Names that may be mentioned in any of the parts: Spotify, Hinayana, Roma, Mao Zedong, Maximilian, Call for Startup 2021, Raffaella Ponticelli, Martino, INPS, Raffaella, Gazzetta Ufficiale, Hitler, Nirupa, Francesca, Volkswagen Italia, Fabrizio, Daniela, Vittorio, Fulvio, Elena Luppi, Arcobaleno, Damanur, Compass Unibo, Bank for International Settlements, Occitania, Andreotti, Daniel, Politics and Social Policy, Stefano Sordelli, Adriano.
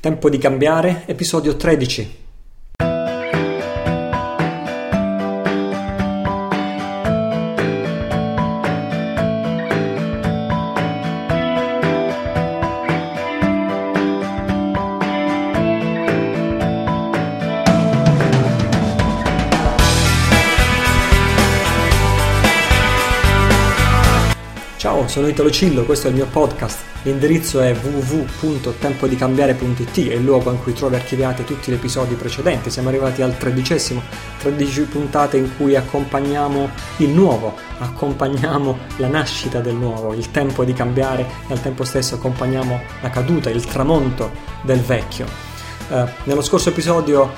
Tempo di cambiare, episodio 13. Ciao, sono Italo Cillo, questo è il mio podcast. L'indirizzo è www.tempodicambiare.it, è il luogo in cui trovi archiviati tutti gli episodi precedenti. Siamo arrivati al 13°, 13 puntate in cui accompagniamo il nuovo, accompagniamo la nascita del nuovo, il tempo di cambiare e al tempo stesso accompagniamo la caduta, il tramonto del vecchio. Nello scorso episodio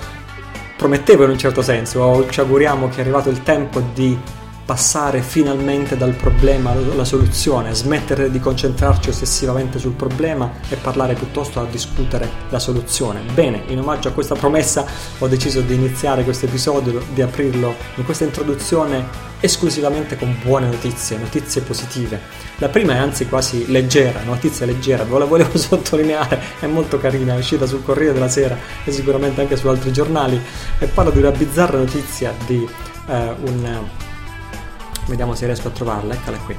promettevo in un certo senso, o ci auguriamo che è arrivato il tempo di passare finalmente dal problema alla soluzione, smettere di concentrarci ossessivamente sul problema e parlare piuttosto a discutere la soluzione. Bene, in omaggio a questa promessa ho deciso di iniziare questo episodio, di aprirlo in questa introduzione esclusivamente con buone notizie, notizie positive. La prima è anzi quasi leggera, notizia leggera, ve la volevo sottolineare, è molto carina, è uscita sul Corriere della Sera e sicuramente anche su altri giornali, e parla di una bizzarra notizia di vediamo se riesco a trovarla, eccola qui,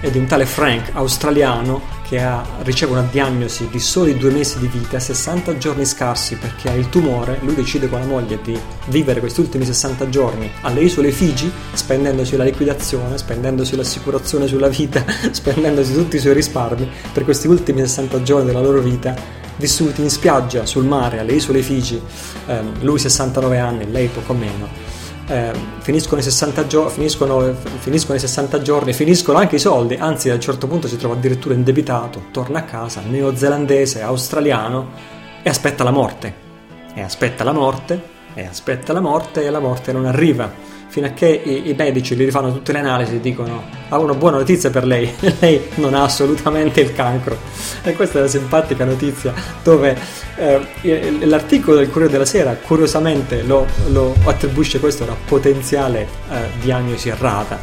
è di un tale Frank, australiano, che riceve una diagnosi di soli 2 mesi di vita, 60 giorni scarsi perché ha il tumore. Lui decide con la moglie di vivere questi ultimi 60 giorni alle isole Fiji, spendendosi la liquidazione, spendendosi l'assicurazione sulla vita, spendendosi tutti i suoi risparmi per questi ultimi 60 giorni della loro vita, vissuti in spiaggia, sul mare, alle isole Fiji. Lui 69 anni, lei poco meno. Finiscono i 60 giorni, finiscono anche i soldi, anzi a un certo punto si trova addirittura indebitato, torna a casa, neozelandese, australiano, e aspetta la morte, e la morte non arriva, fino a che i medici gli rifanno tutte le analisi e dicono: ha una buona notizia per lei, lei non ha assolutamente il cancro. E questa è una simpatica notizia, dove l'articolo del Corriere della Sera curiosamente lo attribuisce questo a una potenziale diagnosi errata,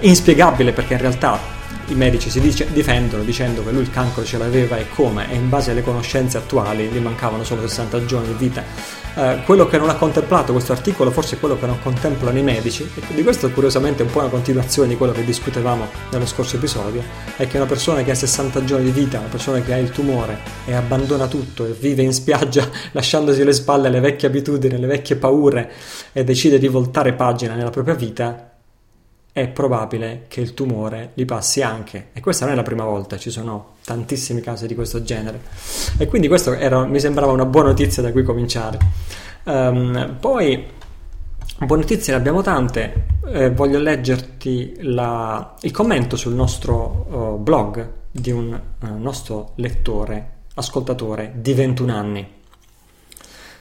inspiegabile, perché in realtà i medici difendono dicendo che lui il cancro ce l'aveva e come, e in base alle conoscenze attuali gli mancavano solo 60 giorni di vita. Quello che non ha contemplato questo articolo, forse è quello che non contemplano i medici, e di questo curiosamente è un po' una continuazione di quello che discutevamo nello scorso episodio, è che una persona che ha 60 giorni di vita, una persona che ha il tumore e abbandona tutto e vive in spiaggia lasciandosi alle spalle le vecchie abitudini, le vecchie paure, e decide di voltare pagina nella propria vita, è probabile che il tumore li passi anche. E questa non è la prima volta, ci sono tantissimi casi di questo genere, e quindi questa mi sembrava una buona notizia da cui cominciare. Poi buone notizie ne abbiamo tante. Voglio leggerti il commento sul nostro blog di un nostro lettore, ascoltatore di 21 anni,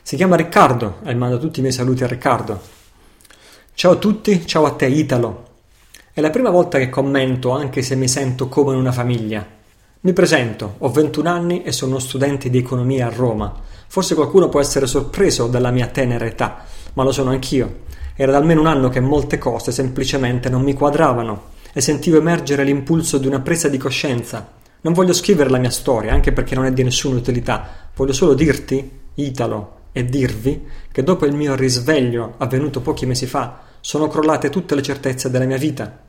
si chiama Riccardo, e mando tutti i miei saluti a Riccardo. Ciao a tutti, ciao a te Italo. È la prima volta che commento, anche se mi sento come in una famiglia. Mi presento, ho 21 anni e sono uno studente di economia a Roma. Forse qualcuno può essere sorpreso dalla mia tenera età, ma lo sono anch'io. Era da almeno un anno che molte cose semplicemente non mi quadravano e sentivo emergere l'impulso di una presa di coscienza. Non voglio scrivere la mia storia, anche perché non è di nessuna utilità. Voglio solo dirti, Italo, e dirvi che dopo il mio risveglio avvenuto pochi mesi fa sono crollate tutte le certezze della mia vita.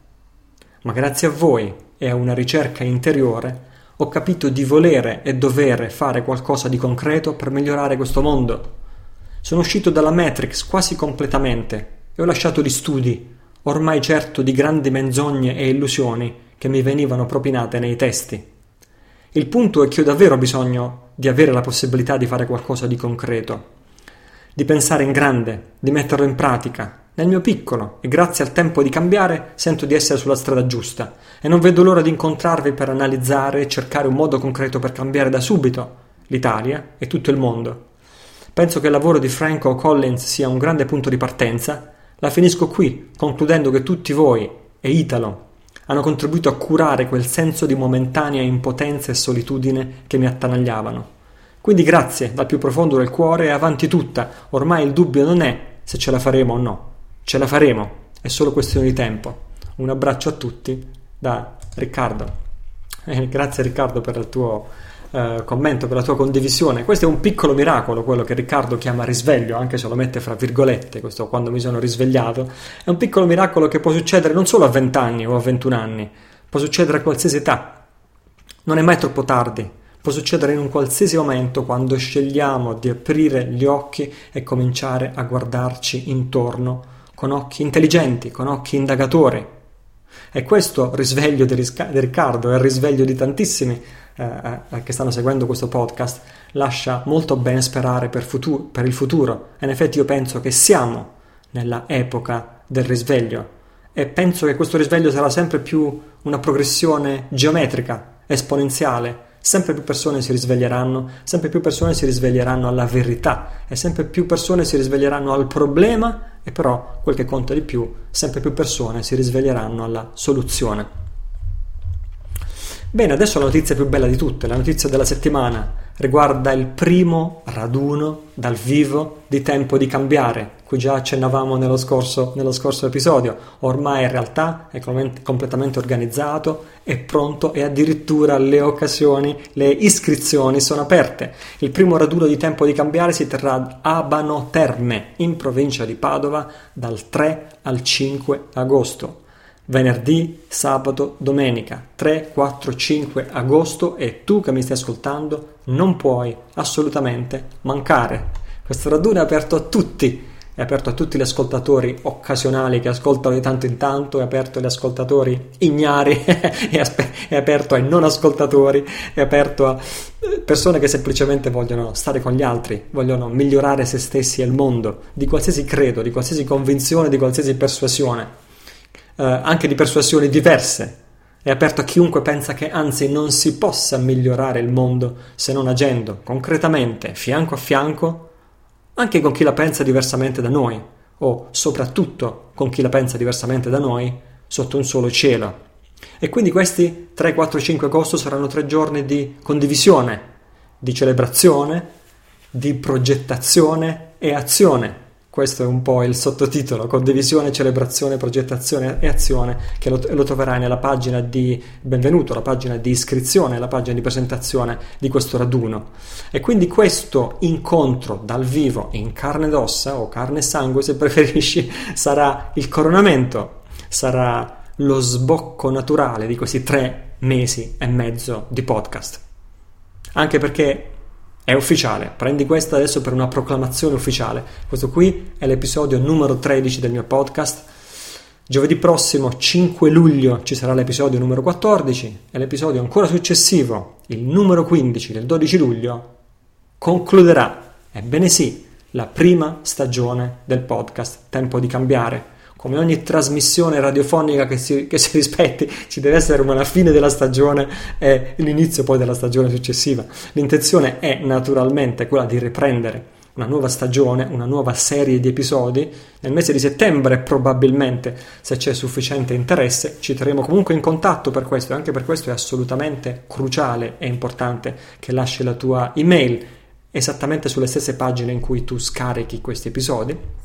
Ma grazie a voi e a una ricerca interiore ho capito di volere e dovere fare qualcosa di concreto per migliorare questo mondo. Sono uscito dalla Matrix quasi completamente e ho lasciato gli studi, ormai certo di grandi menzogne e illusioni che mi venivano propinate nei testi. Il punto è che ho davvero bisogno di avere la possibilità di fare qualcosa di concreto, di pensare in grande, di metterlo in pratica. Nel mio piccolo, e grazie al tempo di cambiare, sento di essere sulla strada giusta e non vedo l'ora di incontrarvi per analizzare e cercare un modo concreto per cambiare da subito l'Italia e tutto il mondo. Penso che il lavoro di Franco Collins sia un grande punto di partenza. La finisco qui, concludendo che tutti voi, e Italo, hanno contribuito a curare quel senso di momentanea impotenza e solitudine che mi attanagliavano. Quindi grazie, dal più profondo del cuore e avanti tutta. Ormai il dubbio non è se ce la faremo o no. Ce la faremo, è solo questione di tempo. Un abbraccio a tutti da Riccardo. Grazie Riccardo per il tuo commento, per la tua condivisione. Questo è un piccolo miracolo, quello che Riccardo chiama risveglio, anche se lo mette fra virgolette, questo "quando mi sono risvegliato", è un piccolo miracolo che può succedere non solo a 20 anni o a 21 anni, può succedere a qualsiasi età, non è mai troppo tardi, può succedere in un qualsiasi momento quando scegliamo di aprire gli occhi e cominciare a guardarci intorno con occhi intelligenti, con occhi indagatori. E questo risveglio di Riccardo, e il risveglio di tantissimi che stanno seguendo questo podcast, lascia molto ben sperare per il futuro. E in effetti io penso che siamo nella epoca del risveglio, e penso che questo risveglio sarà sempre più una progressione geometrica, esponenziale. Sempre più persone si risveglieranno, sempre più persone si risveglieranno alla verità, e sempre più persone si risveglieranno al problema, e però, quel che conta di più, sempre più persone si risveglieranno alla soluzione. Bene, adesso la notizia più bella di tutte, la notizia della settimana, riguarda il primo raduno dal vivo di Tempo di Cambiare, cui già accennavamo nello scorso episodio. Ormai in realtà è completamente organizzato, è pronto, e addirittura le iscrizioni sono aperte. Il primo raduno di Tempo di Cambiare si terrà ad Abano Terme, in provincia di Padova, dal 3 al 5 agosto. Venerdì, sabato, domenica, 3, 4, 5 agosto, e tu che mi stai ascoltando non puoi assolutamente mancare. Questo raduno è aperto a tutti gli ascoltatori occasionali che ascoltano di tanto in tanto, è aperto agli ascoltatori ignari, è aperto ai non ascoltatori, è aperto a persone che semplicemente vogliono stare con gli altri, vogliono migliorare se stessi e il mondo, di qualsiasi credo, di qualsiasi convinzione, di qualsiasi persuasione. Anche di persuasioni diverse. È aperto a chiunque pensa che anzi non si possa migliorare il mondo se non agendo concretamente, fianco a fianco, anche con chi la pensa diversamente da noi, o soprattutto con chi la pensa diversamente da noi, sotto un solo cielo. E quindi questi 3, 4, 5 agosto saranno 3 giorni di condivisione, di celebrazione, di progettazione e azione. Questo è un po' il sottotitolo: condivisione, celebrazione, progettazione e azione, che lo troverai nella pagina di benvenuto, la pagina di iscrizione, la pagina di presentazione di questo raduno. E quindi questo incontro dal vivo, in carne ed ossa, o carne e sangue se preferisci, sarà il coronamento, sarà lo sbocco naturale di questi 3 mesi e mezzo di podcast. Anche perché è ufficiale, prendi questa adesso per una proclamazione ufficiale. Questo qui è l'episodio numero 13 del mio podcast. Giovedì prossimo, 5 luglio, ci sarà l'episodio numero 14, e l'episodio ancora successivo, il numero 15 del 12 luglio, concluderà, ebbene sì, la prima stagione del podcast Tempo di Cambiare. Come ogni trasmissione radiofonica che si rispetti, ci deve essere una fine della stagione e l'inizio poi della stagione successiva. L'intenzione è naturalmente quella di riprendere una nuova stagione, una nuova serie di episodi nel mese di settembre, probabilmente, se c'è sufficiente interesse. Ci terremo comunque in contatto per questo, e anche per questo è assolutamente cruciale e importante che lasci la tua email esattamente sulle stesse pagine in cui tu scarichi questi episodi.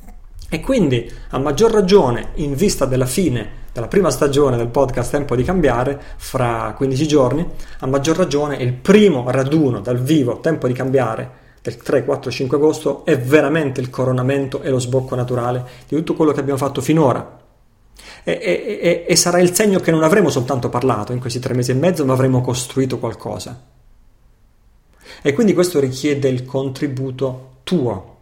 E quindi, a maggior ragione, in vista della fine della prima stagione del podcast Tempo di Cambiare, fra 15 giorni, a maggior ragione il primo raduno dal vivo Tempo di Cambiare del 3, 4, 5 agosto è veramente il coronamento e lo sbocco naturale di tutto quello che abbiamo fatto finora. E sarà il segno che non avremo soltanto parlato in questi 3 mesi e mezzo, ma avremo costruito qualcosa. E quindi questo richiede il contributo tuo,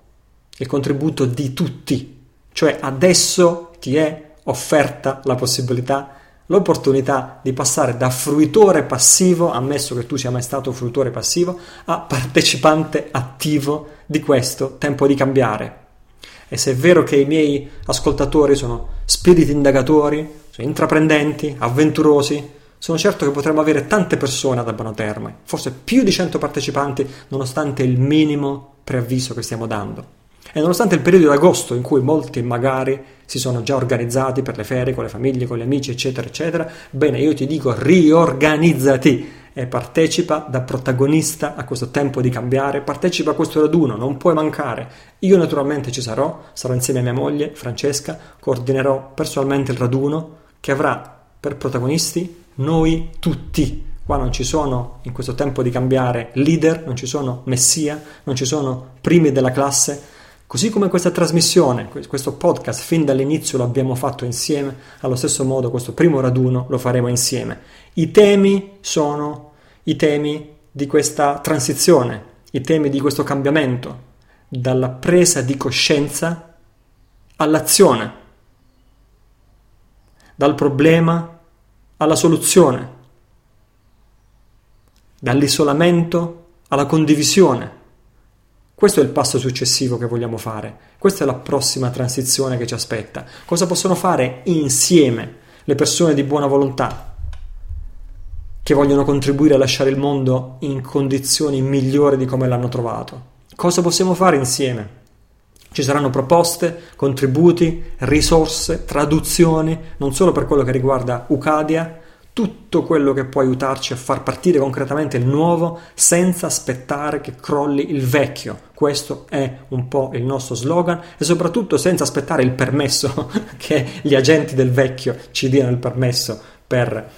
il contributo di tutti. Cioè adesso ti è offerta la possibilità, l'opportunità di passare da fruitore passivo, ammesso che tu sia mai stato fruitore passivo, a partecipante attivo di questo Tempo di Cambiare. E se è vero che i miei ascoltatori sono spiriti indagatori, sono intraprendenti, avventurosi, sono certo che potremmo avere tante persone ad Abano Terme, forse più di 100 partecipanti, nonostante il minimo preavviso che stiamo dando. E nonostante il periodo di agosto, in cui molti magari si sono già organizzati per le ferie, con le famiglie, con gli amici, eccetera, eccetera, bene, io ti dico: riorganizzati e partecipa da protagonista a questo Tempo di Cambiare, partecipa a questo raduno, non puoi mancare. Io naturalmente ci sarò insieme a mia moglie Francesca, coordinerò personalmente il raduno, che avrà per protagonisti noi tutti, Qua non ci sono, in questo tempo di cambiare, leader, non ci sono messia, non ci sono primi della classe. Così come questa trasmissione, questo podcast, fin dall'inizio lo abbiamo fatto insieme, allo stesso modo questo primo raduno lo faremo insieme. I temi sono i temi di questa transizione, i temi di questo cambiamento, dalla presa di coscienza all'azione, dal problema alla soluzione, dall'isolamento alla condivisione. Questo è il passo successivo che vogliamo fare. Questa è la prossima transizione che ci aspetta. Cosa possono fare insieme le persone di buona volontà che vogliono contribuire a lasciare il mondo in condizioni migliori di come l'hanno trovato? Cosa possiamo fare insieme? Ci saranno proposte, contributi, risorse, traduzioni, non solo per quello che riguarda Ucadia, tutto quello che può aiutarci a far partire concretamente il nuovo senza aspettare che crolli il vecchio. Questo è un po' il nostro slogan e soprattutto senza aspettare il permesso, che gli agenti del vecchio ci diano il permesso per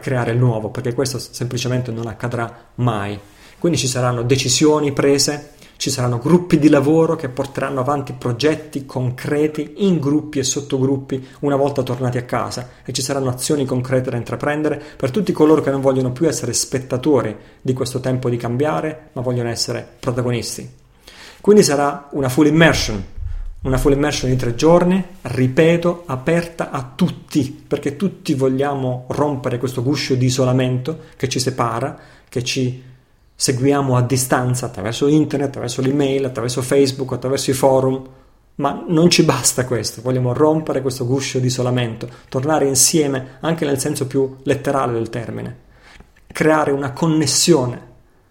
creare il nuovo, perché questo semplicemente non accadrà mai. Quindi ci saranno decisioni prese, ci saranno gruppi di lavoro che porteranno avanti progetti concreti in gruppi e sottogruppi una volta tornati a casa, e ci saranno azioni concrete da intraprendere per tutti coloro che non vogliono più essere spettatori di questo tempo di cambiare, ma vogliono essere protagonisti. Quindi sarà una full immersion di 3 giorni, ripeto, aperta a tutti, perché tutti vogliamo rompere questo guscio di isolamento che ci separa, che ci seguiamo a distanza attraverso internet, attraverso l'email, attraverso Facebook, attraverso i forum, ma non ci basta questo. Vogliamo rompere questo guscio di isolamento, tornare insieme anche nel senso più letterale del termine, creare una connessione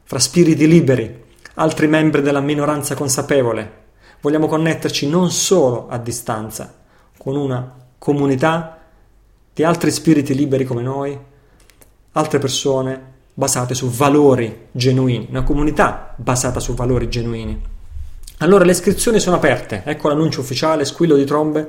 fra spiriti liberi, altri membri della minoranza consapevole. Vogliamo connetterci non solo a distanza, con una comunità di altri spiriti liberi come noi, altre persone basate su valori genuini, una comunità basata su valori genuini. Allora le iscrizioni sono aperte, ecco l'annuncio ufficiale, squillo di trombe,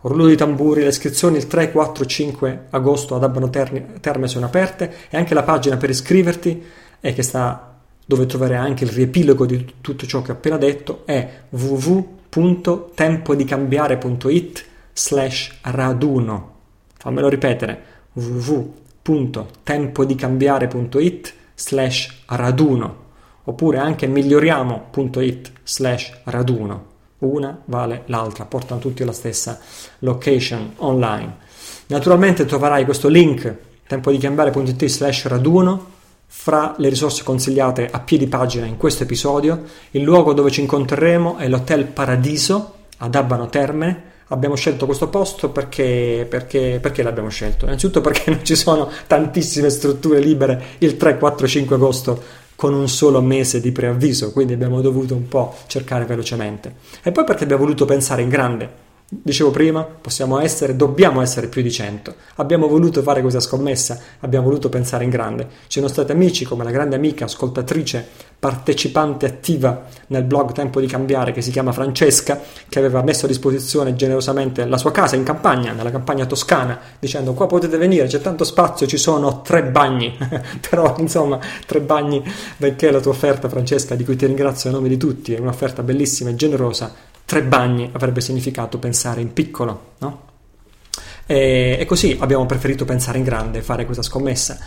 rullo di tamburi. Le iscrizioni il 3, 4, 5 agosto ad Abano Terme sono aperte, e anche la pagina per iscriverti, e che sta dove trovare anche il riepilogo di tutto ciò che ho appena detto, è www.tempodicambiare.it/raduno. Fammelo ripetere: www.tempodicambiare.it/raduno, oppure anche miglioriamo.it/raduno. Una vale l'altra, portano tutti alla stessa location online. Naturalmente troverai questo link tempodicambiare.it/raduno fra le risorse consigliate a piedi pagina in questo episodio. Il luogo dove ci incontreremo è l'Hotel Paradiso ad Abano Terme. Abbiamo scelto questo posto perché l'abbiamo scelto? Innanzitutto perché non ci sono tantissime strutture libere il 3, 4, 5 agosto con un solo mese di preavviso, quindi abbiamo dovuto un po' cercare velocemente. E poi perché abbiamo voluto pensare in grande. Dicevo prima, dobbiamo essere più di 100. Abbiamo voluto fare questa scommessa, abbiamo voluto pensare in grande. Ci sono stati amici come la grande amica, ascoltatrice, partecipante attiva nel blog Tempo di Cambiare, che si chiama Francesca, che aveva messo a disposizione generosamente la sua casa in campagna, nella campagna toscana, dicendo: qua potete venire, c'è tanto spazio, ci sono 3 bagni. Però insomma, 3 bagni, benché la tua offerta, Francesca, di cui ti ringrazio a nome di tutti, è un'offerta bellissima e generosa. 3 bagni avrebbe significato pensare in piccolo, no? E così abbiamo preferito pensare in grande e fare questa scommessa.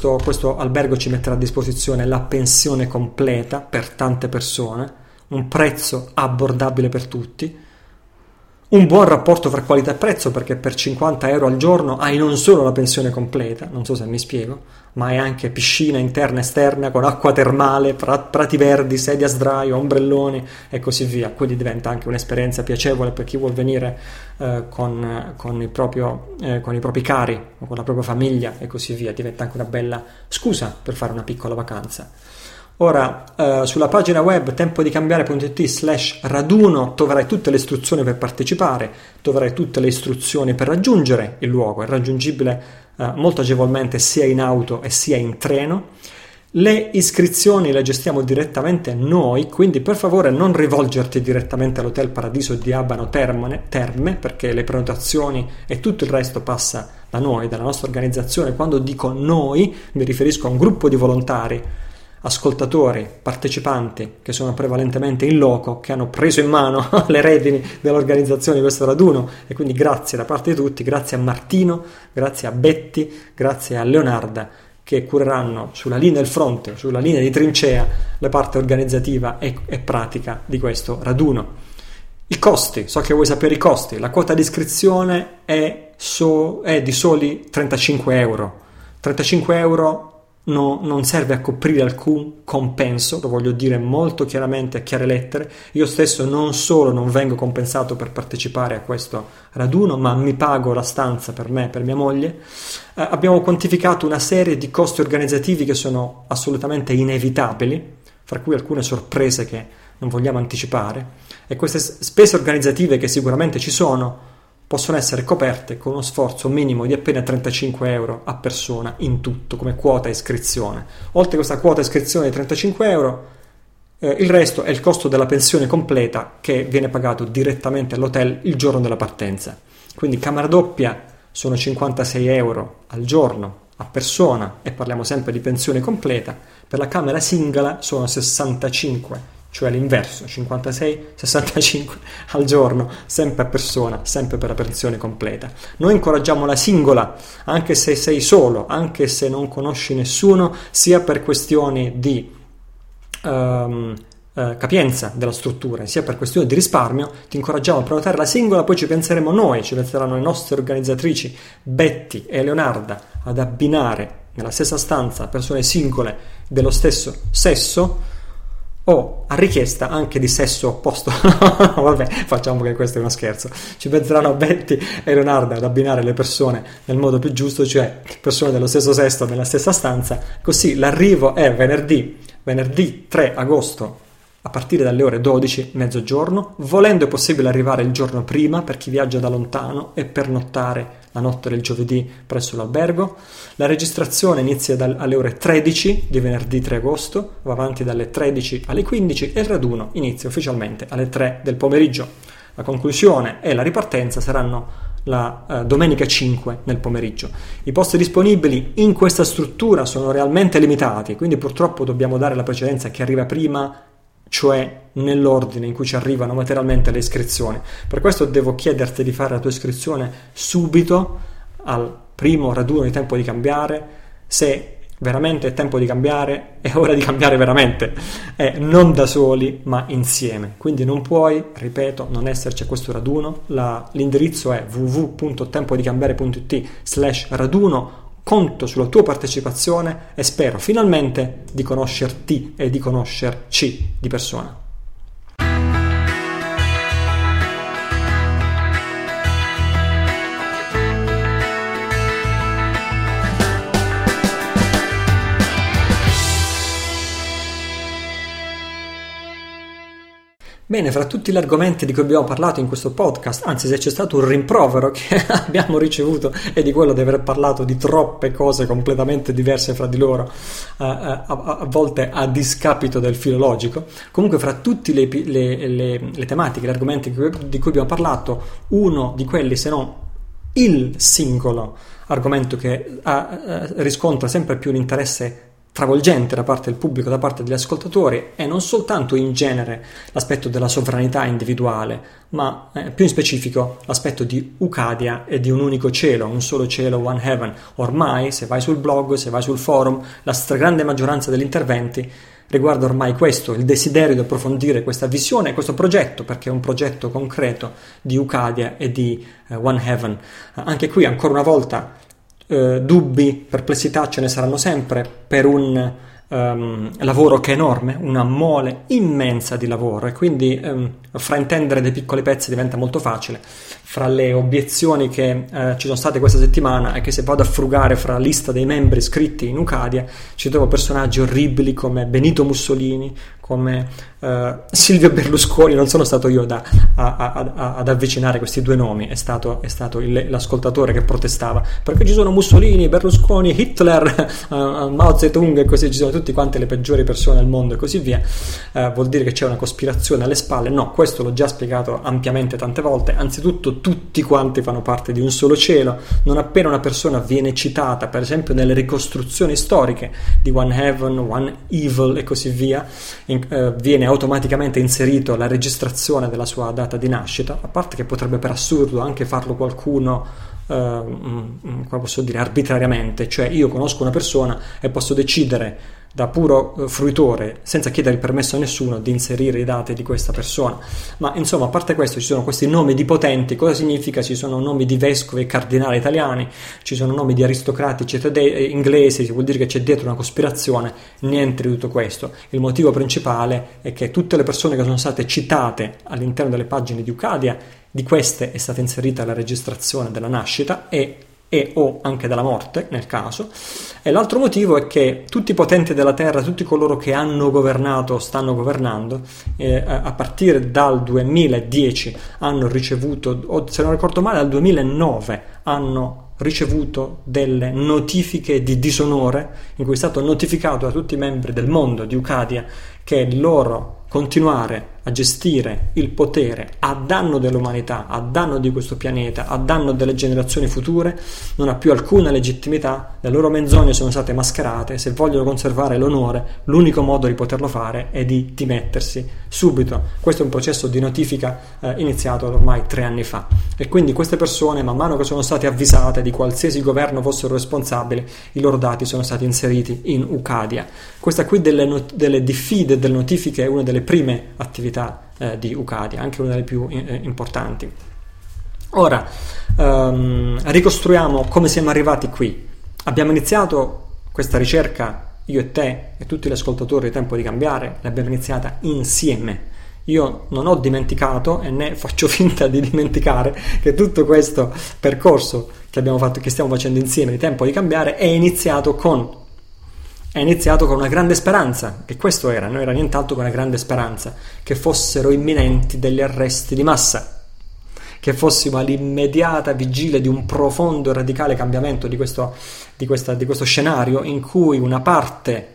Questo albergo ci metterà a disposizione la pensione completa per tante persone, un prezzo abbordabile per tutti, un buon rapporto fra qualità e prezzo, perché per 50 euro al giorno hai non solo la pensione completa, non so se mi spiego, ma hai anche piscina interna e esterna con acqua termale, prati verdi, sedia a sdraio, ombrelloni e così via. Quindi diventa anche un'esperienza piacevole per chi vuol venire con i propri cari o con la propria famiglia e così via. Diventa anche una bella scusa per fare una piccola vacanza. Ora, sulla pagina web tempodicambiare.it/raduno troverai tutte le istruzioni per partecipare, troverai tutte le istruzioni per raggiungere il luogo. È raggiungibile molto agevolmente sia in auto e sia in treno. Le iscrizioni le gestiamo direttamente noi, quindi per favore non rivolgerti direttamente all'Hotel Paradiso di Abano Terme, perché le prenotazioni e tutto il resto passa da noi, dalla nostra organizzazione. Quando dico noi, mi riferisco a un gruppo di volontari, ascoltatori, partecipanti, che sono prevalentemente in loco, che hanno preso in mano le redini dell'organizzazione di questo raduno. E quindi grazie da parte di tutti, grazie a Martino, grazie a Betty, grazie a Leonardo, che cureranno sulla linea del fronte, sulla linea di trincea, la parte organizzativa e pratica di questo raduno. I costi, so che vuoi sapere i costi. La quota di iscrizione è di soli €35. €35 non serve a coprire alcun compenso, lo voglio dire molto chiaramente, a chiare lettere. Io stesso non solo non vengo compensato per partecipare a questo raduno, ma mi pago la stanza per me e per mia moglie. Abbiamo quantificato una serie di costi organizzativi che sono assolutamente inevitabili, fra cui alcune sorprese che non vogliamo anticipare, e queste spese organizzative che sicuramente ci sono possono essere coperte con uno sforzo minimo di appena €35 a persona in tutto, come quota iscrizione. Oltre a questa quota iscrizione di €35, il resto è il costo della pensione completa, che viene pagato direttamente all'hotel il giorno della partenza. Quindi camera doppia sono €56 al giorno a persona, e parliamo sempre di pensione completa. Per la camera singola sono 65, cioè l'inverso, 56-65 al giorno, sempre a persona, sempre per la pensione completa. Noi incoraggiamo la singola, anche se sei solo, anche se non conosci nessuno, sia per questioni di capienza della struttura, sia per questioni di risparmio. Ti incoraggiamo a prenotare la singola, poi ci penseremo noi, ci penseranno le nostre organizzatrici Betty e Leonardo ad abbinare nella stessa stanza persone singole dello stesso sesso, o a richiesta anche di sesso opposto. Vabbè, facciamo che questo è uno scherzo. Ci penseranno Betty e Leonardo ad abbinare le persone nel modo più giusto, cioè persone dello stesso sesso nella stessa stanza. Così l'arrivo è venerdì 3 agosto a partire dalle ore 12, mezzogiorno. Volendo è possibile arrivare il giorno prima per chi viaggia da lontano e pernottare la notte del giovedì presso l'albergo. La registrazione inizia alle ore 13 di venerdì 3 agosto, va avanti dalle 13 alle 15 e il raduno inizia ufficialmente alle 3 del pomeriggio. La conclusione e la ripartenza saranno la domenica 5 nel pomeriggio. I posti disponibili in questa struttura sono realmente limitati, quindi purtroppo dobbiamo dare la precedenza a chi arriva prima, cioè nell'ordine in cui ci arrivano materialmente le iscrizioni. Per questo devo chiederti di fare la tua iscrizione subito al primo raduno di Tempo di Cambiare, se veramente è tempo di cambiare, è ora di cambiare veramente, non da soli ma insieme. Quindi non puoi, ripeto, non esserci a questo raduno. L'indirizzo è www.tempodicambiare.it/raduno. Conto sulla tua partecipazione e spero finalmente di conoscerti e di conoscerci di persona. Bene, fra tutti gli argomenti di cui abbiamo parlato in questo podcast, anzi, se c'è stato un rimprovero che abbiamo ricevuto è di quello di aver parlato di troppe cose completamente diverse fra di loro, a volte a discapito del filologico. Comunque, fra tutte le tematiche, gli argomenti di cui abbiamo parlato, uno di quelli, se non il singolo argomento che riscontra sempre più un interesse travolgente da parte del pubblico, da parte degli ascoltatori, e non soltanto in genere l'aspetto della sovranità individuale, ma più in specifico l'aspetto di Ucadia e di un unico cielo, un solo cielo, One Heaven. Ormai, se vai sul blog, se vai sul forum, la stragrande maggioranza degli interventi riguarda ormai questo, il desiderio di approfondire questa visione, questo progetto, perché è un progetto concreto di Ucadia e di One Heaven. Anche qui, ancora una volta, dubbi, perplessità ce ne saranno sempre per un lavoro che è enorme, una mole immensa di lavoro, e quindi fraintendere dei piccoli pezzi diventa molto facile. Fra le obiezioni che ci sono state questa settimana è che, se vado a frugare fra la lista dei membri iscritti in Ucadia, ci trovo personaggi orribili come Benito Mussolini, come Silvio Berlusconi. Non sono stato io ad avvicinare questi due nomi, è stato l'ascoltatore che protestava, perché ci sono Mussolini, Berlusconi, Hitler, Mao Zedong e così, ci sono tutti tutte quante le peggiori persone al mondo e così via, vuol dire che c'è una cospirazione alle spalle? No, questo l'ho già spiegato ampiamente tante volte. Anzitutto tutti quanti fanno parte di un solo cielo. Non appena una persona viene citata, per esempio nelle ricostruzioni storiche di One Heaven, One Evil e così via, viene automaticamente inserito la registrazione della sua data di nascita, a parte che potrebbe per assurdo anche farlo qualcuno come posso dire, arbitrariamente, cioè io conosco una persona e posso decidere da puro fruitore, senza chiedere il permesso a nessuno, di inserire i dati di questa persona. Ma insomma, a parte questo, ci sono questi nomi di potenti. Cosa significa? Ci sono nomi di vescovi e cardinali italiani, ci sono nomi di aristocratici inglesi, vuol dire che c'è dietro una cospirazione. Niente di tutto questo. Il motivo principale è che tutte le persone che sono state citate all'interno delle pagine di Ucadia, di queste è stata inserita la registrazione della nascita e o anche della morte nel caso. E l'altro motivo è che tutti i potenti della terra, tutti coloro che hanno governato o stanno governando, a partire dal 2010 hanno ricevuto, o se non ricordo male dal 2009 hanno ricevuto delle notifiche di disonore in cui è stato notificato a tutti i membri del mondo di Ucadia che il loro continuare a gestire il potere a danno dell'umanità, a danno di questo pianeta, a danno delle generazioni future, non ha più alcuna legittimità. Le loro menzogne sono state mascherate. Se vogliono conservare l'onore, l'unico modo di poterlo fare è di dimettersi subito. Questo è un processo di notifica iniziato ormai 3 anni fa, e quindi queste persone, man mano che sono state avvisate di qualsiasi governo fossero responsabili, i loro dati sono stati inseriti in Ucadia. Questa qui delle diffide, delle notifiche, è una delle prime attività di Ucadia, anche una delle più importanti. Ora ricostruiamo come siamo arrivati qui. Abbiamo iniziato questa ricerca, io e te e tutti gli ascoltatori di Tempo di Cambiare, l'abbiamo iniziata insieme. Io non ho dimenticato e né faccio finta di dimenticare che tutto questo percorso che abbiamo fatto, che stiamo facendo insieme di Tempo di Cambiare, è iniziato con una grande speranza, che questo era, non era nient'altro che una grande speranza, che fossero imminenti degli arresti di massa, che fossimo all'immediata vigilia di un profondo e radicale cambiamento di questo scenario, in cui una parte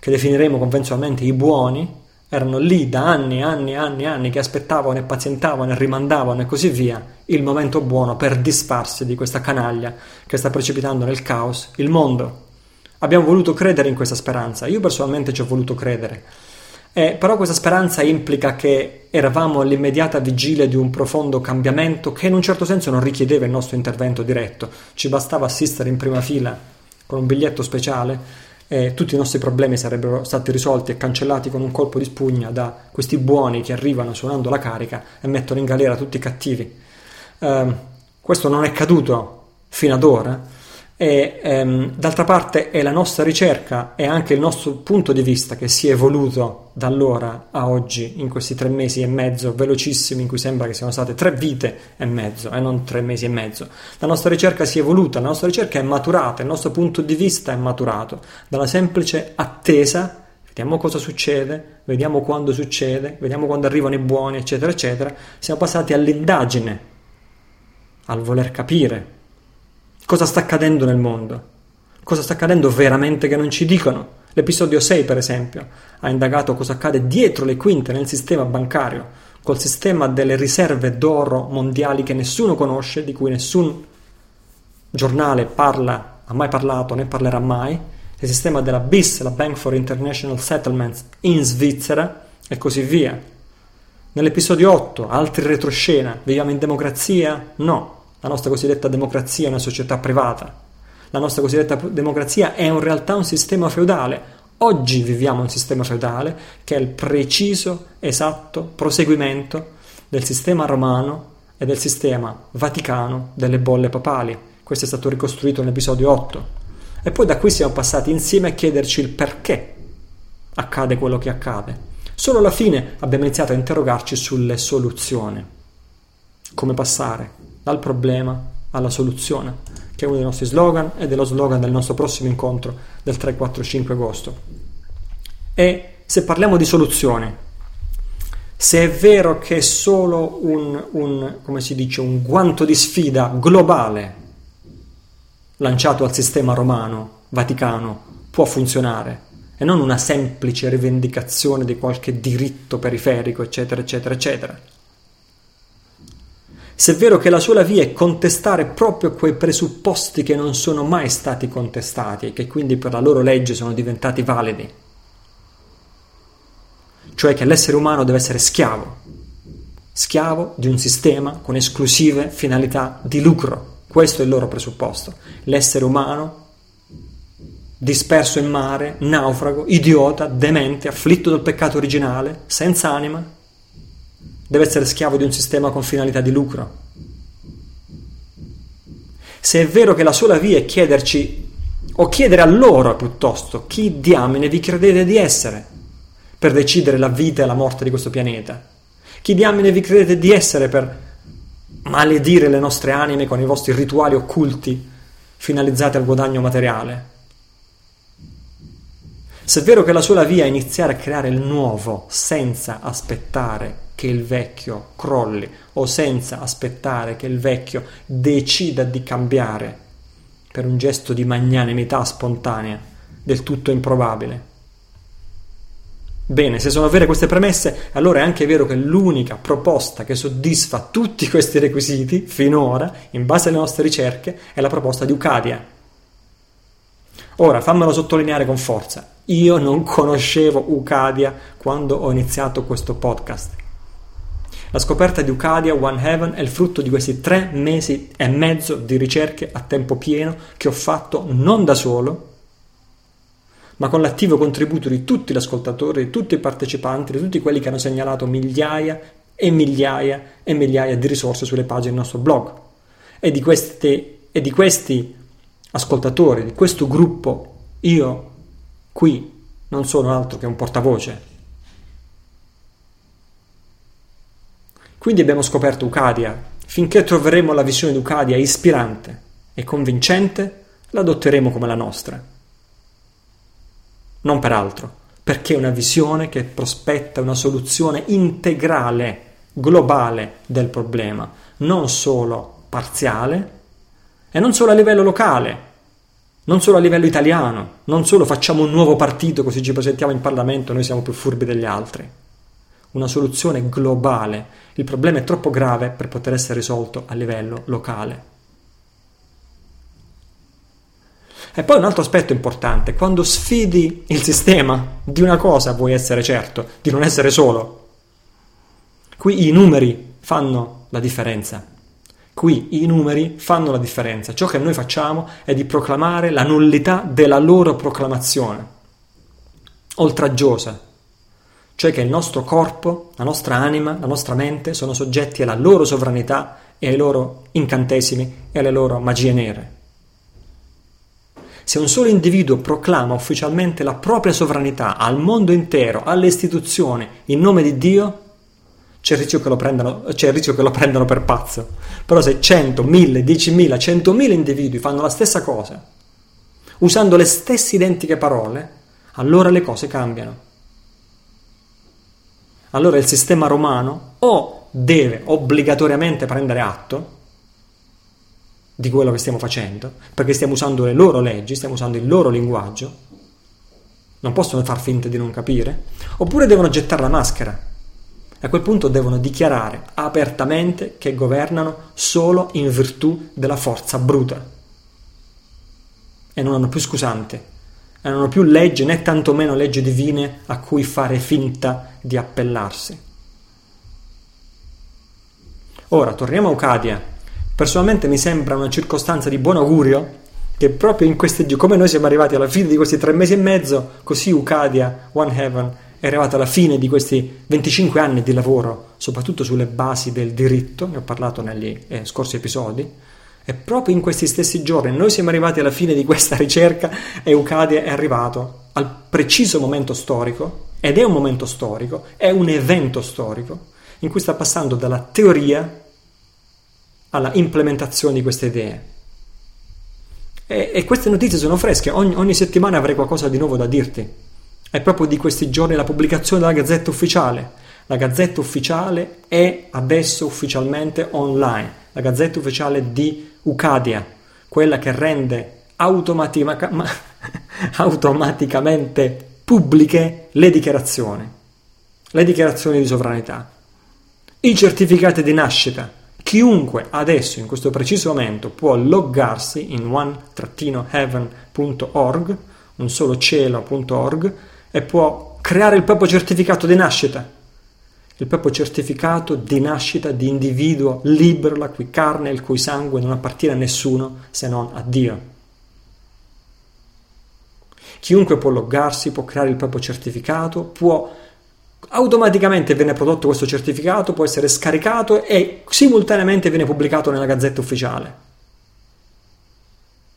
che definiremo convenzionalmente i buoni erano lì da anni che aspettavano e pazientavano e rimandavano e così via il momento buono per disfarsi di questa canaglia che sta precipitando nel caos il mondo. Abbiamo voluto credere in questa speranza, io personalmente ci ho voluto credere, però questa speranza implica che eravamo all'immediata vigilia di un profondo cambiamento che in un certo senso non richiedeva il nostro intervento diretto. Ci bastava assistere in prima fila con un biglietto speciale e tutti i nostri problemi sarebbero stati risolti e cancellati con un colpo di spugna da questi buoni che arrivano suonando la carica e mettono in galera tutti i cattivi. Questo non è accaduto fino ad ora. E d'altra parte è la nostra ricerca e anche il nostro punto di vista che si è evoluto da allora a oggi, in questi 3 mesi e mezzo velocissimi, in cui sembra che siano state 3 vite e mezzo e non 3 mesi e mezzo. La nostra ricerca si è evoluta, la nostra ricerca è maturata, il nostro punto di vista è maturato dalla semplice attesa, vediamo cosa succede, vediamo quando succede, vediamo quando arrivano i buoni, eccetera eccetera. Siamo passati all'indagine, al voler capire cosa sta accadendo nel mondo, cosa sta accadendo veramente che non ci dicono. L'episodio 6, per esempio, ha indagato cosa accade dietro le quinte nel sistema bancario, col sistema delle riserve d'oro mondiali che nessuno conosce, di cui nessun giornale parla, ha mai parlato né parlerà mai, il sistema della BIS, la Bank for International Settlements in Svizzera e così via. Nell'episodio 8, altri retroscena, viviamo in democrazia? No. La nostra cosiddetta democrazia è una società privata. La nostra cosiddetta democrazia è in realtà un sistema feudale. Oggi viviamo un sistema feudale che è il preciso, esatto proseguimento del sistema romano e del sistema vaticano delle bolle papali. Questo è stato ricostruito nell'episodio 8. E poi da qui siamo passati insieme a chiederci il perché accade quello che accade. Solo alla fine abbiamo iniziato a interrogarci sulle soluzioni. Come passare dal problema alla soluzione, che è uno dei nostri slogan ed è lo slogan del nostro prossimo incontro del 3-4-5 agosto. E se parliamo di soluzione, se è vero che è solo un guanto di sfida globale lanciato al sistema romano, vaticano, può funzionare, e non una semplice rivendicazione di qualche diritto periferico, eccetera, eccetera, eccetera. Se è vero che la sola via è contestare proprio quei presupposti che non sono mai stati contestati e che quindi per la loro legge sono diventati validi, cioè che l'essere umano deve essere schiavo di un sistema con esclusive finalità di lucro. Questo è il loro presupposto. L'essere umano disperso in mare, naufrago, idiota, demente, afflitto dal peccato originale, senza anima, deve essere schiavo di un sistema con finalità di lucro. Se è vero che la sola via è chiederci, o chiedere a loro piuttosto, chi diamine vi credete di essere per decidere la vita e la morte di questo pianeta? Chi diamine vi credete di essere per maledire le nostre anime con i vostri rituali occulti finalizzati al guadagno materiale? Se è vero che la sola via è iniziare a creare il nuovo senza aspettare che il vecchio crolli o senza aspettare che il vecchio decida di cambiare per un gesto di magnanimità spontanea, del tutto improbabile. Bene, se sono vere queste premesse, allora è anche vero che l'unica proposta che soddisfa tutti questi requisiti, finora, in base alle nostre ricerche, è la proposta di Ucadia. Ora, fammelo sottolineare con forza. Io non conoscevo Ucadia quando ho iniziato questo podcast. La scoperta di Ucadia One Heaven è il frutto di questi 3 mesi e mezzo di ricerche a tempo pieno che ho fatto non da solo, ma con l'attivo contributo di tutti gli ascoltatori, di tutti i partecipanti, di tutti quelli che hanno segnalato migliaia e migliaia e migliaia di risorse sulle pagine del nostro blog. E di questi ascoltatori, di questo gruppo, io qui non sono altro che un portavoce. Quindi abbiamo scoperto Ucadia. Finché troveremo la visione di Ucadia ispirante e convincente, la adotteremo come la nostra. Non per altro, perché è una visione che prospetta una soluzione integrale, globale del problema, non solo parziale, e non solo a livello locale, non solo a livello italiano, non solo facciamo un nuovo partito così ci presentiamo in Parlamento, noi siamo più furbi degli altri. Una soluzione globale. Il problema è troppo grave per poter essere risolto a livello locale. E poi un altro aspetto importante, quando sfidi il sistema, di una cosa vuoi essere certo, di non essere solo. Qui i numeri fanno la differenza. Qui i numeri fanno la differenza. Ciò che noi facciamo è di proclamare la nullità della loro proclamazione oltraggiosa, cioè che il nostro corpo, la nostra anima, la nostra mente sono soggetti alla loro sovranità e ai loro incantesimi e alle loro magie nere. Se un solo individuo proclama ufficialmente la propria sovranità al mondo intero, alle istituzioni, in nome di Dio, c'è il rischio che lo prendano per pazzo. Però se 100, 1000, 10.000, 100.000 individui fanno la stessa cosa, usando le stesse identiche parole, allora le cose cambiano. Allora il sistema romano o deve obbligatoriamente prendere atto di quello che stiamo facendo, perché stiamo usando le loro leggi, stiamo usando il loro linguaggio, non possono far finta di non capire, oppure devono gettare la maschera. A quel punto devono dichiarare apertamente che governano solo in virtù della forza bruta e non hanno più scusanti, e non hanno più leggi né tantomeno leggi divine a cui fare finta di appellarsi. Ora torniamo a Ucadia. Personalmente mi sembra una circostanza di buon augurio che proprio in questi giorni, come noi siamo arrivati alla fine di questi 3 mesi e mezzo, così Ucadia One Heaven è arrivata alla fine di questi 25 anni di lavoro, soprattutto sulle basi del diritto, ne ho parlato negli scorsi episodi, e proprio in questi stessi giorni noi siamo arrivati alla fine di questa ricerca e Ucadia è arrivato al preciso momento storico, ed è un momento storico, è un evento storico, in cui sta passando dalla teoria alla implementazione di queste idee. E queste notizie sono fresche, ogni settimana avrei qualcosa di nuovo da dirti. È proprio di questi giorni la pubblicazione della Gazzetta Ufficiale. La Gazzetta Ufficiale è adesso ufficialmente online. La Gazzetta Ufficiale di Ucadia, quella che rende automaticamente pubbliche le dichiarazioni di sovranità, i certificati di nascita. Chiunque adesso in questo preciso momento può loggarsi in one-heaven.org, un solo cielo.org, e può creare il proprio certificato di nascita. Il proprio certificato di nascita di individuo libero, la cui carne e il cui sangue non appartiene a nessuno se non a Dio. Chiunque può loggarsi, può creare il proprio certificato, può automaticamente viene prodotto questo certificato, può essere scaricato e simultaneamente viene pubblicato nella Gazzetta Ufficiale.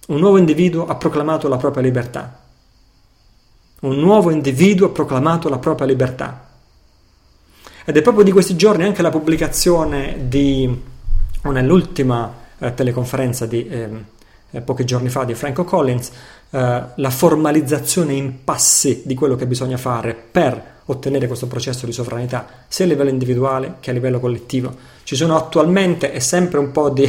Un nuovo individuo ha proclamato la propria libertà. Un nuovo individuo ha proclamato la propria libertà. Ed è proprio di questi giorni anche la pubblicazione di nell'ultima teleconferenza di pochi giorni fa di Franco Collins, la formalizzazione in passi di quello che bisogna fare per ottenere questo processo di sovranità, sia a livello individuale che a livello collettivo. Ci sono attualmente, è sempre un po' di...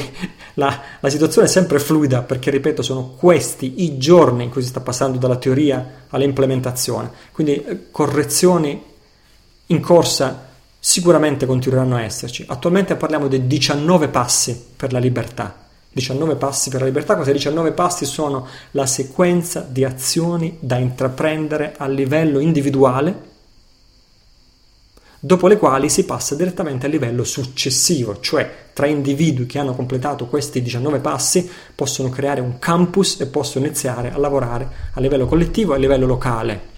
la situazione è sempre fluida, perché ripeto, sono questi i giorni in cui si sta passando dalla teoria all'implementazione, quindi correzioni in corsa sicuramente continueranno a esserci. Attualmente parliamo di 19 passi per la libertà. 19 passi per la libertà. Questi 19 passi sono la sequenza di azioni da intraprendere a livello individuale, dopo le quali si passa direttamente al livello successivo, cioè tra individui che hanno completato questi 19 passi possono creare un campus e possono iniziare a lavorare a livello collettivo e a livello locale.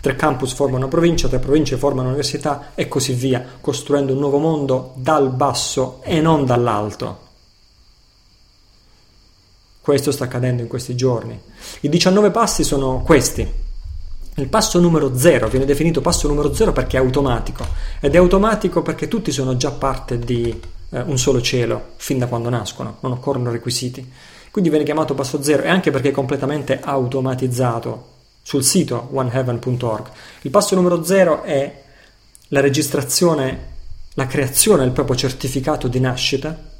3 campus formano una provincia, 3 province formano università e così via, costruendo un nuovo mondo dal basso e non dall'alto. Questo sta accadendo in questi giorni. I 19 passi sono questi. Il passo numero 0 viene definito passo numero 0 perché è automatico, ed è automatico perché tutti sono già parte di un solo cielo fin da quando nascono, non occorrono requisiti, quindi viene chiamato passo 0, e anche perché è completamente automatizzato sul sito oneheaven.org. Il passo numero 0 è la registrazione, la creazione del proprio certificato di nascita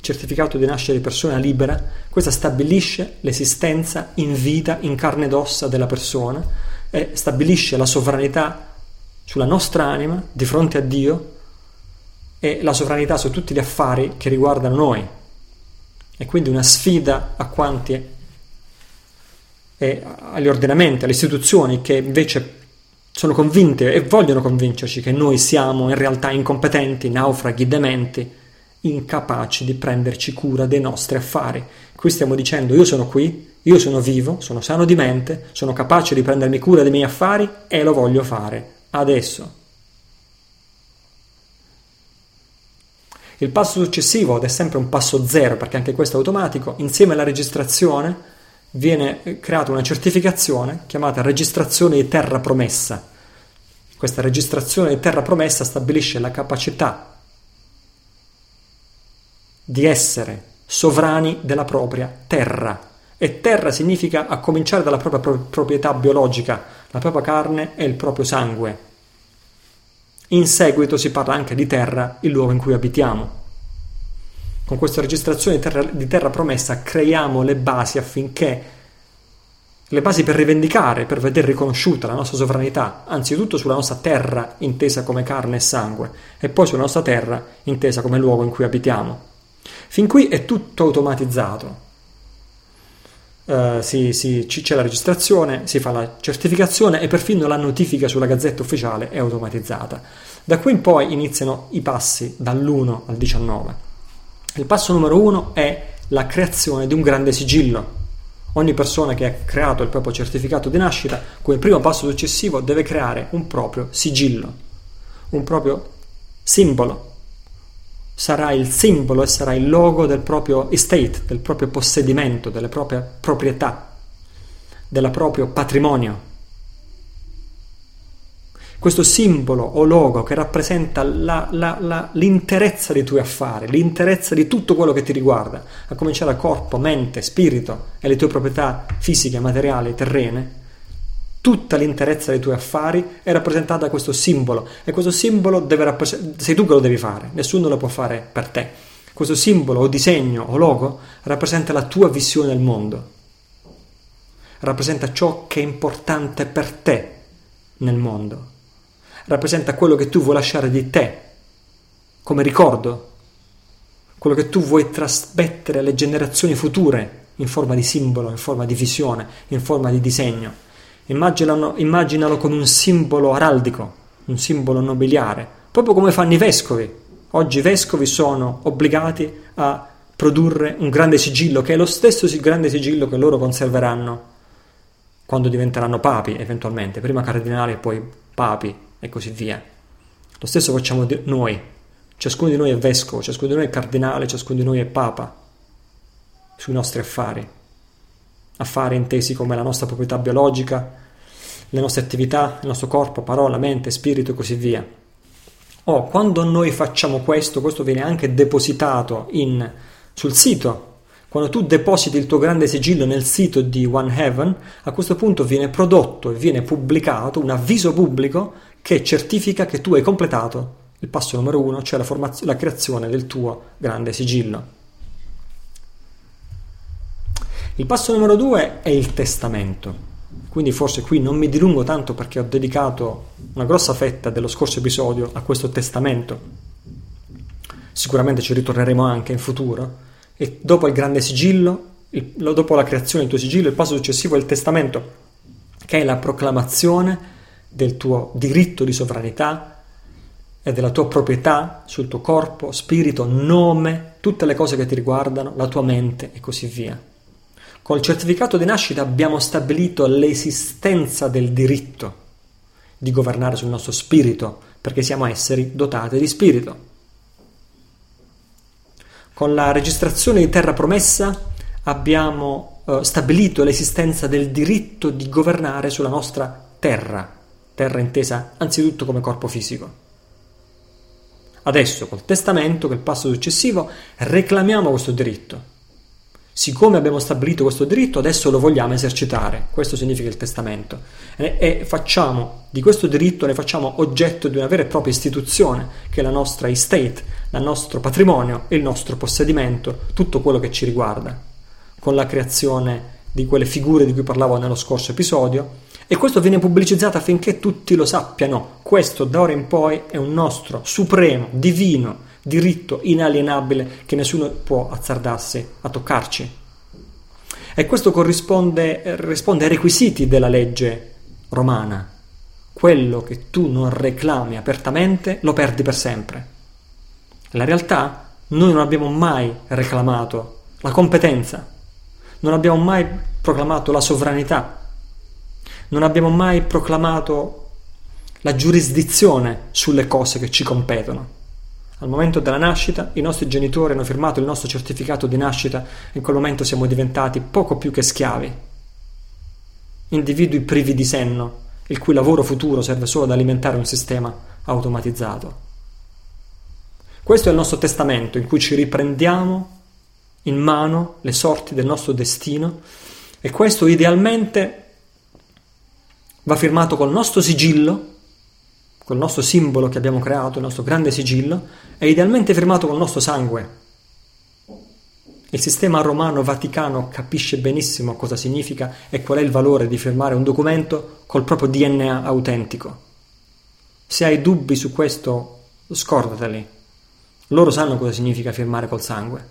di persona libera. Questa stabilisce l'esistenza in vita, in carne ed ossa della persona, e stabilisce la sovranità sulla nostra anima di fronte a Dio e la sovranità su tutti gli affari che riguardano noi. È quindi una sfida a quanti e agli ordinamenti, alle istituzioni che invece sono convinte e vogliono convincerci che noi siamo in realtà incompetenti, naufraghi, dementi, incapaci di prenderci cura dei nostri affari. Qui stiamo dicendo: io sono qui, io sono vivo, sono sano di mente, sono capace di prendermi cura dei miei affari e lo voglio fare adesso. Il passo successivo, ed è sempre un passo 0 perché anche questo è automatico, insieme alla registrazione viene creata una certificazione chiamata registrazione di terra promessa. Questa registrazione di terra promessa stabilisce la capacità di essere sovrani della propria terra, e terra significa a cominciare dalla propria proprietà biologica, la propria carne e il proprio sangue. In seguito si parla anche di terra, il luogo in cui abitiamo. Con questa registrazione di terra promessa creiamo le basi affinché le basi per rivendicare, per vedere riconosciuta la nostra sovranità, anzitutto sulla nostra terra intesa come carne e sangue, e poi sulla nostra terra intesa come luogo in cui abitiamo. Fin qui è tutto automatizzato. C'è la registrazione, si fa la certificazione e perfino la notifica sulla Gazzetta Ufficiale è automatizzata. Da qui in poi iniziano i passi dall'1 al 19. Il passo numero 1 è la creazione di un grande sigillo. Ogni persona che ha creato il proprio certificato di nascita, come primo passo successivo, deve creare un proprio sigillo, un proprio simbolo. Sarà il simbolo e sarà il logo del proprio estate, del proprio possedimento, delle proprie proprietà, del proprio patrimonio. Questo simbolo o logo che rappresenta l'interezza dei tuoi affari, l'interezza di tutto quello che ti riguarda, a cominciare da corpo, mente, spirito e le tue proprietà fisiche, materiali, terrene. Tutta l'interezza dei tuoi affari è rappresentata da questo simbolo, e questo simbolo deve sei tu che lo devi fare, nessuno lo può fare per te. Questo simbolo o disegno o logo rappresenta la tua visione del mondo, rappresenta ciò che è importante per te, nel mondo. Rappresenta quello che tu vuoi lasciare di te, come ricordo, quello che tu vuoi trasmettere alle generazioni future in forma di simbolo, in forma di visione, in forma di disegno. Immaginalo come un simbolo araldico, un simbolo nobiliare, proprio come fanno i vescovi. Oggi i vescovi sono obbligati a produrre un grande sigillo, che è lo stesso grande sigillo che loro conserveranno quando diventeranno papi, eventualmente, prima cardinali e poi papi e così via. Lo stesso facciamo noi, ciascuno di noi è vescovo, ciascuno di noi è cardinale, ciascuno di noi è papa, sui nostri affari, affari intesi come la nostra proprietà biologica, le nostre attività, il nostro corpo, parola, mente, spirito e così via. Quando noi facciamo questo viene anche depositato sul sito. Quando tu depositi il tuo grande sigillo nel sito di One Heaven, a questo punto viene prodotto e viene pubblicato un avviso pubblico che certifica che tu hai completato il passo numero 1, cioè la creazione del tuo grande sigillo. Il passo numero 2 è il testamento. Quindi forse qui non mi dilungo tanto perché ho dedicato una grossa fetta dello scorso episodio a questo testamento. Sicuramente ci ritorneremo anche in futuro. E dopo il grande sigillo, dopo la creazione del tuo sigillo, il passo successivo è il testamento, che è la proclamazione del tuo diritto di sovranità e della tua proprietà sul tuo corpo, spirito, nome, tutte le cose che ti riguardano, la tua mente e così via. Col certificato di nascita abbiamo stabilito l'esistenza del diritto di governare sul nostro spirito, perché siamo esseri dotati di spirito. Con la registrazione di terra promessa abbiamo stabilito l'esistenza del diritto di governare sulla nostra terra intesa anzitutto come corpo fisico. Adesso col testamento, che è il passo successivo, reclamiamo questo diritto. Siccome abbiamo stabilito questo diritto, adesso lo vogliamo esercitare. Questo significa il testamento. E facciamo di questo diritto, ne facciamo oggetto di una vera e propria istituzione, che è la nostra estate, il nostro patrimonio, il nostro possedimento, tutto quello che ci riguarda, con la creazione di quelle figure di cui parlavo nello scorso episodio. E questo viene pubblicizzato affinché tutti lo sappiano. Questo da ora in poi è un nostro supremo, divino diritto inalienabile che nessuno può azzardarsi a toccarci. E questo risponde ai requisiti della legge romana. Quello che tu non reclami apertamente lo perdi per sempre. La realtà, noi non abbiamo mai reclamato la competenza, non abbiamo mai proclamato la sovranità, non abbiamo mai proclamato la giurisdizione sulle cose che ci competono. Al momento della nascita i nostri genitori hanno firmato il nostro certificato di nascita e in quel momento siamo diventati poco più che schiavi, individui privi di senno, il cui lavoro futuro serve solo ad alimentare un sistema automatizzato. Questo è il nostro testamento in cui ci riprendiamo in mano le sorti del nostro destino, e questo idealmente va firmato col nostro sigillo, col nostro simbolo che abbiamo creato, il nostro grande sigillo, è idealmente firmato col nostro sangue. Il sistema romano-vaticano capisce benissimo cosa significa e qual è il valore di firmare un documento col proprio DNA autentico. Se hai dubbi su questo, scordateli. Loro sanno cosa significa firmare col sangue.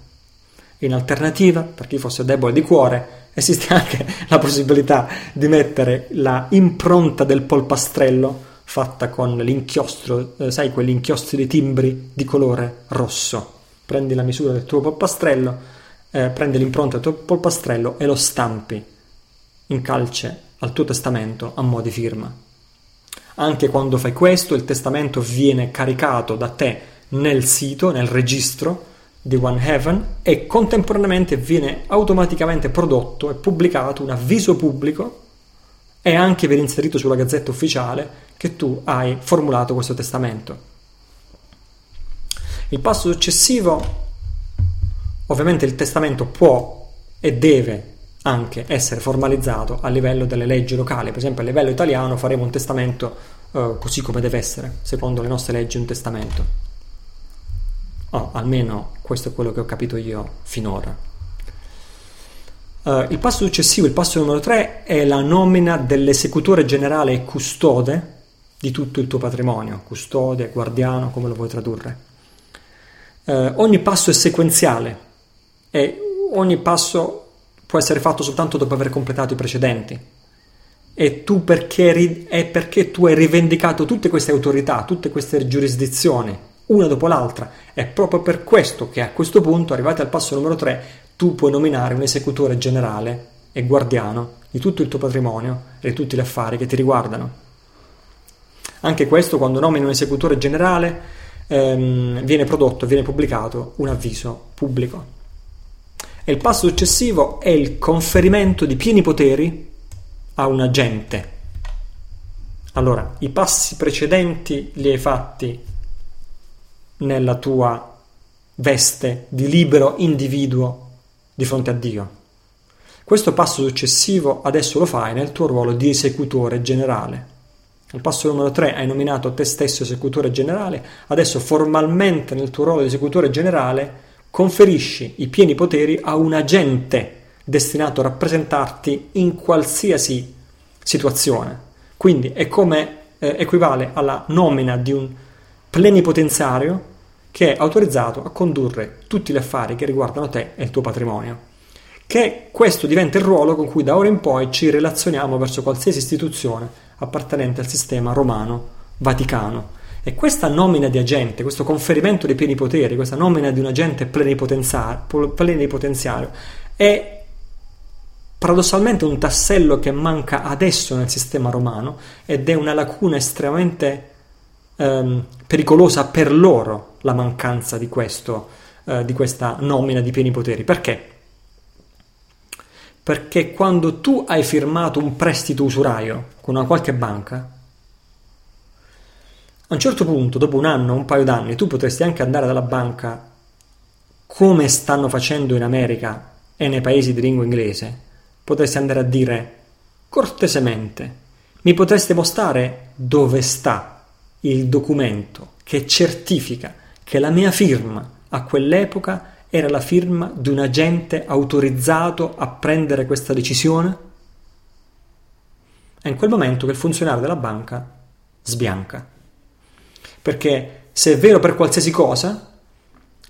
In alternativa, per chi fosse debole di cuore, esiste anche la possibilità di mettere la impronta del polpastrello fatta con l'inchiostro, sai, quegli inchiostri di timbri di colore rosso. Prendi la misura del tuo polpastrello, prendi l'impronta del tuo polpastrello e lo stampi in calce al tuo testamento a mo' di firma. Anche quando fai questo, il testamento viene caricato da te nel sito, nel registro di One Heaven, e contemporaneamente viene automaticamente prodotto e pubblicato un avviso pubblico, e anche viene inserito sulla Gazzetta Ufficiale che tu hai formulato questo testamento. Il passo successivo, ovviamente il testamento può e deve anche essere formalizzato a livello delle leggi locali. Per esempio a livello italiano faremo un testamento così come deve essere, secondo le nostre leggi un testamento. Almeno questo è quello che ho capito io finora. Il passo successivo, il passo numero 3, è la nomina dell'esecutore generale e custode di tutto il tuo patrimonio, custode, guardiano, come lo vuoi tradurre. Ogni passo è sequenziale e ogni passo può essere fatto soltanto dopo aver completato i precedenti. E tu perché tu hai rivendicato tutte queste autorità, tutte queste giurisdizioni, una dopo l'altra. È proprio per questo che a questo punto, arrivati al passo numero 3, tu puoi nominare un esecutore generale e guardiano di tutto il tuo patrimonio e di tutti gli affari che ti riguardano. Anche questo, quando nomini un esecutore generale, viene pubblicato un avviso pubblico. E il passo successivo è il conferimento di pieni poteri a un agente. Allora, i passi precedenti li hai fatti nella tua veste di libero individuo di fronte a Dio. Questo passo successivo adesso lo fai nel tuo ruolo di esecutore generale. Al passo numero 3 hai nominato te stesso esecutore generale, adesso formalmente nel tuo ruolo di esecutore generale conferisci i pieni poteri a un agente destinato a rappresentarti in qualsiasi situazione. Quindi è come equivale alla nomina di un plenipotenziario che è autorizzato a condurre tutti gli affari che riguardano te e il tuo patrimonio. Che questo diventa il ruolo con cui da ora in poi ci relazioniamo verso qualsiasi istituzione appartenente al sistema romano vaticano. E questa nomina di agente, questo conferimento dei pieni poteri, questa nomina di un agente plenipotenziario è paradossalmente un tassello che manca adesso nel sistema romano ed è una lacuna estremamente pericolosa per loro, la mancanza di questo, di questa nomina di pieni poteri. Perché? Perché quando tu hai firmato un prestito usuraio con una qualche banca, a un certo punto, dopo un anno, un paio d'anni, tu potresti anche andare dalla banca, come stanno facendo in America e nei paesi di lingua inglese, potresti andare a dire cortesemente: mi potreste mostrare dove sta il documento che certifica che la mia firma a quell'epoca era la firma di un agente autorizzato a prendere questa decisione? È in quel momento che il funzionario della banca sbianca. Perché se è vero per qualsiasi cosa,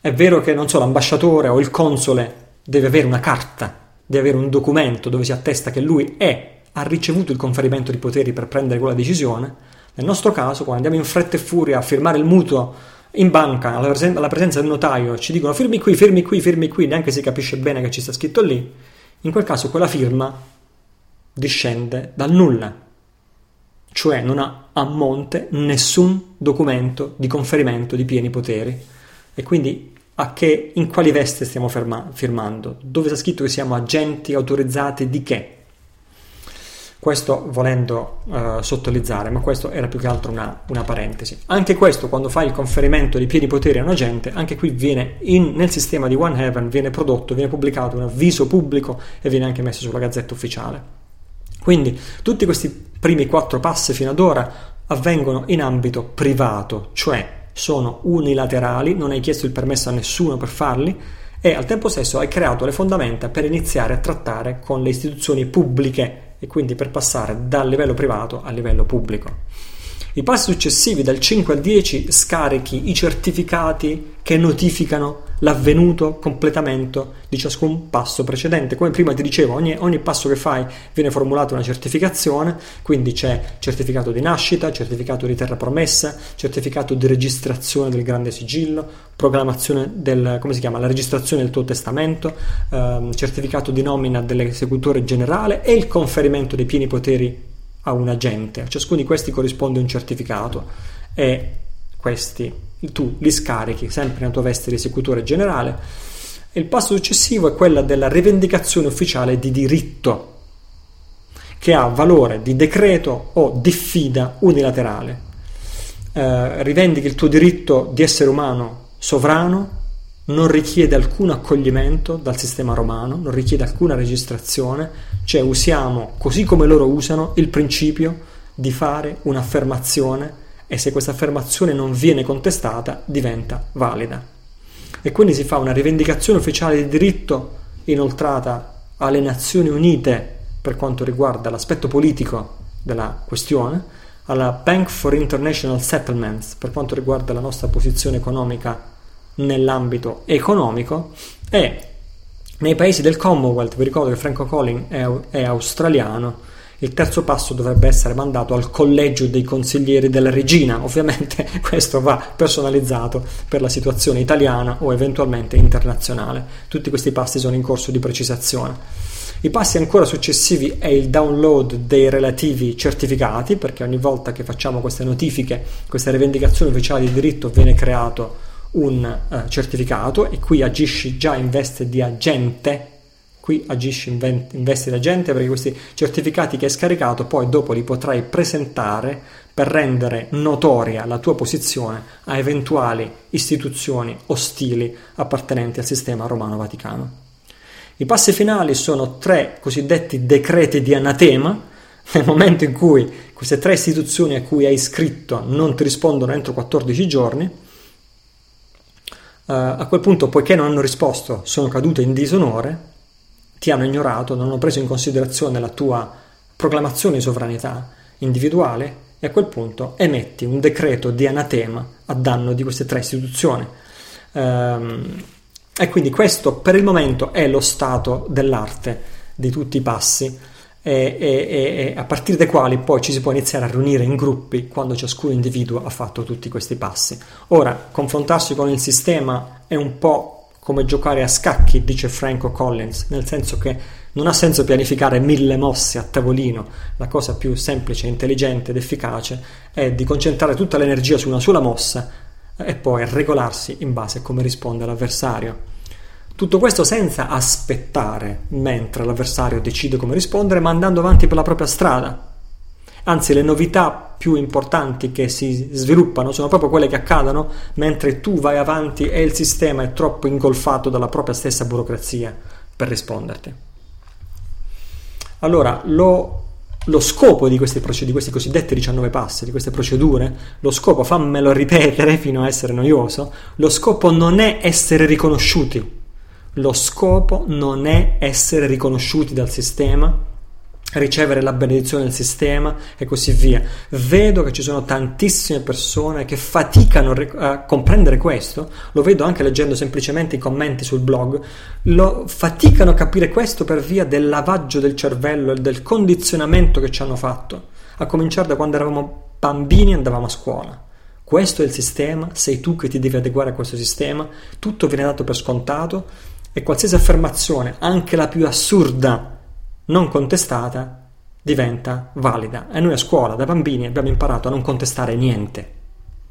è vero che, non so, l'ambasciatore o il console deve avere una carta, deve avere un documento dove si attesta che lui ha ricevuto il conferimento di poteri per prendere quella decisione. Nel nostro caso, quando andiamo in fretta e furia a firmare il mutuo in banca, alla presenza del notaio, ci dicono firmi qui, neanche si capisce bene che ci sta scritto lì. In quel caso quella firma discende dal nulla, cioè non ha a monte nessun documento di conferimento di pieni poteri. E quindi in quali veste stiamo firmando? Dove sta scritto che siamo agenti autorizzati di che? Questo volendo sottolineare, ma questo era più che altro una parentesi. Anche questo, quando fai il conferimento di pieni poteri a un agente, anche qui viene nel sistema di One Heaven viene pubblicato un avviso pubblico e viene anche messo sulla Gazzetta Ufficiale. Quindi tutti questi primi 4 passi fino ad ora avvengono in ambito privato, cioè sono unilaterali, non hai chiesto il permesso a nessuno per farli e al tempo stesso hai creato le fondamenta per iniziare a trattare con le istituzioni pubbliche e quindi per passare dal livello privato al livello pubblico. I passi successivi dal 5 al 10 scarichi i certificati che notificano l'avvenuto completamento di ciascun passo precedente. Come prima ti dicevo, ogni passo che fai viene formulata una certificazione, quindi c'è certificato di nascita, certificato di terra promessa, certificato di registrazione del grande sigillo, proclamazione la registrazione del tuo testamento, certificato di nomina dell'esecutore generale e il conferimento dei pieni poteri a un agente. A ciascuno di questi corrisponde un certificato e questi tu li scarichi sempre nella tua veste di esecutore generale. E il passo successivo è quella della rivendicazione ufficiale di diritto, che ha valore di decreto o diffida unilaterale. Rivendichi il tuo diritto di essere umano sovrano, non richiede alcun accoglimento dal sistema romano, non richiede alcuna registrazione, cioè usiamo, così come loro usano, il principio di fare un'affermazione e se questa affermazione non viene contestata diventa valida. E quindi si fa una rivendicazione ufficiale di diritto inoltrata alle Nazioni Unite per quanto riguarda l'aspetto politico della questione, alla Bank for International Settlements per quanto riguarda la nostra posizione economica nell'ambito economico, e nei paesi del Commonwealth, vi ricordo che Franco Collins è australiano, il terzo passo dovrebbe essere mandato al collegio dei consiglieri della regina. Ovviamente questo va personalizzato per la situazione italiana o eventualmente internazionale. Tutti questi passi sono in corso di precisazione. I passi ancora successivi è il download dei relativi certificati, perché ogni volta che facciamo queste notifiche, queste rivendicazioni ufficiali di diritto, viene creato un certificato, e qui agisci già in veste di agente. Qui agisci in veste di agente, perché questi certificati che hai scaricato poi dopo li potrai presentare per rendere notoria la tua posizione a eventuali istituzioni ostili appartenenti al sistema romano-vaticano. I passi finali sono tre cosiddetti decreti di anatema. Nel momento in cui queste tre istituzioni a cui hai iscritto non ti rispondono entro 14 giorni, a quel punto, poiché non hanno risposto, sono cadute in disonore, ti hanno ignorato, non hanno preso in considerazione la tua proclamazione di sovranità individuale, e a quel punto emetti un decreto di anatema a danno di queste tre istituzioni. E quindi questo per il momento è lo stato dell'arte di tutti i passi, e a partire dai quali poi ci si può iniziare a riunire in gruppi quando ciascun individuo ha fatto tutti questi passi. Ora, confrontarsi con il sistema è un po' come giocare a scacchi, dice Franco Collins, nel senso che non ha senso pianificare 1000 mosse a tavolino. La cosa più semplice, intelligente ed efficace è di concentrare tutta l'energia su una sola mossa e poi regolarsi in base a come risponde l'avversario. Tutto questo senza aspettare mentre l'avversario decide come rispondere, ma andando avanti per la propria strada. Anzi, le novità più importanti che si sviluppano sono proprio quelle che accadono mentre tu vai avanti e il sistema è troppo ingolfato dalla propria stessa burocrazia per risponderti. Allora, lo scopo di questi cosiddetti 19 passi, di queste procedure, lo scopo, fammelo ripetere fino a essere noioso, lo scopo non è essere riconosciuti. Lo scopo non è essere riconosciuti dal sistema, ricevere la benedizione del sistema e così via. Vedo che ci sono tantissime persone che faticano a comprendere questo, lo vedo anche leggendo semplicemente i commenti sul blog, faticano a capire questo per via del lavaggio del cervello e del condizionamento che ci hanno fatto, a cominciare da quando eravamo bambini e andavamo a scuola. Questo è il sistema, sei tu che ti devi adeguare a questo sistema, tutto viene dato per scontato e qualsiasi affermazione, anche la più assurda, non contestata, diventa valida. E noi a scuola, da bambini, abbiamo imparato a non contestare niente.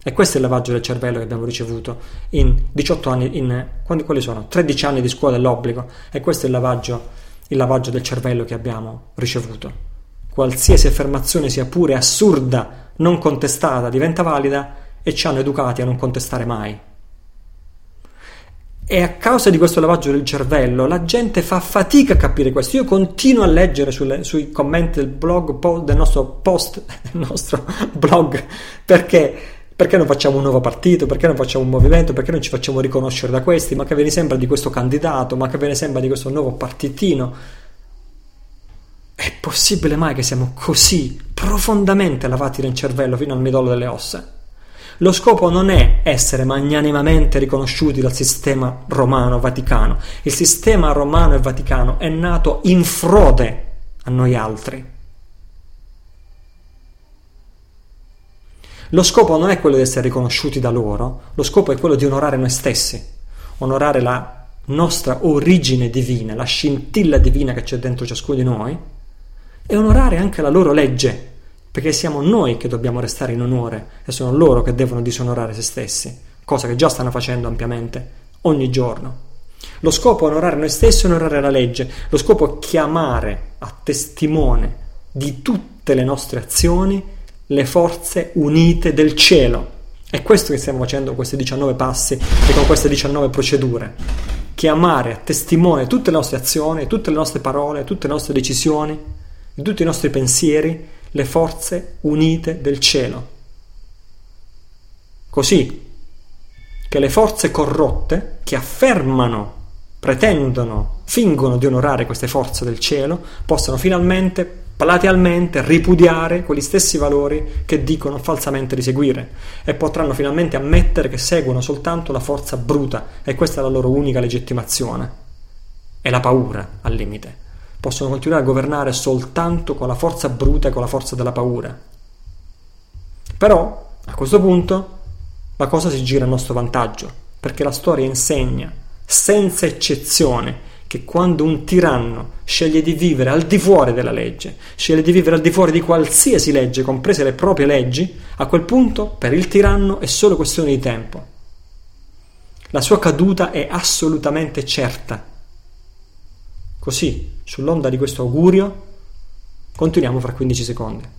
E questo è il lavaggio del cervello che abbiamo ricevuto in 18 anni, in quali sono? 13 anni di scuola dell'obbligo. E questo è il lavaggio del cervello che abbiamo ricevuto. Qualsiasi affermazione, sia pure assurda, non contestata, diventa valida, e ci hanno educati a non contestare mai. E a causa di questo lavaggio del cervello la gente fa fatica a capire questo. Io continuo a leggere sui commenti del blog, del nostro blog, perché non facciamo un nuovo partito, perché non facciamo un movimento, perché non ci facciamo riconoscere da questi, ma che ve ne sembra di questo candidato, ma che ve ne sembra di questo nuovo partitino. È possibile mai che siamo così profondamente lavati nel cervello fino al midollo delle ossa? Lo scopo non è essere magnanimamente riconosciuti dal sistema romano-vaticano. Il sistema romano e vaticano è nato in frode a noi altri. Lo scopo non è quello di essere riconosciuti da loro, lo scopo è quello di onorare noi stessi, onorare la nostra origine divina, la scintilla divina che c'è dentro ciascuno di noi, e onorare anche la loro legge, perché siamo noi che dobbiamo restare in onore e sono loro che devono disonorare se stessi, cosa che già stanno facendo ampiamente ogni giorno. Lo scopo è onorare noi stessi e onorare la legge. Lo scopo è chiamare a testimone di tutte le nostre azioni le forze unite del cielo. È questo che stiamo facendo con questi 19 passi e con queste 19 procedure. Chiamare a testimone tutte le nostre azioni, tutte le nostre parole, tutte le nostre decisioni, tutti i nostri pensieri, le forze unite del cielo, così che le forze corrotte che affermano, pretendono, fingono di onorare queste forze del cielo possano finalmente platealmente ripudiare quegli stessi valori che dicono falsamente di seguire, e potranno finalmente ammettere che seguono soltanto la forza bruta, e questa è la loro unica legittimazione. È la paura, al limite. Possono continuare a governare soltanto con la forza bruta e con la forza della paura. Però, a questo punto, la cosa si gira a nostro vantaggio, perché la storia insegna, senza eccezione, che quando un tiranno sceglie di vivere al di fuori della legge, sceglie di vivere al di fuori di qualsiasi legge, comprese le proprie leggi, a quel punto per il tiranno è solo questione di tempo. La sua caduta è assolutamente certa. Così, sull'onda di questo augurio, continuiamo fra 15 secondi.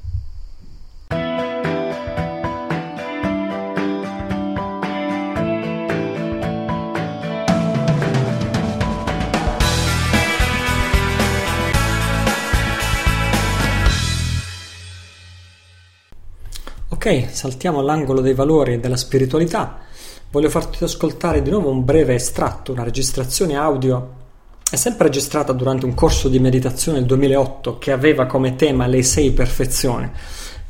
Ok, saltiamo all'angolo dei valori e della spiritualità. Voglio farti ascoltare di nuovo un breve estratto, una registrazione audio, è sempre registrata durante un corso di meditazione del 2008 che aveva come tema le 6 perfezioni.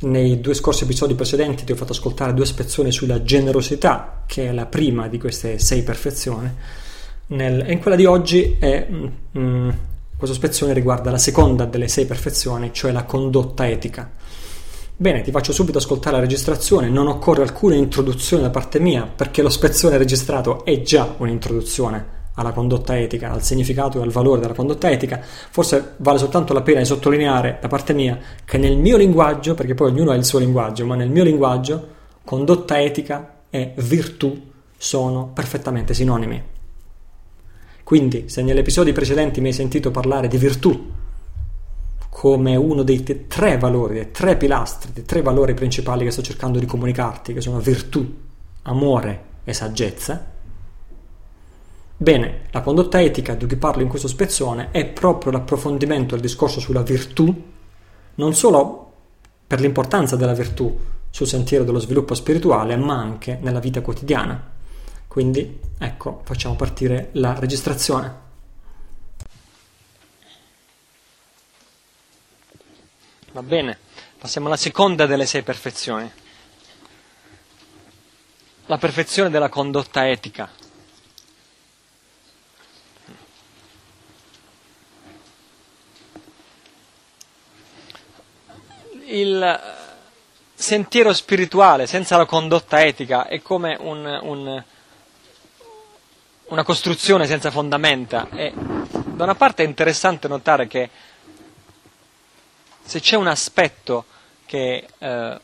Nei 2 scorsi episodi precedenti ti ho fatto ascoltare 2 spezzoni sulla generosità, che è la prima di queste 6 perfezioni. In quella di oggi questa spezzone riguarda la seconda delle 6 perfezioni, cioè la condotta etica. Bene, ti faccio subito ascoltare la registrazione, non occorre alcuna introduzione da parte mia, perché lo spezzone registrato è già un'introduzione alla condotta etica, al significato e al valore della condotta etica. Forse vale soltanto la pena di sottolineare da parte mia che nel mio linguaggio, perché poi ognuno ha il suo linguaggio, ma nel mio linguaggio condotta etica e virtù sono perfettamente sinonimi. Quindi, se negli episodi precedenti mi hai sentito parlare di virtù come uno dei 3 valori, dei 3 pilastri, dei 3 valori principali che sto cercando di comunicarti, che sono virtù, amore e saggezza. Bene, la condotta etica di cui parlo in questo spezzone è proprio l'approfondimento del discorso sulla virtù, non solo per l'importanza della virtù sul sentiero dello sviluppo spirituale, ma anche nella vita quotidiana. Quindi, ecco, facciamo partire la registrazione. Va bene, passiamo alla seconda delle 6 perfezioni. La perfezione della condotta etica. Il sentiero spirituale senza la condotta etica è come una costruzione senza fondamenta. E da una parte è interessante notare che se c'è un aspetto che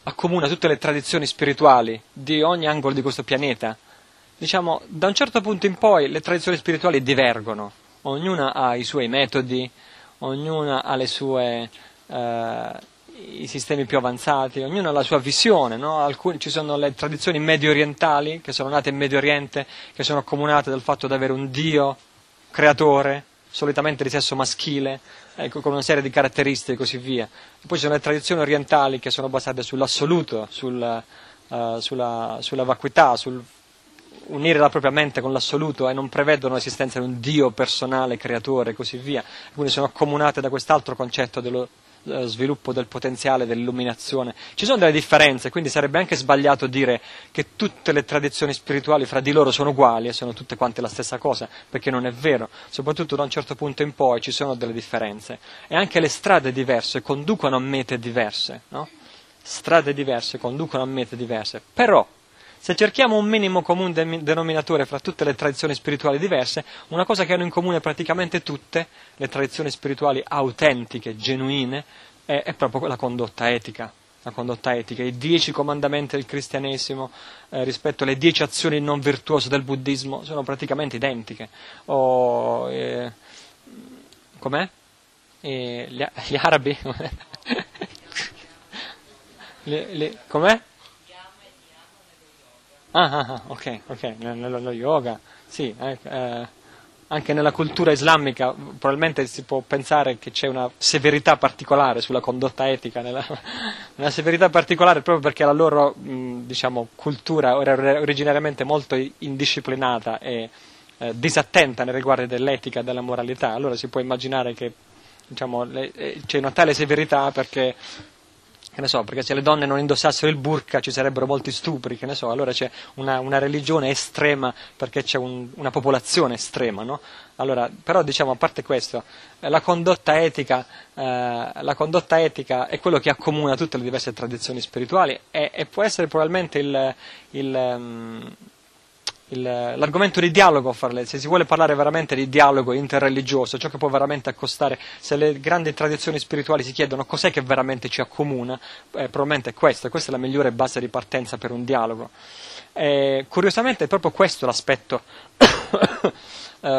accomuna tutte le tradizioni spirituali di ogni angolo di questo pianeta, diciamo, da un certo punto in poi le tradizioni spirituali divergono, ognuna ha i suoi metodi, ognuna ha le sue, i sistemi più avanzati, ognuna ha la sua visione, no? Ci sono le tradizioni medio orientali, che sono nate in Medio Oriente, che sono accomunate dal fatto di avere un dio creatore, solitamente di sesso maschile, ecco, con una serie di caratteristiche e così via. E poi ci sono le tradizioni orientali che sono basate sull'assoluto, sulla vacuità, sul unire la propria mente con l'assoluto, e non prevedono l'esistenza di un dio personale, creatore e così via. Quindi sono accomunate da quest'altro concetto dello sviluppo del potenziale, dell'illuminazione. Ci sono delle differenze, quindi sarebbe anche sbagliato dire che tutte le tradizioni spirituali fra di loro sono uguali e sono tutte quante la stessa cosa, perché non è vero. Soprattutto da un certo punto in poi ci sono delle differenze, e anche le strade diverse conducono a mete diverse, no? Strade diverse conducono a mete diverse. Però se cerchiamo un minimo comune denominatore fra tutte le tradizioni spirituali diverse, una cosa che hanno in comune praticamente tutte le tradizioni spirituali autentiche, genuine, è proprio la condotta etica. La condotta etica, i 10 comandamenti del cristianesimo rispetto alle 10 azioni non virtuose del buddismo sono praticamente identiche. Gli arabi? Com'è? Ok, nello yoga, sì, anche nella cultura islamica probabilmente si può pensare che c'è una severità particolare sulla condotta etica, una severità particolare proprio perché la loro cultura era originariamente molto indisciplinata e disattenta nei riguardi dell'etica e della moralità, allora si può immaginare che diciamo, c'è una tale severità perché, che ne so, perché se le donne non indossassero il burka ci sarebbero molti stupri, che ne so, allora c'è una religione estrema perché c'è una popolazione estrema, no? Allora, però diciamo, a parte questo, la condotta etica è quello che accomuna tutte le diverse tradizioni spirituali e può essere probabilmente l'argomento di dialogo, se si vuole parlare veramente di dialogo interreligioso, ciò che può veramente accostare, se le grandi tradizioni spirituali si chiedono cos'è che veramente ci accomuna, probabilmente è questo, questa è la migliore base di partenza per un dialogo. Curiosamente è proprio questo l'aspetto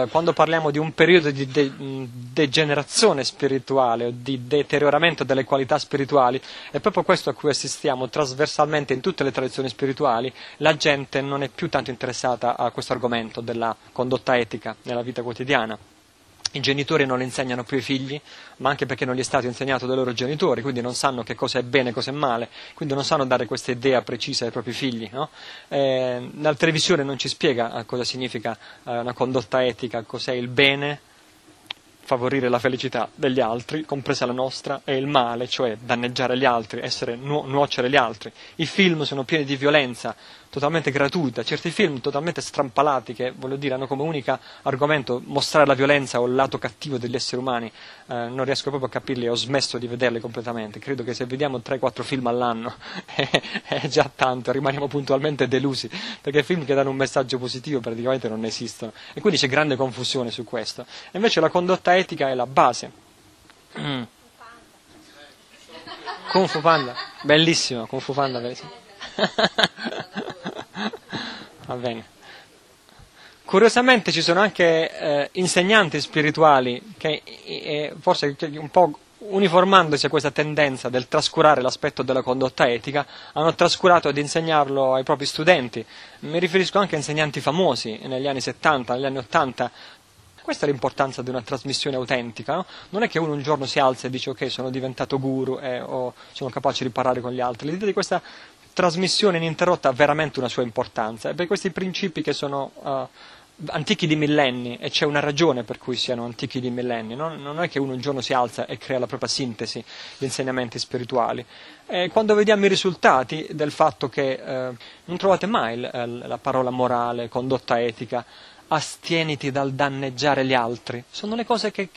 quando parliamo di un periodo di degenerazione spirituale o di deterioramento delle qualità spirituali, è proprio questo a cui assistiamo trasversalmente in tutte le tradizioni spirituali. La gente non è più tanto interessata a questo argomento della condotta etica nella vita quotidiana. I genitori non le insegnano più ai figli, ma anche perché non gli è stato insegnato dai loro genitori, quindi non sanno che cosa è bene e cosa è male, quindi non sanno dare questa idea precisa ai propri figli, no? La televisione non ci spiega cosa significa una condotta etica, cos'è il bene, favorire la felicità degli altri, compresa la nostra, e il male, cioè danneggiare gli altri, essere nuocere gli altri. I film sono pieni di violenza totalmente gratuita, certi film totalmente strampalati che, voglio dire, hanno come unico argomento mostrare la violenza o il lato cattivo degli esseri umani. Non riesco proprio a capirli, ho smesso di vederli completamente. Credo che se vediamo 3-4 film all'anno è già tanto, rimaniamo puntualmente delusi, perché film che danno un messaggio positivo praticamente non esistono, e quindi c'è grande confusione su questo. E invece la condotta etica è la base. Kung Fu Panda, bellissimo, Kung Fu Panda, bellissimo. Va bene. Curiosamente ci sono anche insegnanti spirituali che forse un po' uniformandosi a questa tendenza del trascurare l'aspetto della condotta etica, hanno trascurato ad insegnarlo ai propri studenti. Mi riferisco anche a insegnanti famosi negli anni 70, negli anni 80. Questa è l'importanza di una trasmissione autentica, no? Non è che uno un giorno si alza e dice ok, sono diventato guru o sono capace di parlare con gli altri. L'idea di questa trasmissione ininterrotta ha veramente una sua importanza, e per questi principi che sono antichi di millenni, e c'è una ragione per cui siano antichi di millenni, non è che uno un giorno si alza e crea la propria sintesi di insegnamenti spirituali. E quando vediamo i risultati del fatto che non trovate mai la parola morale, condotta etica, astieniti dal danneggiare gli altri, sono le cose che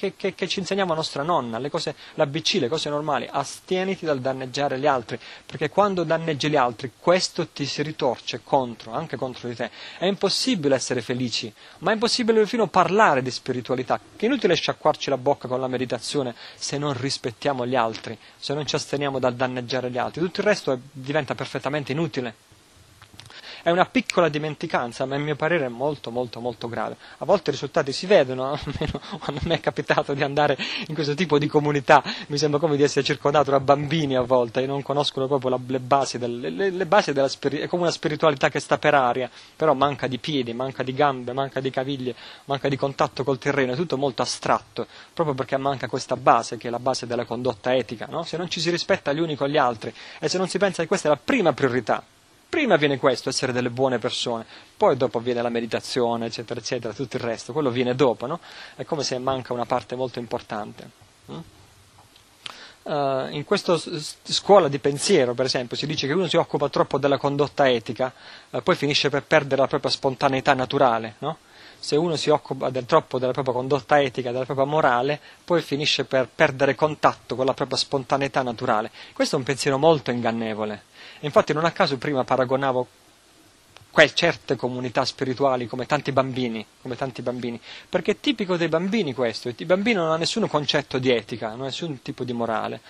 ci insegnava nostra nonna, le cose, l'ABC, le cose normali. Astieniti dal danneggiare gli altri, perché quando danneggi gli altri questo ti si ritorce contro, anche contro di te. È impossibile essere felici, ma è impossibile perfino parlare di spiritualità, che è inutile sciacquarci la bocca con la meditazione se non rispettiamo gli altri, se non ci asteniamo dal danneggiare gli altri, tutto il resto diventa perfettamente inutile. È una piccola dimenticanza, ma a mio parere è molto molto molto grave. A volte i risultati si vedono, almeno quando mi è capitato di andare in questo tipo di comunità, mi sembra come di essere circondato da bambini a volte, e non conoscono proprio le basi, le basi della spiritualità. È come una spiritualità che sta per aria, però manca di piedi, manca di gambe, manca di caviglie, manca di contatto col terreno, è tutto molto astratto, proprio perché manca questa base, che è la base della condotta etica, no? Se non ci si rispetta gli uni con gli altri, e se non si pensa che questa è la prima priorità, prima viene questo, essere delle buone persone, poi dopo viene la meditazione, eccetera, eccetera, tutto il resto, quello viene dopo, no? È come se manca una parte molto importante. In questa scuola di pensiero, per esempio, si dice che uno si occupa troppo della condotta etica, poi finisce per perdere la propria spontaneità naturale, no? Se uno si occupa troppo della propria condotta etica, della propria morale, poi finisce per perdere contatto con la propria spontaneità naturale. Questo è un pensiero molto ingannevole. Infatti non a caso prima paragonavo certe comunità spirituali come tanti bambini, perché è tipico dei bambini questo, il bambino non ha nessun concetto di etica, non ha nessun tipo di morale.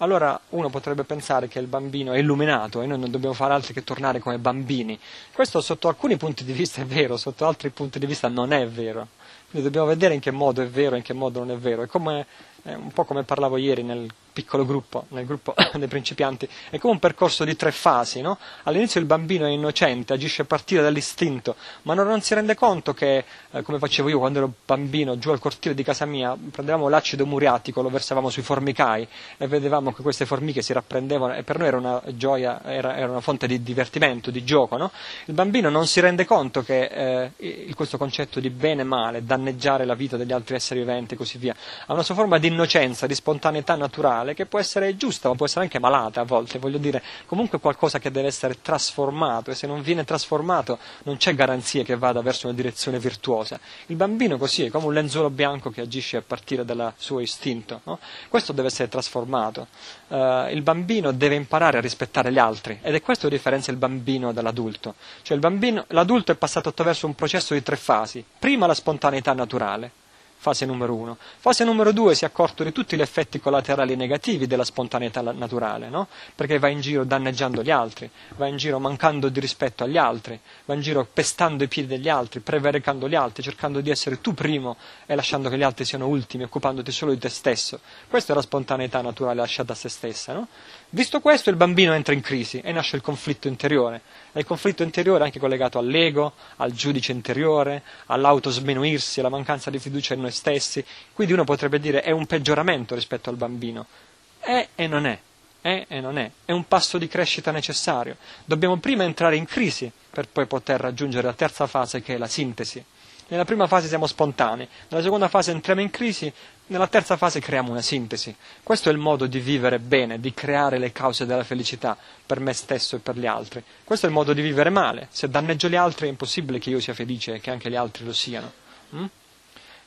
Allora uno potrebbe pensare che il bambino è illuminato e noi non dobbiamo fare altro che tornare come bambini. Questo sotto alcuni punti di vista è vero, sotto altri punti di vista non è vero. Quindi dobbiamo vedere in che modo è vero e in che modo non è vero. È un po' come parlavo ieri nel piccolo gruppo, nel gruppo dei principianti, è come un percorso di tre fasi, no? All'inizio il bambino è innocente, agisce a partire dall'istinto, ma non si rende conto che, come facevo io quando ero bambino, giù al cortile di casa mia, prendevamo l'acido muriatico, lo versavamo sui formicai e vedevamo che queste formiche si rapprendevano, e per noi era una gioia, era una fonte di divertimento, di gioco, no? Il bambino non si rende conto che questo concetto di bene e male, danneggiare la vita degli altri esseri viventi e così via, ha una sua forma di innocenza, di spontaneità naturale, che può essere giusta ma può essere anche malata a volte, voglio dire, comunque qualcosa che deve essere trasformato, e se non viene trasformato non c'è garanzia che vada verso una direzione virtuosa. Il bambino così è come un lenzuolo bianco che agisce a partire dal suo istinto, no? Questo deve essere trasformato. Il bambino deve imparare a rispettare gli altri, ed è questo che differenzia il bambino dall'adulto, cioè l'adulto è passato attraverso un processo di tre fasi: prima la spontaneità naturale, fase numero 1. Fase numero 2, si è accorto di tutti gli effetti collaterali negativi della spontaneità naturale, no? Perché va in giro danneggiando gli altri, va in giro mancando di rispetto agli altri, va in giro pestando i piedi degli altri, prevaricando gli altri, cercando di essere tu primo e lasciando che gli altri siano ultimi, occupandoti solo di te stesso. Questa è la spontaneità naturale lasciata a se stessa, no? Visto questo, il bambino entra in crisi e nasce il conflitto interiore. E il conflitto interiore è anche collegato all'ego, al giudice interiore, all'autosminuirsi, alla mancanza di fiducia in noi stessi. Quindi uno potrebbe dire è un peggioramento rispetto al bambino. È e non è. È e non è. È un passo di crescita necessario. Dobbiamo prima entrare in crisi per poi poter raggiungere la terza fase, che è la sintesi. Nella prima fase siamo spontanei, nella seconda fase entriamo in crisi, nella terza fase creiamo una sintesi. Questo è il modo di vivere bene, di creare le cause della felicità per me stesso e per gli altri. Questo è il modo di vivere male. Se danneggio gli altri è impossibile che io sia felice e che anche gli altri lo siano.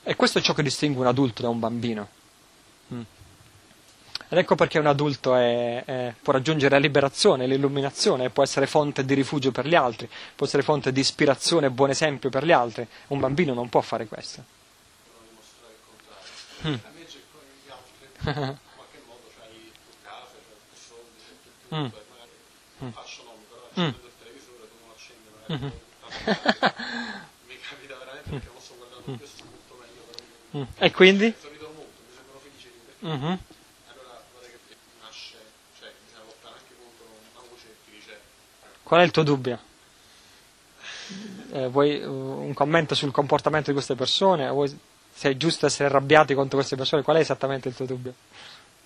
E questo è ciò che distingue un adulto da un bambino. Ed ecco perché un adulto può raggiungere la liberazione, l'illuminazione, può essere fonte di rifugio per gli altri, può essere fonte di ispirazione e buon esempio per gli altri. Un bambino non può fare questo. Mi capita veramente perché posso guardare questo molto meglio, però e quindi? Sorrido molto, mi sembro felice di questo. Qual è il tuo dubbio? Vuoi un commento sul comportamento di queste persone? Se è giusto essere arrabbiati contro queste persone? Qual è esattamente il tuo dubbio?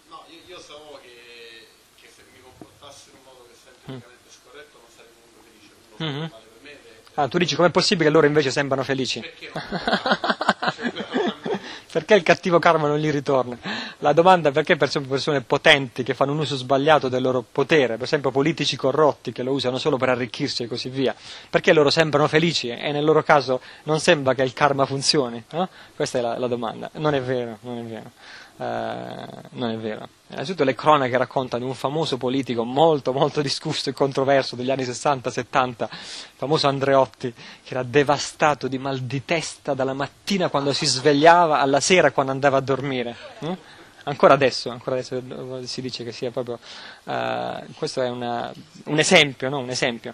No, io sapevo che se mi comportassi in un modo che sembra veramente scorretto non sarei molto felice. Vale per me, tu dici, com'è possibile che loro invece sembrano felici? Perché non? Perché il cattivo karma non gli ritorna? La domanda è perché per esempio persone potenti che fanno un uso sbagliato del loro potere, per esempio politici corrotti che lo usano solo per arricchirsi e così via, perché loro sembrano felici e nel loro caso non sembra che il karma funzioni? No? Questa è la domanda. Non è vero, non è vero. Non è vero. Innanzitutto le cronache raccontano un famoso politico molto molto discusso e controverso degli anni 60-70, il famoso Andreotti, che era devastato di mal di testa dalla mattina quando si svegliava alla sera quando andava a dormire. Ancora adesso si dice che sia proprio questo è un esempio, no? Un esempio.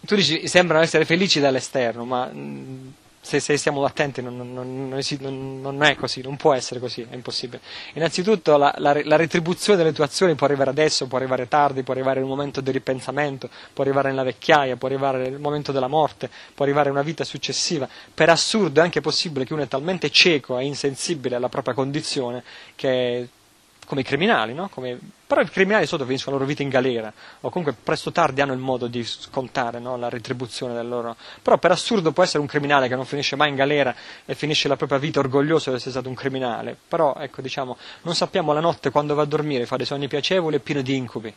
Tu dici sembrano essere felici dall'esterno, ma se siamo attenti non è così, non può essere così, è impossibile. Innanzitutto la retribuzione delle tue azioni può arrivare adesso, può arrivare tardi, può arrivare in un momento di ripensamento, può arrivare nella vecchiaia, può arrivare nel momento della morte, può arrivare in una vita successiva. Per assurdo è anche possibile che uno è talmente cieco e insensibile alla propria condizione che, come i criminali, no? Però i criminali sotto finiscono la loro vita in galera, o comunque presto o tardi hanno il modo di scontare, no? La retribuzione del loro. Però per assurdo può essere un criminale che non finisce mai in galera e finisce la propria vita orgoglioso di essere stato un criminale. Però, ecco, diciamo, non sappiamo la notte quando va a dormire, fa dei sogni piacevoli e pieno di incubi.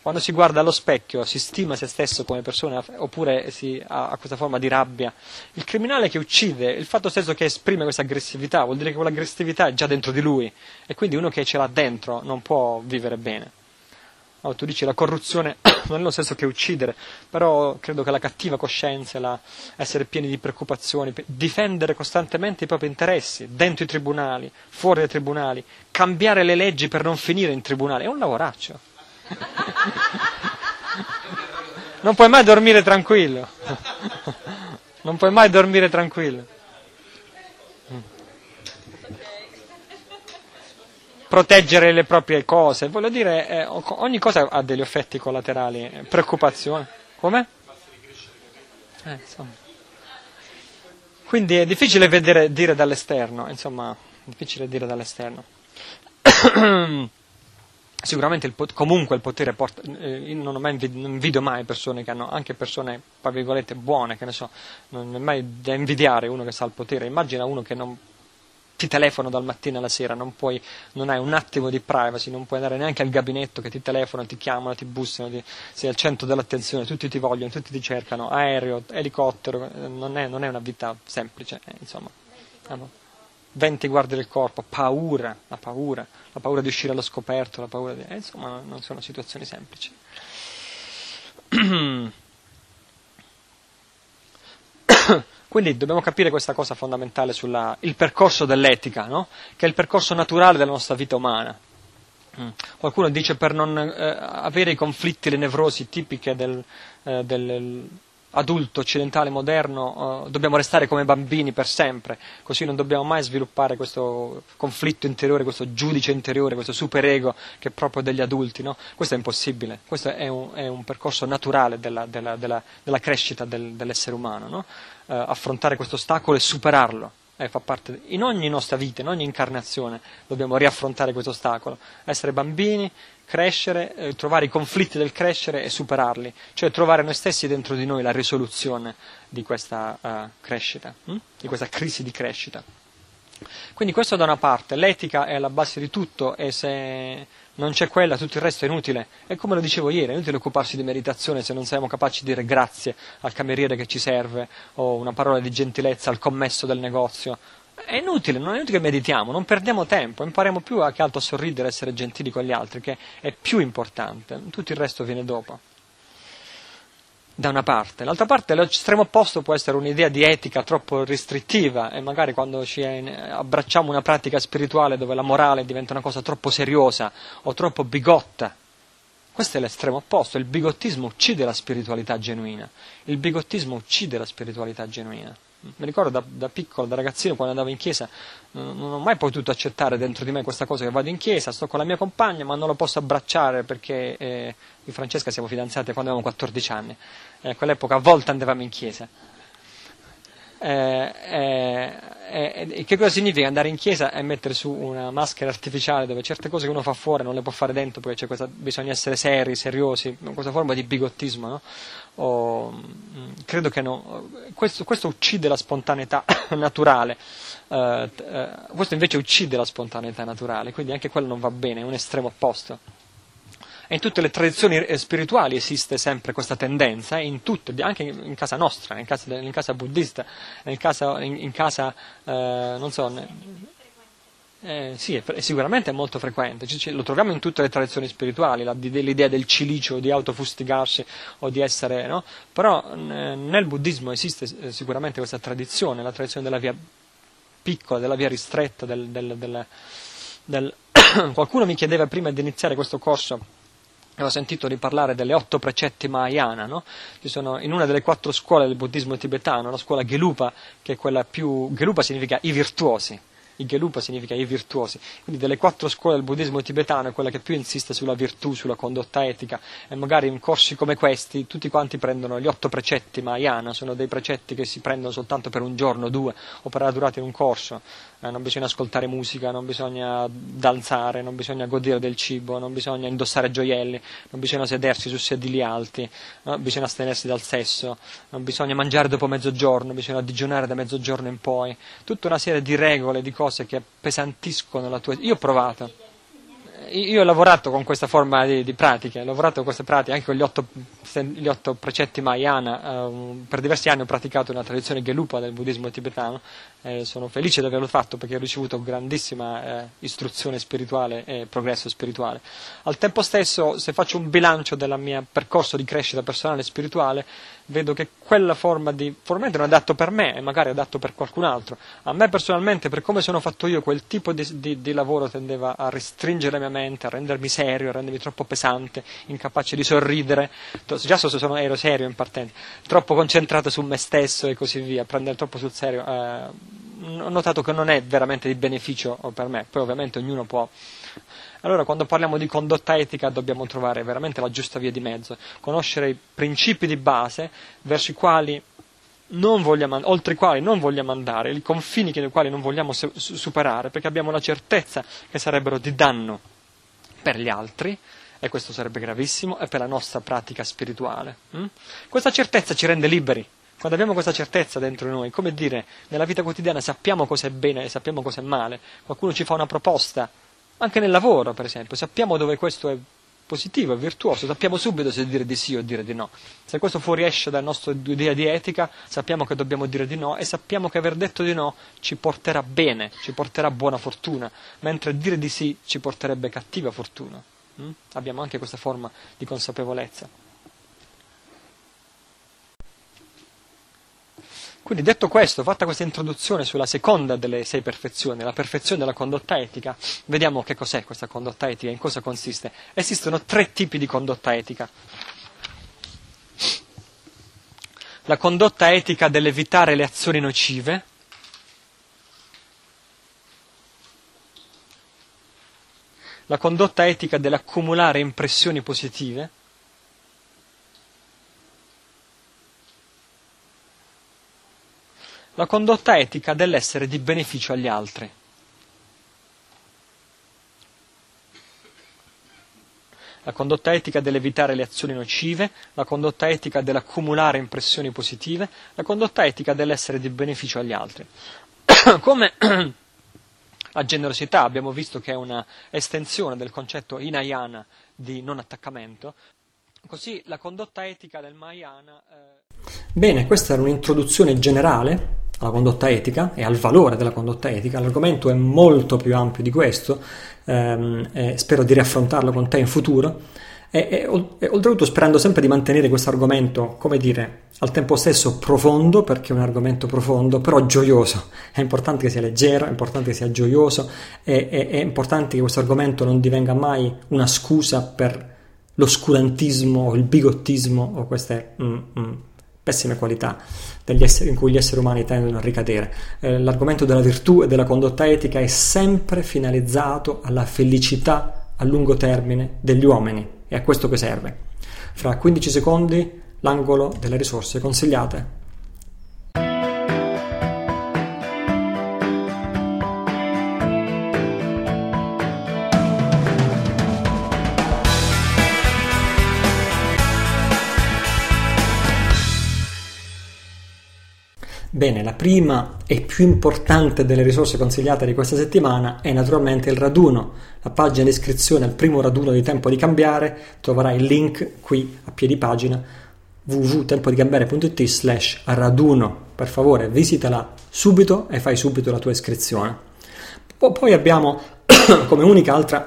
Quando si guarda allo specchio si stima se stesso come persona oppure si ha questa forma di rabbia. Il criminale che uccide, il fatto stesso che esprime questa aggressività vuol dire che quell'aggressività è già dentro di lui, e quindi uno che ce l'ha dentro non può vivere bene. No, tu dici la corruzione non è lo stesso che uccidere, però credo che la cattiva coscienza, essere pieni di preoccupazioni, difendere costantemente i propri interessi dentro i tribunali, fuori dai tribunali, cambiare le leggi per non finire in tribunale, è un lavoraccio. Non puoi mai dormire tranquillo, non puoi mai dormire tranquillo. proteggere le proprie cose, voglio dire, ogni cosa ha degli effetti collaterali, preoccupazione. Come? Insomma. Quindi è difficile vedere, dire dall'esterno, insomma, difficile dire dall'esterno. Sicuramente comunque il potere porta, io non invidio mai persone che hanno, anche persone tra virgolette buone, che ne so, non è mai da invidiare uno che sta al potere. Immagina uno che non ti telefono dal mattino alla sera, non hai un attimo di privacy, non puoi andare neanche al gabinetto, che ti telefonano, ti chiamano, ti bussano, sei al centro dell'attenzione, tutti ti vogliono, tutti ti cercano, aereo, elicottero, non è una vita semplice, insomma. 20 guardie del corpo, paura, la paura di uscire allo scoperto, insomma, non sono situazioni semplici. Quindi dobbiamo capire questa cosa fondamentale sul percorso dell'etica, no? Che è il percorso naturale della nostra vita umana. Qualcuno dice per non avere i conflitti, le nevrosi tipiche dell'adulto occidentale moderno, dobbiamo restare come bambini per sempre, così non dobbiamo mai sviluppare questo conflitto interiore, questo giudice interiore, questo superego che è proprio degli adulti, no? Questo è impossibile, questo è un percorso naturale della crescita dell'essere umano, no? Affrontare questo ostacolo e superarlo, fa parte in ogni nostra vita, in ogni incarnazione dobbiamo riaffrontare questo ostacolo, essere bambini, crescere, trovare i conflitti del crescere e superarli, cioè trovare noi stessi dentro di noi la risoluzione di questa crescita, di questa crisi di crescita. Quindi questo da una parte, l'etica è alla base di tutto e se non c'è quella tutto il resto è inutile. E come lo dicevo ieri, è inutile occuparsi di meditazione se non siamo capaci di dire grazie al cameriere che ci serve o una parola di gentilezza al commesso del negozio. È inutile, non è inutile che meditiamo, non perdiamo tempo, impariamo più che altro a sorridere, essere gentili con gli altri, che è più importante, tutto il resto viene dopo. Da una parte, l'altra parte, l'estremo opposto può essere un'idea di etica troppo restrittiva e magari quando ci abbracciamo una pratica spirituale dove la morale diventa una cosa troppo seriosa o troppo bigotta. Questo è l'estremo opposto, il bigottismo uccide la spiritualità genuina. Il bigottismo uccide la spiritualità genuina. Mi ricordo da piccolo, da ragazzino, quando andavo in chiesa, non ho mai potuto accettare dentro di me questa cosa che vado in chiesa, sto con la mia compagna, ma non lo posso abbracciare perché io e Francesca siamo fidanzate quando avevamo 14 anni. A quell'epoca a volte andavamo in chiesa. Che cosa significa andare in chiesa e mettere su una maschera artificiale dove certe cose che uno fa fuori non le può fare dentro perché c'è bisogna essere seri, seriosi, questa forma di bigottismo, no? Credo che no. Questo uccide la spontaneità naturale, questo invece uccide la spontaneità naturale, quindi anche quello non va bene, è un estremo opposto. E in tutte le tradizioni spirituali esiste sempre questa tendenza, in tutte, anche in casa nostra, in casa buddista, in casa non so, sì, sicuramente è molto frequente, lo troviamo in tutte le tradizioni spirituali, l'idea del cilicio, di autofustigarsi o di essere, no? Però nel buddismo esiste sicuramente questa tradizione, la tradizione della via piccola, della via ristretta, qualcuno mi chiedeva prima di iniziare questo corso, avevo sentito di parlare delle 8 precetti Mahayana, no? Ci sono in una delle 4 scuole del buddismo tibetano, la scuola Gelupa, che è quella più... Gelupa significa i virtuosi. Il Gelupa significa i virtuosi. Quindi delle 4 scuole del buddismo tibetano è quella che più insiste sulla virtù, sulla condotta etica, e magari in corsi come questi tutti quanti prendono gli 8 precetti Mahayana, sono dei precetti che si prendono soltanto per un giorno o 2 o per la durata di un corso. Non bisogna ascoltare musica, non bisogna danzare, non bisogna godere del cibo, non bisogna indossare gioielli, non bisogna sedersi su sedili alti, no? Bisogna astenersi dal sesso, non bisogna mangiare dopo mezzogiorno, bisogna digiunare da mezzogiorno in poi, tutta una serie di regole, di cose che appesantiscono la tua... Io ho provato, io ho lavorato con questa forma di pratiche, ho lavorato con queste pratiche anche con gli otto precetti Mahayana, per diversi anni ho praticato una tradizione Gelupa del buddismo tibetano, sono felice di averlo fatto perché ho ricevuto grandissima istruzione spirituale e progresso spirituale. Al tempo stesso, se faccio un bilancio del mio percorso di crescita personale e spirituale, vedo che quella forma di... probabilmente non è adatto per me e magari è adatto per qualcun altro. A me personalmente, per come sono fatto io, quel tipo di lavoro tendeva a restringere la mia mente, a rendermi serio, a rendermi troppo pesante, incapace di sorridere, già ero serio in partenza, troppo concentrato su me stesso e così via, prendere troppo sul serio. Ho notato che non è veramente di beneficio per me, poi ovviamente ognuno può Allora, quando parliamo di condotta etica dobbiamo trovare veramente la giusta via di mezzo, conoscere i principi di base verso i quali non vogliamo, oltre i quali non vogliamo andare, i confini nei quali non vogliamo superare, perché abbiamo la certezza che sarebbero di danno per gli altri, e questo sarebbe gravissimo, e per la nostra pratica spirituale. Questa certezza ci rende liberi. Quando abbiamo questa certezza dentro noi, come dire, nella vita quotidiana sappiamo cosa è bene e sappiamo cosa è male, qualcuno ci fa una proposta, anche nel lavoro per esempio, sappiamo dove questo è positivo, è virtuoso, sappiamo subito se dire di sì o dire di no. Se questo fuoriesce dalla nostra idea di etica, sappiamo che dobbiamo dire di no e sappiamo che aver detto di no ci porterà bene, ci porterà buona fortuna, mentre dire di sì ci porterebbe cattiva fortuna. Abbiamo anche questa forma di consapevolezza. Quindi, detto questo, fatta questa introduzione sulla seconda delle sei perfezioni, la perfezione della condotta etica, vediamo che cos'è questa condotta etica, in cosa consiste. Esistono tre tipi di condotta etica. La condotta etica dell'evitare le azioni nocive, la condotta etica dell'accumulare impressioni positive, la condotta etica dell'essere di beneficio agli altri. La condotta etica dell'evitare le azioni nocive, la condotta etica dell'accumulare impressioni positive, la condotta etica dell'essere di beneficio agli altri. Come la generosità abbiamo visto che è una estensione del concetto Hinayana di non attaccamento, così la condotta etica del Mahayana... Bene, questa era un'introduzione generale alla condotta etica e al valore della condotta etica. L'argomento è molto più ampio di questo, spero di riaffrontarlo con te in futuro, e oltretutto sperando sempre di mantenere questo argomento, come dire, al tempo stesso profondo, perché è un argomento profondo, però gioioso. È importante che sia leggero, è importante che sia gioioso, è importante che questo argomento non divenga mai una scusa per l'oscurantismo o il bigottismo o queste pessime qualità degli esseri, in cui gli esseri umani tendono a ricadere. L'argomento della virtù e della condotta etica è sempre finalizzato alla felicità a lungo termine degli uomini, e a questo che serve. Fra 15 secondi l'angolo delle risorse consigliate. Bene, la prima e più importante delle risorse consigliate di questa settimana è naturalmente il raduno. La pagina di iscrizione al primo raduno di Tempo di Cambiare, troverai il link qui a piedi pagina, www.tempodicambiare.it/raduno. Per favore, visitala subito e fai subito la tua iscrizione. Poi abbiamo come unica altra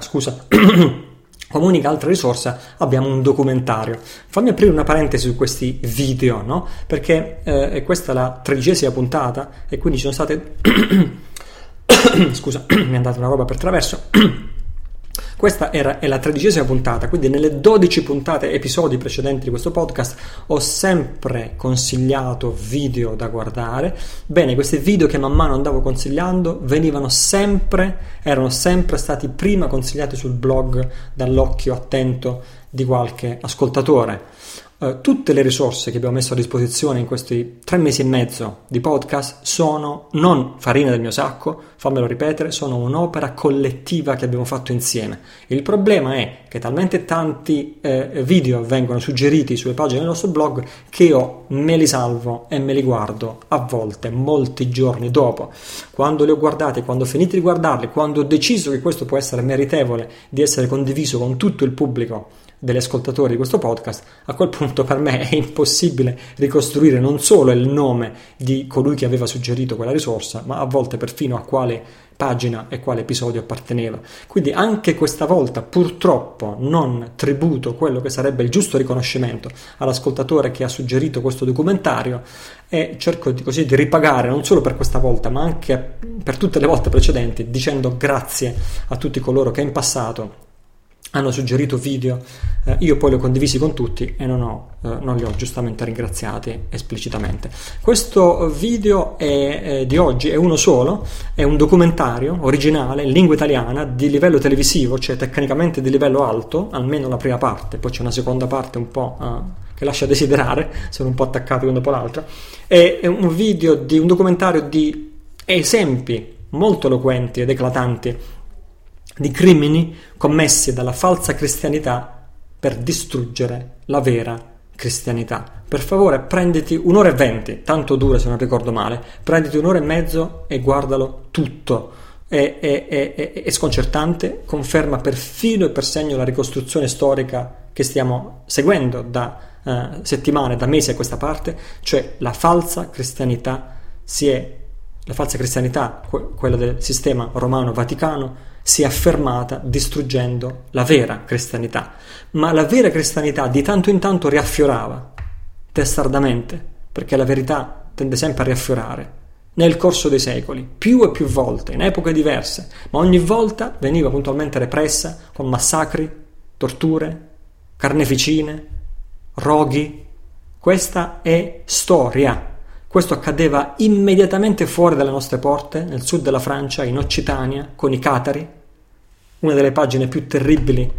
risorsa abbiamo un documentario. Fammi aprire una parentesi su questi video, no? Perché questa è la 13ª puntata e quindi ci sono state... Scusa, mi è andata una roba per traverso. Questa è la 13ª puntata, quindi nelle 12 puntate, episodi precedenti di questo podcast, ho sempre consigliato video da guardare. Bene, questi video che man mano andavo consigliando erano sempre stati prima consigliati sul blog dall'occhio attento di qualche ascoltatore. Tutte le risorse che abbiamo messo a disposizione in questi 3 mesi e mezzo di podcast sono non farina del mio sacco, fammelo ripetere, sono un'opera collettiva che abbiamo fatto insieme. Il problema è che talmente tanti video vengono suggeriti sulle pagine del nostro blog che io me li salvo e me li guardo a volte molti giorni dopo. Quando li ho guardati, quando ho finito di guardarli, quando ho deciso che questo può essere meritevole di essere condiviso con tutto il pubblico degli ascoltatori di questo podcast, a quel punto per me è impossibile ricostruire non solo il nome di colui che aveva suggerito quella risorsa, ma a volte perfino a quale pagina e quale episodio apparteneva. Quindi anche questa volta purtroppo non tributo quello che sarebbe il giusto riconoscimento all'ascoltatore che ha suggerito questo documentario, e cerco così di ripagare non solo per questa volta ma anche per tutte le volte precedenti dicendo grazie a tutti coloro che in passato hanno suggerito video, io poi li ho condivisi con tutti e non li ho giustamente ringraziati esplicitamente. Questo video è di oggi, è uno solo, è un documentario originale in lingua italiana di livello televisivo, cioè tecnicamente di livello alto, almeno la prima parte, poi c'è una seconda parte un po' che lascia desiderare, sono un po' attaccati uno dopo l'altro. È un video di un documentario di esempi molto eloquenti ed eclatanti di crimini commessi dalla falsa cristianità per distruggere la vera cristianità. Per favore, prenditi 1 ora e 20, tanto dura se non ricordo male, prenditi 1 ora e mezzo e guardalo tutto. È sconcertante, conferma per filo e per segno la ricostruzione storica che stiamo seguendo da settimane, da mesi a questa parte, cioè la falsa cristianità, quella del sistema romano-vaticano, si è affermata distruggendo la vera cristianità, ma la vera cristianità di tanto in tanto riaffiorava testardamente, perché la verità tende sempre a riaffiorare nel corso dei secoli, più e più volte, in epoche diverse, ma ogni volta veniva puntualmente repressa con massacri, torture, carneficine, roghi. Questa è storia. Questo accadeva immediatamente fuori dalle nostre porte, nel sud della Francia, in Occitania, con i Catari, una delle pagine più terribili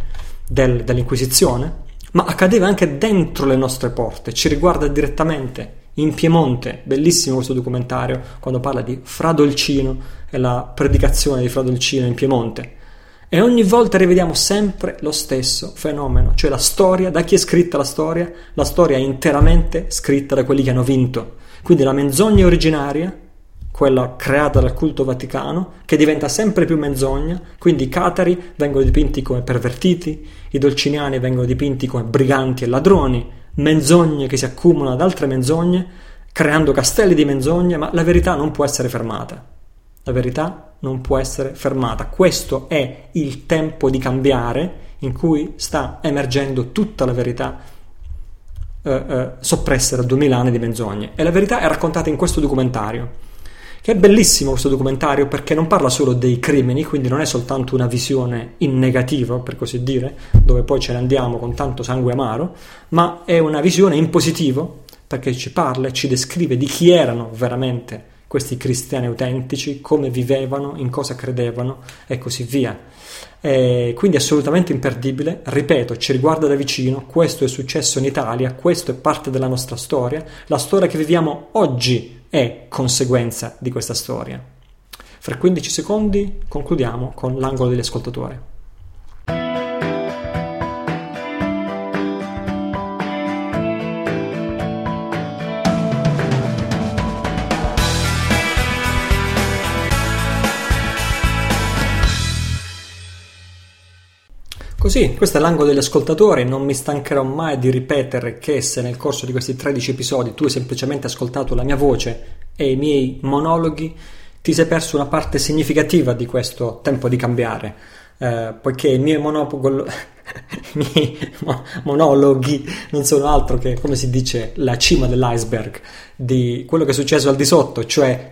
dell'Inquisizione, ma accadeva anche dentro le nostre porte, ci riguarda direttamente. In Piemonte, bellissimo questo documentario, quando parla di Fradolcino e la predicazione di Fradolcino in Piemonte. E ogni volta rivediamo sempre lo stesso fenomeno, cioè la storia, da chi è scritta la storia è interamente scritta da quelli che hanno vinto. Quindi la menzogna originaria, quella creata dal culto vaticano, che diventa sempre più menzogna, quindi i catari vengono dipinti come pervertiti, i dolciniani vengono dipinti come briganti e ladroni, menzogne che si accumulano ad altre menzogne, creando castelli di menzogne, ma la verità non può essere fermata. La verità non può essere fermata. Questo è il tempo di cambiare in cui sta emergendo tutta la verità soppressa da 2000 anni di menzogne. E la verità è raccontata in questo documentario, che è bellissimo questo documentario perché non parla solo dei crimini, quindi non è soltanto una visione in negativo, per così dire, dove poi ce ne andiamo con tanto sangue amaro, ma è una visione in positivo perché ci parla e ci descrive di chi erano veramente questi cristiani autentici, come vivevano, in cosa credevano e così via. Quindi assolutamente imperdibile, ripeto, ci riguarda da vicino, questo è successo in Italia, questo è parte della nostra storia, la storia che viviamo oggi è conseguenza di questa storia. Fra 15 secondi concludiamo con l'angolo degli ascoltatori. Così, questo è l'angolo degli ascoltatori, non mi stancherò mai di ripetere che se nel corso di questi 13 episodi tu hai semplicemente ascoltato la mia voce e i miei monologhi, ti sei perso una parte significativa di questo tempo di cambiare, poiché i miei monologhi non sono altro che, come si dice, la cima dell'iceberg di quello che è successo al di sotto, cioè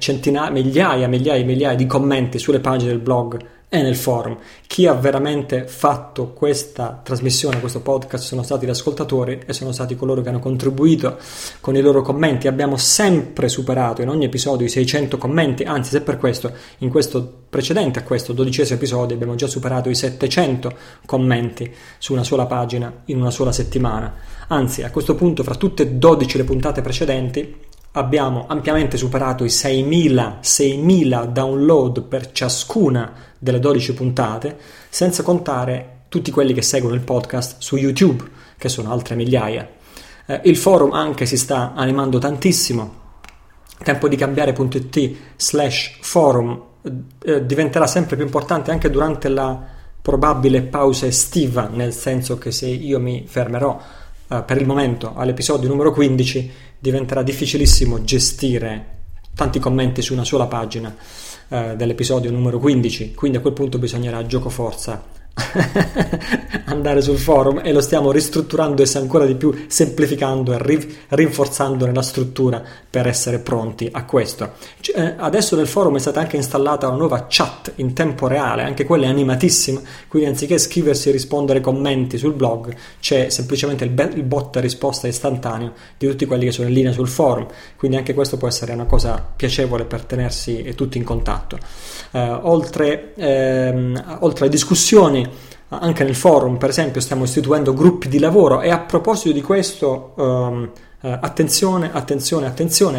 migliaia e migliaia di commenti sulle pagine del blog e nel forum. Chi ha veramente fatto questa trasmissione, questo podcast, sono stati gli ascoltatori e sono stati coloro che hanno contribuito con i loro commenti. Abbiamo sempre superato in ogni episodio i 600 commenti, anzi, se per questo, in questo precedente a questo 12° episodio, abbiamo già superato i 700 commenti su una sola pagina in una sola settimana. Anzi, a questo punto, fra tutte e 12 le puntate precedenti, abbiamo ampiamente superato i 6.000 download per ciascuna delle 12 puntate, senza contare tutti quelli che seguono il podcast su YouTube, che sono altre migliaia. Il forum anche si sta animando tantissimo. tempodicambiare.it/forum diventerà sempre più importante anche durante la probabile pausa estiva, nel senso che se io mi fermerò per il momento all'episodio numero 15 diventerà difficilissimo gestire tanti commenti su una sola pagina dell'episodio numero 15, quindi a quel punto bisognerà giocoforza andare sul forum, e lo stiamo ristrutturando e ancora di più semplificando e rinforzandone la struttura per essere pronti a questo. Adesso nel forum è stata anche installata una nuova chat in tempo reale, anche quella è animatissima, quindi anziché scriversi e rispondere ai commenti sul blog c'è semplicemente il botta risposta istantaneo di tutti quelli che sono in linea sul forum, quindi anche questo può essere una cosa piacevole per tenersi tutti in contatto. Oltre a discussioni anche nel forum, per esempio, stiamo istituendo gruppi di lavoro, e a proposito di questo attenzione,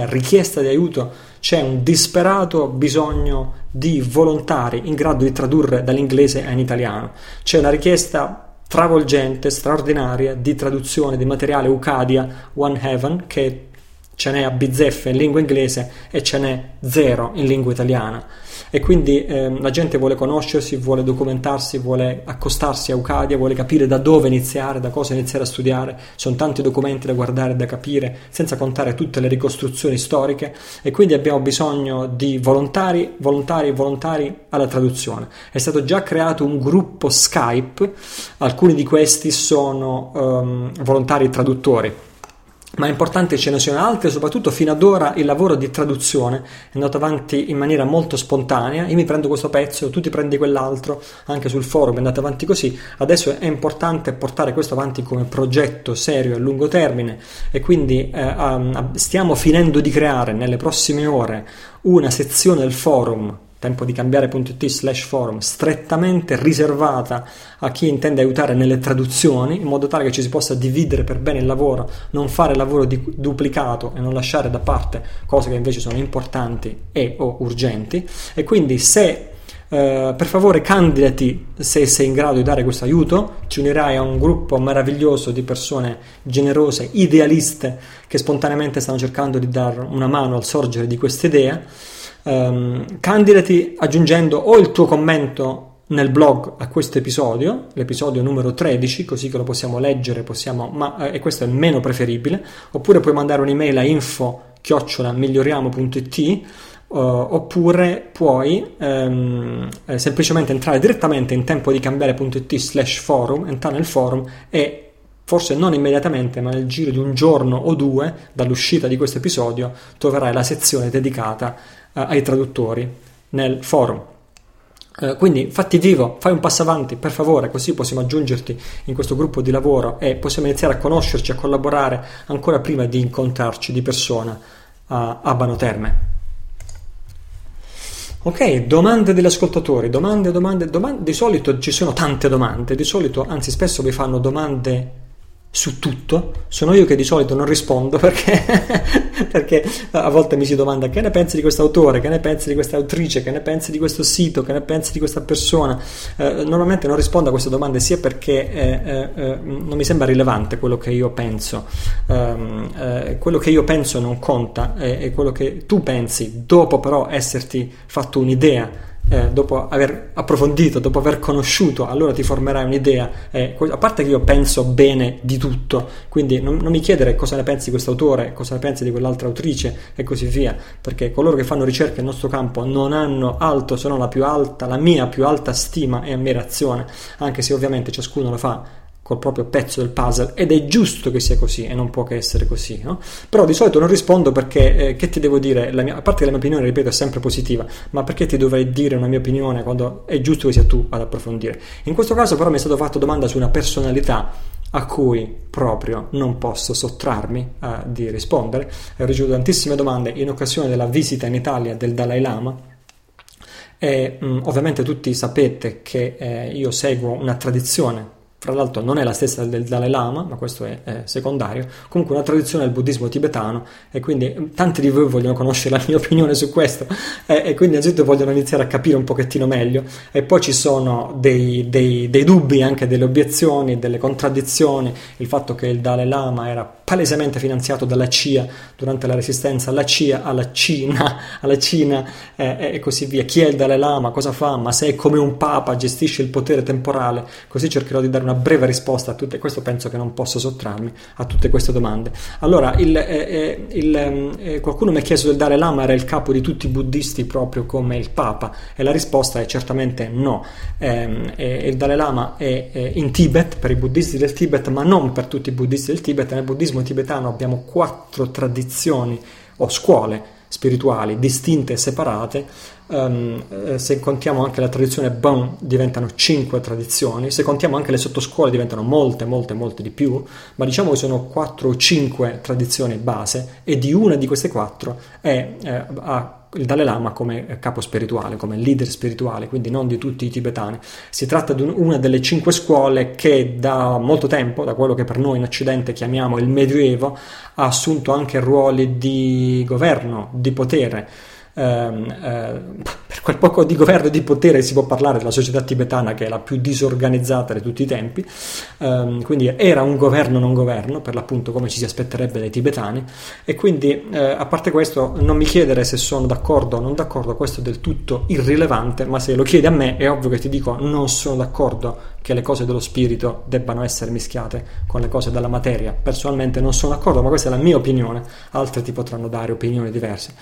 richiesta di aiuto, c'è un disperato bisogno di volontari in grado di tradurre dall'inglese in italiano. C'è una richiesta travolgente, straordinaria, di traduzione di materiale Ucadia, One Heaven, che ce n'è a bizzeffe in lingua inglese e ce n'è zero in lingua italiana. E quindi la gente vuole conoscersi, vuole documentarsi, vuole accostarsi a Ucadia, vuole capire da dove iniziare, da cosa iniziare a studiare. Sono tanti documenti da guardare, da capire, senza contare tutte le ricostruzioni storiche, e quindi abbiamo bisogno di volontari alla traduzione. È stato già creato un gruppo Skype, alcuni di questi sono volontari traduttori, ma è importante ce ne siano altri. Soprattutto fino ad ora il lavoro di traduzione è andato avanti in maniera molto spontanea, io mi prendo questo pezzo, tu ti prendi quell'altro, anche sul forum è andato avanti così. Adesso è importante portare questo avanti come progetto serio a lungo termine, e quindi stiamo finendo di creare nelle prossime ore una sezione del forum tempo di cambiare.it/forum strettamente riservata a chi intende aiutare nelle traduzioni, in modo tale che ci si possa dividere per bene il lavoro, non fare lavoro duplicato e non lasciare da parte cose che invece sono importanti e o urgenti. E quindi se per favore candidati, se sei in grado di dare questo aiuto, ci unirai a un gruppo meraviglioso di persone generose, idealiste, che spontaneamente stanno cercando di dare una mano al sorgere di questa idea. Candidati aggiungendo o il tuo commento nel blog a questo episodio, l'episodio numero 13, così che lo possiamo leggere, e questo è meno preferibile, oppure puoi mandare un'email a info@miglioriamo.it, oppure puoi semplicemente entrare direttamente in tempo di cambiare.it/forum, entrare nel forum e forse non immediatamente, ma nel giro di un giorno o due dall'uscita di questo episodio troverai la sezione dedicata ai traduttori nel forum. Quindi fatti vivo, fai un passo avanti per favore, così possiamo aggiungerti in questo gruppo di lavoro e possiamo iniziare a conoscerci, a collaborare ancora prima di incontrarci di persona a Abano Terme. Ok, domande degli ascoltatori, domande. Di solito ci sono tante domande, spesso vi fanno domande su tutto, sono io che di solito non rispondo perché a volte mi si domanda: che ne pensi di quest'autore, che ne pensi di questa autrice, che ne pensi di questo sito, che ne pensi di questa persona. Normalmente non rispondo a queste domande sia perché non mi sembra rilevante quello che io penso, quello che io penso non conta, e quello che tu pensi dopo però esserti fatto un'idea, dopo aver approfondito, dopo aver conosciuto, allora ti formerai un'idea. A parte che io penso bene di tutto, quindi non mi chiedere cosa ne pensi di quest'autore, cosa ne pensi di quell'altra autrice e così via, perché coloro che fanno ricerca nel nostro campo non hanno altro se non la mia più alta stima e ammirazione, anche se ovviamente ciascuno lo fa col proprio pezzo del puzzle, ed è giusto che sia così e non può che essere così, no? Però di solito non rispondo perché che ti devo dire, a parte che la mia opinione, ripeto, è sempre positiva, ma perché ti dovrei dire una mia opinione quando è giusto che sia tu ad approfondire. In questo caso però mi è stato fatto domanda su una personalità a cui proprio non posso sottrarmi di rispondere. Ho ricevuto tantissime domande in occasione della visita in Italia del Dalai Lama, e ovviamente tutti sapete che io seguo una tradizione. Fra l'altro non è la stessa del Dalai Lama, ma questo è secondario, comunque una tradizione del buddismo tibetano, e quindi tanti di voi vogliono conoscere la mia opinione su questo, e quindi innanzitutto vogliono iniziare a capire un pochettino meglio, e poi ci sono dei dubbi, anche delle obiezioni, delle contraddizioni, il fatto che il Dalai Lama era palesemente finanziato dalla CIA durante la resistenza alla CIA, alla Cina e così via. Chi è il Dalai Lama? Cosa fa? Ma se è come un papa, gestisce il potere temporale. Così cercherò di dare una una breve risposta a tutte, questo penso che non posso sottrarmi a tutte queste domande. Allora, qualcuno mi ha chiesto del Dalai Lama era il capo di tutti i buddisti proprio come il Papa, e la risposta è certamente no. Il Dalai Lama è in Tibet per i buddisti del Tibet, ma non per tutti i buddisti del Tibet. Nel buddismo tibetano abbiamo 4 tradizioni o scuole spirituali distinte e separate. Se contiamo anche la tradizione Bon diventano 5 tradizioni, se contiamo anche le sottoscuole diventano molte di più, ma diciamo che sono 4 o 5 tradizioni base, e di una di queste 4 ha il Dalai Lama come capo spirituale, come leader spirituale, quindi non di tutti i tibetani. Si tratta di una delle 5 scuole che da molto tempo, da quello che per noi in Occidente chiamiamo il Medioevo, ha assunto anche ruoli di governo, di potere. Per quel poco di governo e di potere si può parlare della società tibetana, che è la più disorganizzata di tutti i tempi, quindi era un governo non governo, per l'appunto, come ci si aspetterebbe dai tibetani. E quindi a parte questo, non mi chiedere se sono d'accordo o non d'accordo, questo è del tutto irrilevante, ma se lo chiedi a me è ovvio che ti dico non sono d'accordo che le cose dello spirito debbano essere mischiate con le cose della materia. Personalmente non sono d'accordo, ma questa è la mia opinione, altri ti potranno dare opinioni diverse.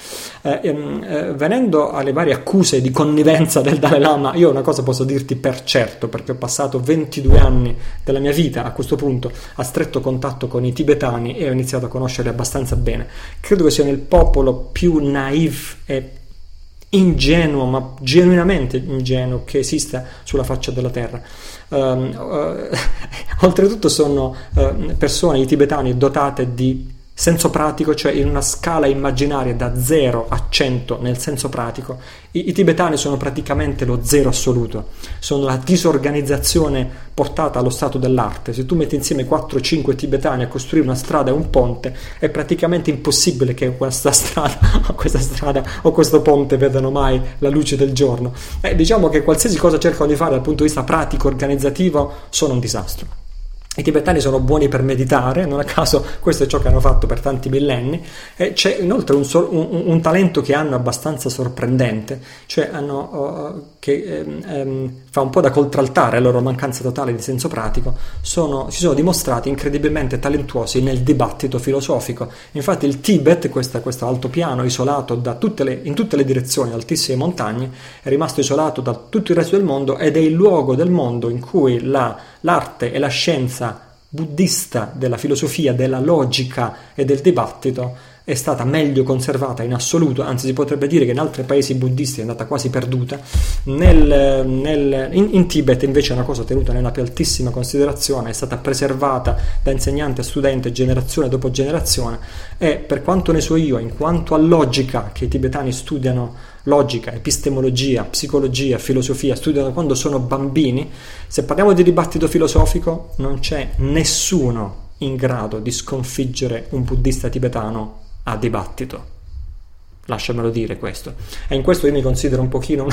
Venendo alle varie accuse di connivenza del Dalai Lama, io una cosa posso dirti per certo, perché ho passato 22 anni della mia vita a questo punto a stretto contatto con i tibetani e ho iniziato a conoscerli abbastanza bene. Credo che siano il popolo più naif e ingenuo, ma genuinamente ingenuo, che esista sulla faccia della terra. Oltretutto sono persone, i tibetani, dotate di senso pratico, cioè in una scala immaginaria da 0 a 100 nel senso pratico, i tibetani sono praticamente lo zero assoluto, sono la disorganizzazione portata allo stato dell'arte. Se tu metti insieme 4-5 tibetani a costruire una strada e un ponte, è praticamente impossibile che questa strada o questo ponte vedano mai la luce del giorno. Diciamo che qualsiasi cosa cercano di fare dal punto di vista pratico, organizzativo, sono un disastro. I tibetani sono buoni per meditare, non a caso questo è ciò che hanno fatto per tanti millenni, e c'è inoltre un talento che hanno abbastanza sorprendente, cioè fa un po' da contraltare la loro mancanza totale di senso pratico. Si sono dimostrati incredibilmente talentuosi nel dibattito filosofico. Infatti il Tibet, questo altopiano isolato in tutte le direzioni, altissime montagne, è rimasto isolato da tutto il resto del mondo ed è il luogo del mondo in cui l'arte e la scienza buddista, della filosofia, della logica e del dibattito è stata meglio conservata in assoluto, anzi si potrebbe dire che in altri paesi buddisti è andata quasi perduta. In Tibet invece è una cosa tenuta nella più altissima considerazione, è stata preservata da insegnante a studente generazione dopo generazione, e per quanto ne so io, in quanto a logica, che i tibetani studiano logica, epistemologia, psicologia, filosofia, studiano quando sono bambini, se parliamo di dibattito filosofico non c'è nessuno in grado di sconfiggere un buddista tibetano a dibattito. Lasciamelo dire questo. E in questo io mi considero un pochino,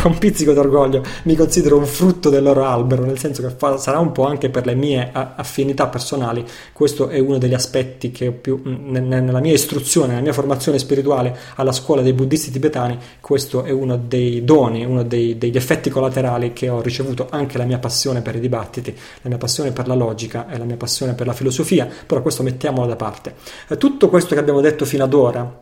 con un pizzico d'orgoglio, mi considero un frutto del loro albero, nel senso che sarà un po' anche per le mie affinità personali. Questo è uno degli aspetti che più, nella mia istruzione, nella mia formazione spirituale alla scuola dei buddisti tibetani, questo è uno dei doni, uno degli effetti collaterali che ho ricevuto, anche la mia passione per i dibattiti, la mia passione per la logica e la mia passione per la filosofia. Però questo mettiamolo da parte. Tutto questo che abbiamo detto fino ad ora,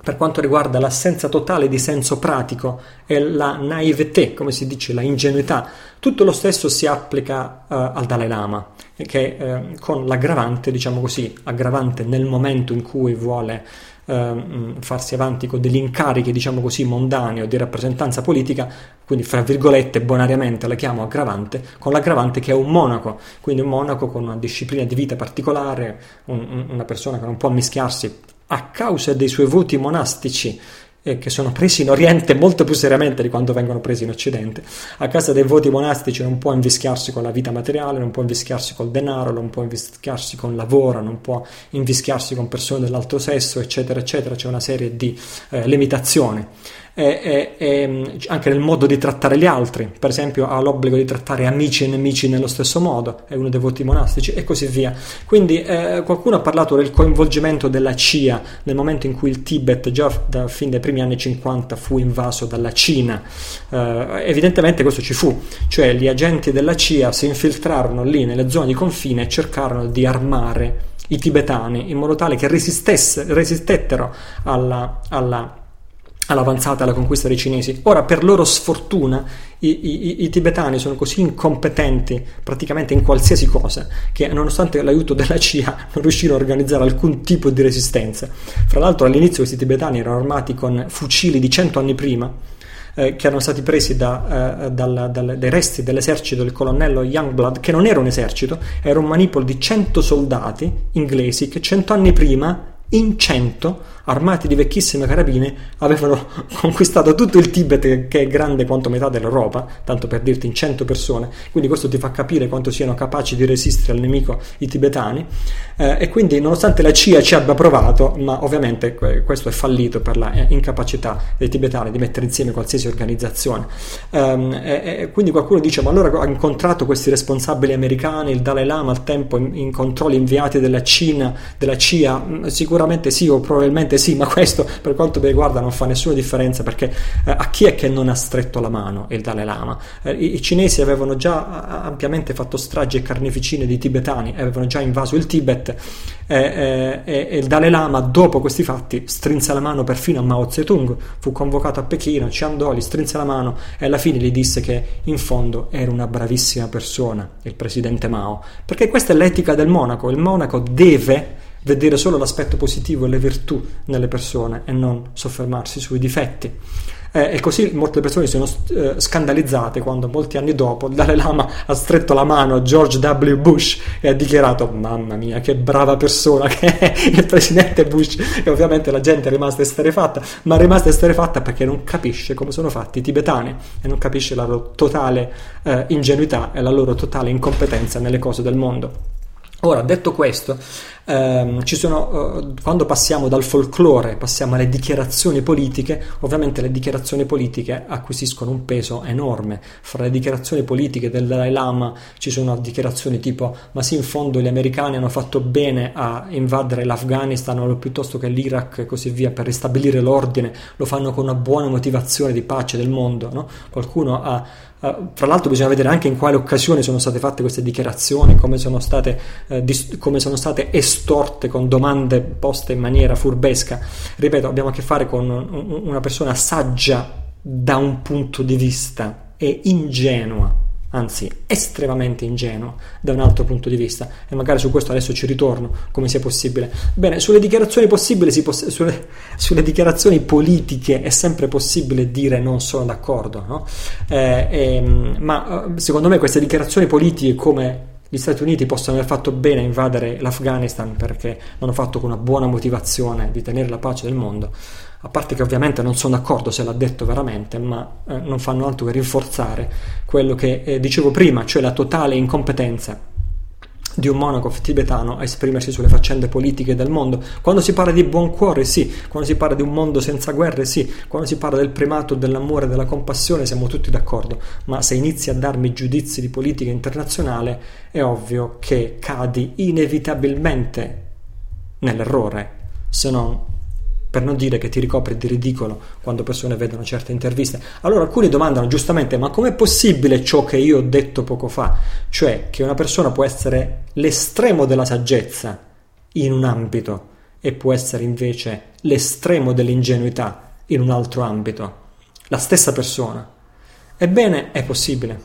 per quanto riguarda l'assenza totale di senso pratico e la naivete, come si dice, la ingenuità, tutto lo stesso si applica al Dalai Lama, che con l'aggravante, diciamo così, aggravante nel momento in cui vuole farsi avanti con degli incarichi, diciamo così, mondani o di rappresentanza politica, quindi fra virgolette bonariamente la chiamo aggravante, con l'aggravante che è un monaco, quindi un monaco con una disciplina di vita particolare, una persona che non può mischiarsi a causa dei suoi voti monastici, che sono presi in Oriente molto più seriamente di quanto vengono presi in Occidente. A causa dei voti monastici non può invischiarsi con la vita materiale, non può invischiarsi col denaro, non può invischiarsi con lavoro, non può invischiarsi con persone dell'altro sesso, eccetera eccetera. C'è una serie di limitazioni. Anche nel modo di trattare gli altri, per esempio ha l'obbligo di trattare amici e nemici nello stesso modo, è uno dei voti monastici, e così via. Quindi qualcuno ha parlato del coinvolgimento della CIA nel momento in cui il Tibet, già fin dai primi primi anni 50 fu invaso dalla Cina. Evidentemente questo ci fu, cioè gli agenti della CIA si infiltrarono lì nelle zone di confine e cercarono di armare i tibetani in modo tale che resistettero all'avanzata, alla conquista dei cinesi. Ora, per loro sfortuna, i tibetani sono così incompetenti praticamente in qualsiasi cosa che, nonostante l'aiuto della CIA, non riuscirono a organizzare alcun tipo di resistenza. Fra l'altro, all'inizio questi tibetani erano armati con fucili di 100 anni prima, che erano stati presi dai resti dell'esercito del colonnello Youngblood, che non era un esercito, era un manipolo di 100 soldati inglesi che 100 anni prima, in 100, armati di vecchissime carabine, avevano conquistato tutto il Tibet, che è grande quanto metà dell'Europa, tanto per dirti, in 100 persone. Quindi questo ti fa capire quanto siano capaci di resistere al nemico i tibetani, e quindi, nonostante la CIA ci abbia provato, ma ovviamente questo è fallito per la incapacità dei tibetani di mettere insieme qualsiasi organizzazione. Quindi qualcuno dice: ma allora ha incontrato questi responsabili americani il Dalai Lama al tempo, incontrò gli inviati della Cina, della CIA? Sicuramente sì, o probabilmente sì, ma questo, per quanto mi riguarda, non fa nessuna differenza, perché a chi è che non ha stretto la mano il Dalai Lama? I cinesi avevano già ampiamente fatto stragi e carneficine di tibetani, avevano già invaso il Tibet, e il Dalai Lama, dopo questi fatti, strinse la mano perfino a Mao Zedong, fu convocato a Pechino, ci andò, gli strinse la mano e alla fine gli disse che in fondo era una bravissima persona, il presidente Mao, perché questa è l'etica del monaco. Il monaco deve vedere solo l'aspetto positivo e le virtù nelle persone e non soffermarsi sui difetti. E così molte persone sono scandalizzate quando, molti anni dopo, il Dalai Lama ha stretto la mano a George W. Bush e ha dichiarato: mamma mia, che brava persona che è il presidente Bush. E ovviamente la gente è rimasta esterrefatta, ma è rimasta esterrefatta perché non capisce come sono fatti i tibetani e non capisce la loro totale ingenuità e la loro totale incompetenza nelle cose del mondo. Ora, detto questo, quando passiamo dal folklore, passiamo alle dichiarazioni politiche, ovviamente le dichiarazioni politiche acquisiscono un peso enorme. Fra le dichiarazioni politiche del Dalai Lama ci sono dichiarazioni tipo: ma sì, in fondo gli americani hanno fatto bene a invadere l'Afghanistan o piuttosto che l'Iraq e così via, per ristabilire l'ordine, lo fanno con una buona motivazione di pace del mondo, no? Qualcuno ha... Fra l'altro bisogna vedere anche in quale occasione sono state fatte queste dichiarazioni, come sono state estorte con domande poste in maniera furbesca. Ripeto, abbiamo a che fare con una persona saggia da un punto di vista e ingenua, anzi estremamente ingenua da un altro punto di vista, e magari su questo adesso ci ritorno, come sia possibile. Bene, sulle dichiarazioni politiche è sempre possibile dire non sono d'accordo, no? Ma secondo me queste dichiarazioni politiche, come gli Stati Uniti possono aver fatto bene a invadere l'Afghanistan perché l'hanno fatto con una buona motivazione di tenere la pace del mondo, a parte che ovviamente non sono d'accordo se l'ha detto veramente, ma non fanno altro che rinforzare quello che dicevo prima, cioè la totale incompetenza di un monaco tibetano a esprimersi sulle faccende politiche del mondo. Quando si parla di buon cuore, sì; quando si parla di un mondo senza guerre, sì; quando si parla del primato, dell'amore, della compassione, siamo tutti d'accordo, ma se inizi a darmi giudizi di politica internazionale è ovvio che cadi inevitabilmente nell'errore, se non per non dire che ti ricopre di ridicolo quando persone vedono certe interviste. Allora alcuni domandano giustamente: ma com'è possibile ciò che io ho detto poco fa, cioè che una persona può essere l'estremo della saggezza in un ambito e può essere invece l'estremo dell'ingenuità in un altro ambito, la stessa persona? Ebbene, è possibile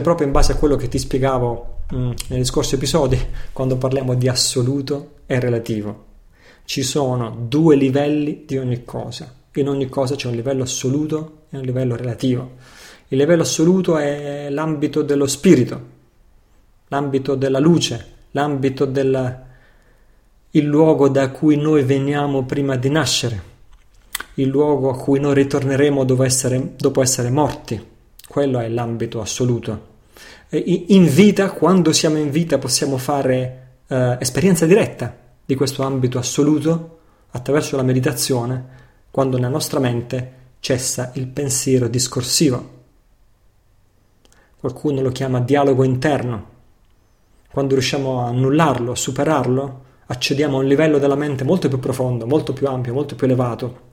proprio in base a quello che ti spiegavo negli scorsi episodi, quando parliamo di assoluto e relativo. Ci sono due livelli di ogni cosa. In ogni cosa c'è un livello assoluto e un livello relativo. Il livello assoluto è l'ambito dello spirito, l'ambito della luce, l'ambito il luogo da cui noi veniamo prima di nascere, il luogo a cui noi ritorneremo dopo essere morti. Quello è l'ambito assoluto. In vita, quando siamo in vita, possiamo fare esperienza diretta di questo ambito assoluto attraverso la meditazione, quando nella nostra mente cessa il pensiero discorsivo. Qualcuno lo chiama dialogo interno. Quando riusciamo a annullarlo, a superarlo, accediamo a un livello della mente molto più profondo, molto più ampio, molto più elevato,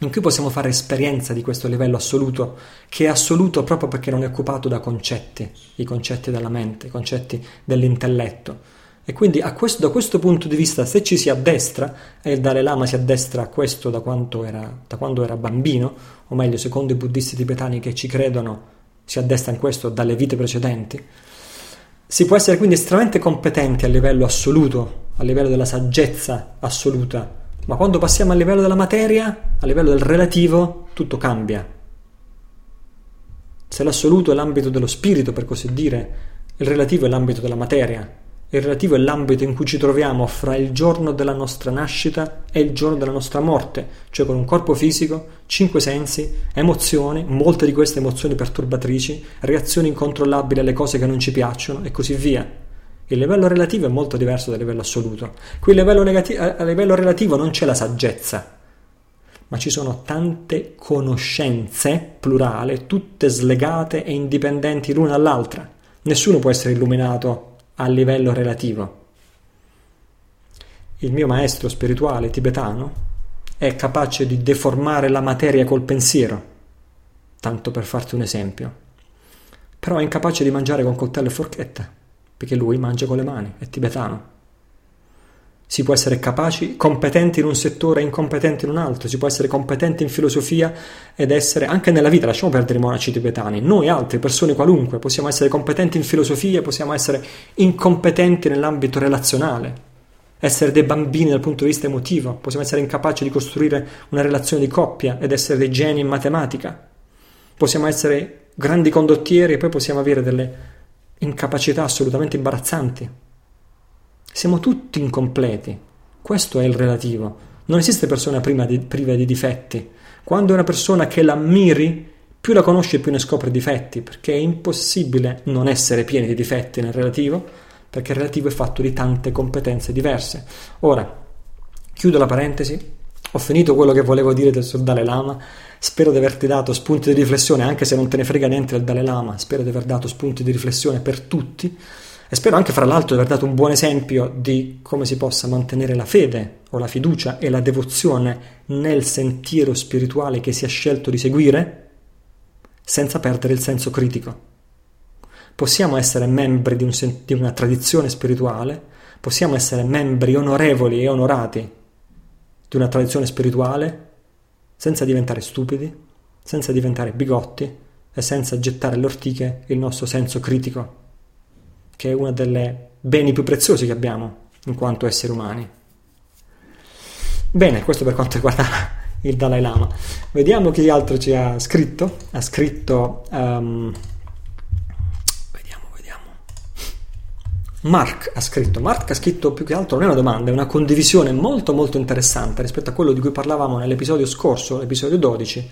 in cui possiamo fare esperienza di questo livello assoluto, che è assoluto proprio perché non è occupato da concetti, i concetti della mente, i concetti dell'intelletto. E quindi da questo punto di vista, se ci si addestra, e il Dalai Lama si addestra a questo da quando era bambino, o meglio, secondo i buddisti tibetani che ci credono, si addestra in questo dalle vite precedenti, si può essere quindi estremamente competenti a livello assoluto, a livello della saggezza assoluta. Ma quando passiamo al livello della materia, a livello del relativo, tutto cambia. Se l'assoluto è l'ambito dello spirito, per così dire, il relativo è l'ambito della materia. Il relativo è l'ambito in cui ci troviamo fra il giorno della nostra nascita e il giorno della nostra morte, cioè con un corpo fisico, 5 sensi, emozioni, molte di queste emozioni perturbatrici, reazioni incontrollabili alle cose che non ci piacciono e così via. Il livello relativo è molto diverso dal livello assoluto. Qui a livello relativo non c'è la saggezza, ma ci sono tante conoscenze, plurale, tutte slegate e indipendenti l'una dall'altra. Nessuno può essere illuminato a livello relativo. Il mio maestro spirituale tibetano è capace di deformare la materia col pensiero, tanto per farti un esempio, però è incapace di mangiare con coltello e forchetta, perché lui mangia con le mani, è tibetano. Si può essere capaci, competenti in un settore e incompetenti in un altro, si può essere competenti in filosofia ed essere, anche nella vita, lasciamo perdere i monaci tibetani, noi altre persone qualunque, possiamo essere competenti in filosofia, possiamo essere incompetenti nell'ambito relazionale, essere dei bambini dal punto di vista emotivo, possiamo essere incapaci di costruire una relazione di coppia ed essere dei geni in matematica, possiamo essere grandi condottieri e poi possiamo avere delle incapacità assolutamente imbarazzanti. Siamo tutti incompleti. Questo è il relativo. Non esiste persona priva di difetti. Quando una persona che l'ammiri, più la conosci più ne scopre difetti, perché è impossibile non essere pieni di difetti nel relativo, perché il relativo è fatto di tante competenze diverse. Ora, chiudo la parentesi. Ho finito quello che volevo dire sul Dalai Lama. Spero di averti dato spunti di riflessione, anche se non te ne frega niente del Dalai Lama. Spero di aver dato spunti di riflessione per tutti e spero anche, fra l'altro, di aver dato un buon esempio di come si possa mantenere la fede o la fiducia e la devozione nel sentiero spirituale che si è scelto di seguire senza perdere il senso critico. Possiamo essere membri di una tradizione spirituale, possiamo essere membri onorevoli e onorati di una tradizione spirituale senza diventare stupidi, senza diventare bigotti e senza gettare alle ortiche il nostro senso critico, che è uno dei beni più preziosi che abbiamo in quanto esseri umani. Bene, questo per quanto riguarda il Dalai Lama. Vediamo chi altro ci ha scritto. Ha scritto Mark ha scritto più che altro non è una domanda, è una condivisione molto molto interessante rispetto a quello di cui parlavamo nell'episodio scorso, l'episodio 12,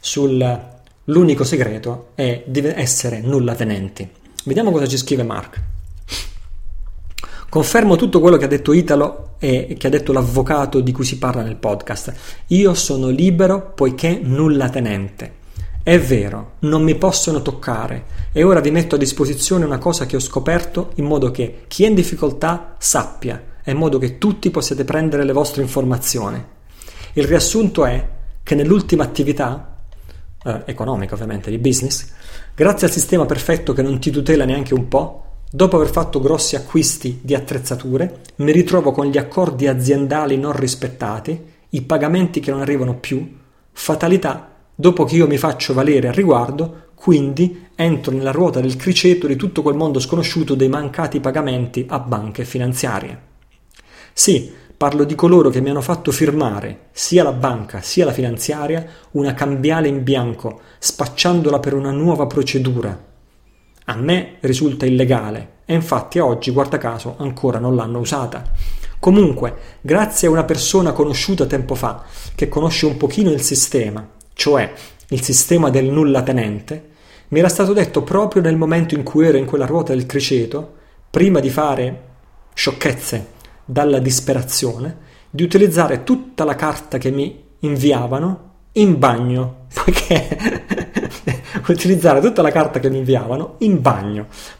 sull'unico segreto è di essere nullatenenti. Vediamo cosa ci scrive Mark. Confermo tutto quello che ha detto Italo e che ha detto l'avvocato di cui si parla nel podcast. Io sono libero poiché nullatenente. È vero, non mi possono toccare e ora vi metto a disposizione una cosa che ho scoperto in modo che chi è in difficoltà sappia e in modo che tutti possiate prendere le vostre informazioni. Il riassunto è che nell'ultima attività, economica ovviamente, di business, grazie al sistema perfetto che non ti tutela neanche un po', dopo aver fatto grossi acquisti di attrezzature, mi ritrovo con gli accordi aziendali non rispettati, i pagamenti che non arrivano più, fatalità. Dopo che io mi faccio valere al riguardo, quindi entro nella ruota del criceto di tutto quel mondo sconosciuto dei mancati pagamenti a banche finanziarie. Sì, parlo di coloro che mi hanno fatto firmare, sia la banca sia la finanziaria, una cambiale in bianco, spacciandola per una nuova procedura. A me risulta illegale e infatti oggi, guarda caso, ancora non l'hanno usata. Comunque, grazie a una persona conosciuta tempo fa, che conosce un pochino il sistema, cioè il sistema del nullatenente, mi era stato detto proprio nel momento in cui ero in quella ruota del criceto, prima di fare sciocchezze dalla disperazione, di utilizzare tutta la carta che mi inviavano in bagno,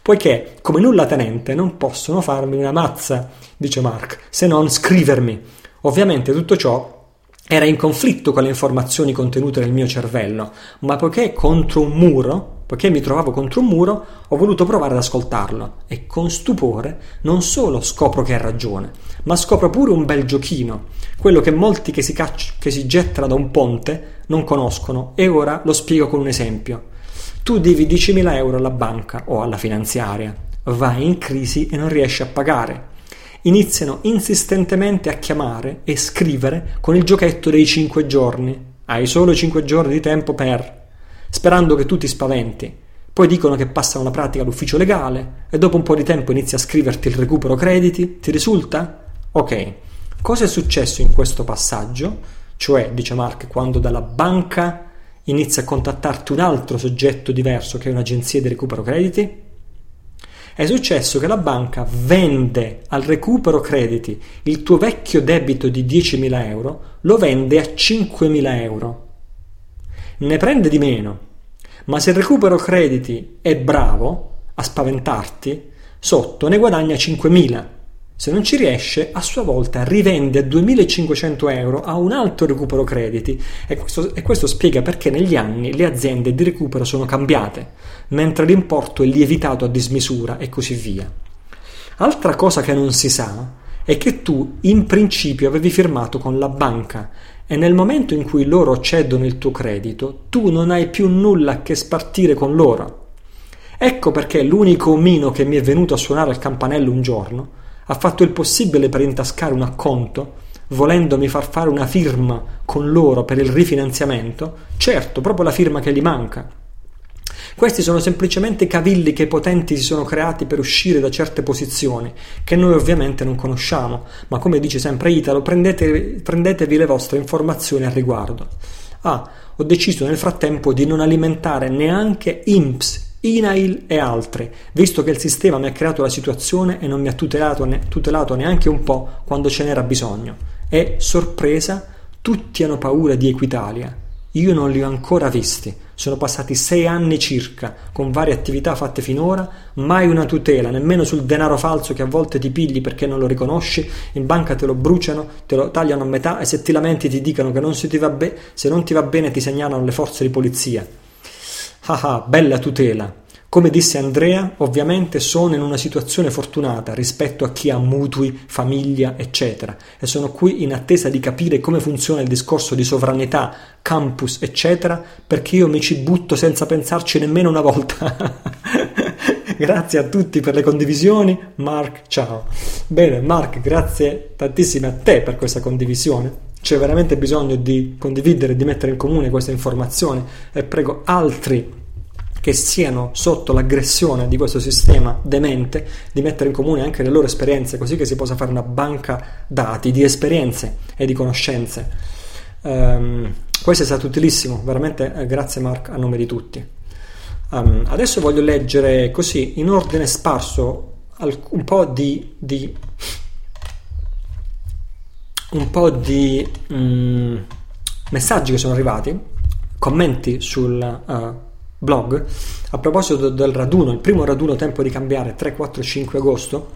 poiché come nullatenente non possono farmi una mazza, dice Mark, se non scrivermi. Ovviamente tutto ciò era in conflitto con le informazioni contenute nel mio cervello, ma poiché mi trovavo contro un muro, ho voluto provare ad ascoltarlo e con stupore non solo scopro che ha ragione, ma scopro pure un bel giochino, quello che molti che si gettano da un ponte non conoscono, e ora lo spiego con un esempio. Tu devi 10.000 euro alla banca o alla finanziaria, vai in crisi e non riesci a pagare. Iniziano insistentemente a chiamare e scrivere con il giochetto dei 5 giorni. Hai solo 5 giorni di tempo per... sperando che tu ti spaventi. Poi dicono che passano la pratica all'ufficio legale e dopo un po' di tempo inizi a scriverti il recupero crediti. Ti risulta? Ok. Cosa è successo in questo passaggio? Cioè, dice Mark, quando dalla banca inizia a contattarti un altro soggetto diverso che è un'agenzia di recupero crediti? È successo che la banca vende al recupero crediti il tuo vecchio debito di 10.000 euro, lo vende a 5.000 euro. Ne prende di meno, ma se il recupero crediti è bravo a spaventarti, sotto ne guadagna 5.000. Se non ci riesce, a sua volta rivende a 2.500 euro a un altro recupero crediti, e questo spiega perché negli anni le aziende di recupero sono cambiate, mentre l'importo è lievitato a dismisura e così via. Altra cosa che non si sa è che tu in principio avevi firmato con la banca e nel momento in cui loro cedono il tuo credito, tu non hai più nulla che spartire con loro. Ecco perché l'unico omino che mi è venuto a suonare al campanello un giorno ha fatto il possibile per intascare un acconto, volendomi far fare una firma con loro per il rifinanziamento, certo, proprio la firma che gli manca. Questi sono semplicemente cavilli che i potenti si sono creati per uscire da certe posizioni, che noi ovviamente non conosciamo, ma come dice sempre Italo, prendetevi le vostre informazioni al riguardo. Ho deciso nel frattempo di non alimentare neanche INPS, INAIL e altre, visto che il sistema mi ha creato la situazione e non mi ha tutelato neanche un po' quando ce n'era bisogno. E, sorpresa, tutti hanno paura di Equitalia. Io non li ho ancora visti. Sono passati 6 anni circa, con varie attività fatte finora, mai una tutela, nemmeno sul denaro falso che a volte ti pigli perché non lo riconosci, in banca te lo bruciano, te lo tagliano a metà e se ti lamenti ti dicono che se non ti va bene ti segnalano le forze di polizia. Ah, bella tutela. Come disse Andrea, ovviamente sono in una situazione fortunata rispetto a chi ha mutui, famiglia, eccetera, e sono qui in attesa di capire come funziona il discorso di sovranità, campus, eccetera, perché io mi ci butto senza pensarci nemmeno una volta. Grazie a tutti per le condivisioni. Mark, ciao. Bene, Mark, grazie tantissime a te per questa condivisione. C'è veramente bisogno di condividere, di mettere in comune queste informazioni, e prego altri che siano sotto l'aggressione di questo sistema demente di mettere in comune anche le loro esperienze, così che si possa fare una banca dati di esperienze e di conoscenze. Questo è stato utilissimo, veramente grazie Mark a nome di tutti. Adesso voglio leggere così in ordine sparso un po' di messaggi che sono arrivati, commenti sul blog a proposito del raduno, il primo raduno Tempo di Cambiare 3-4-5 agosto.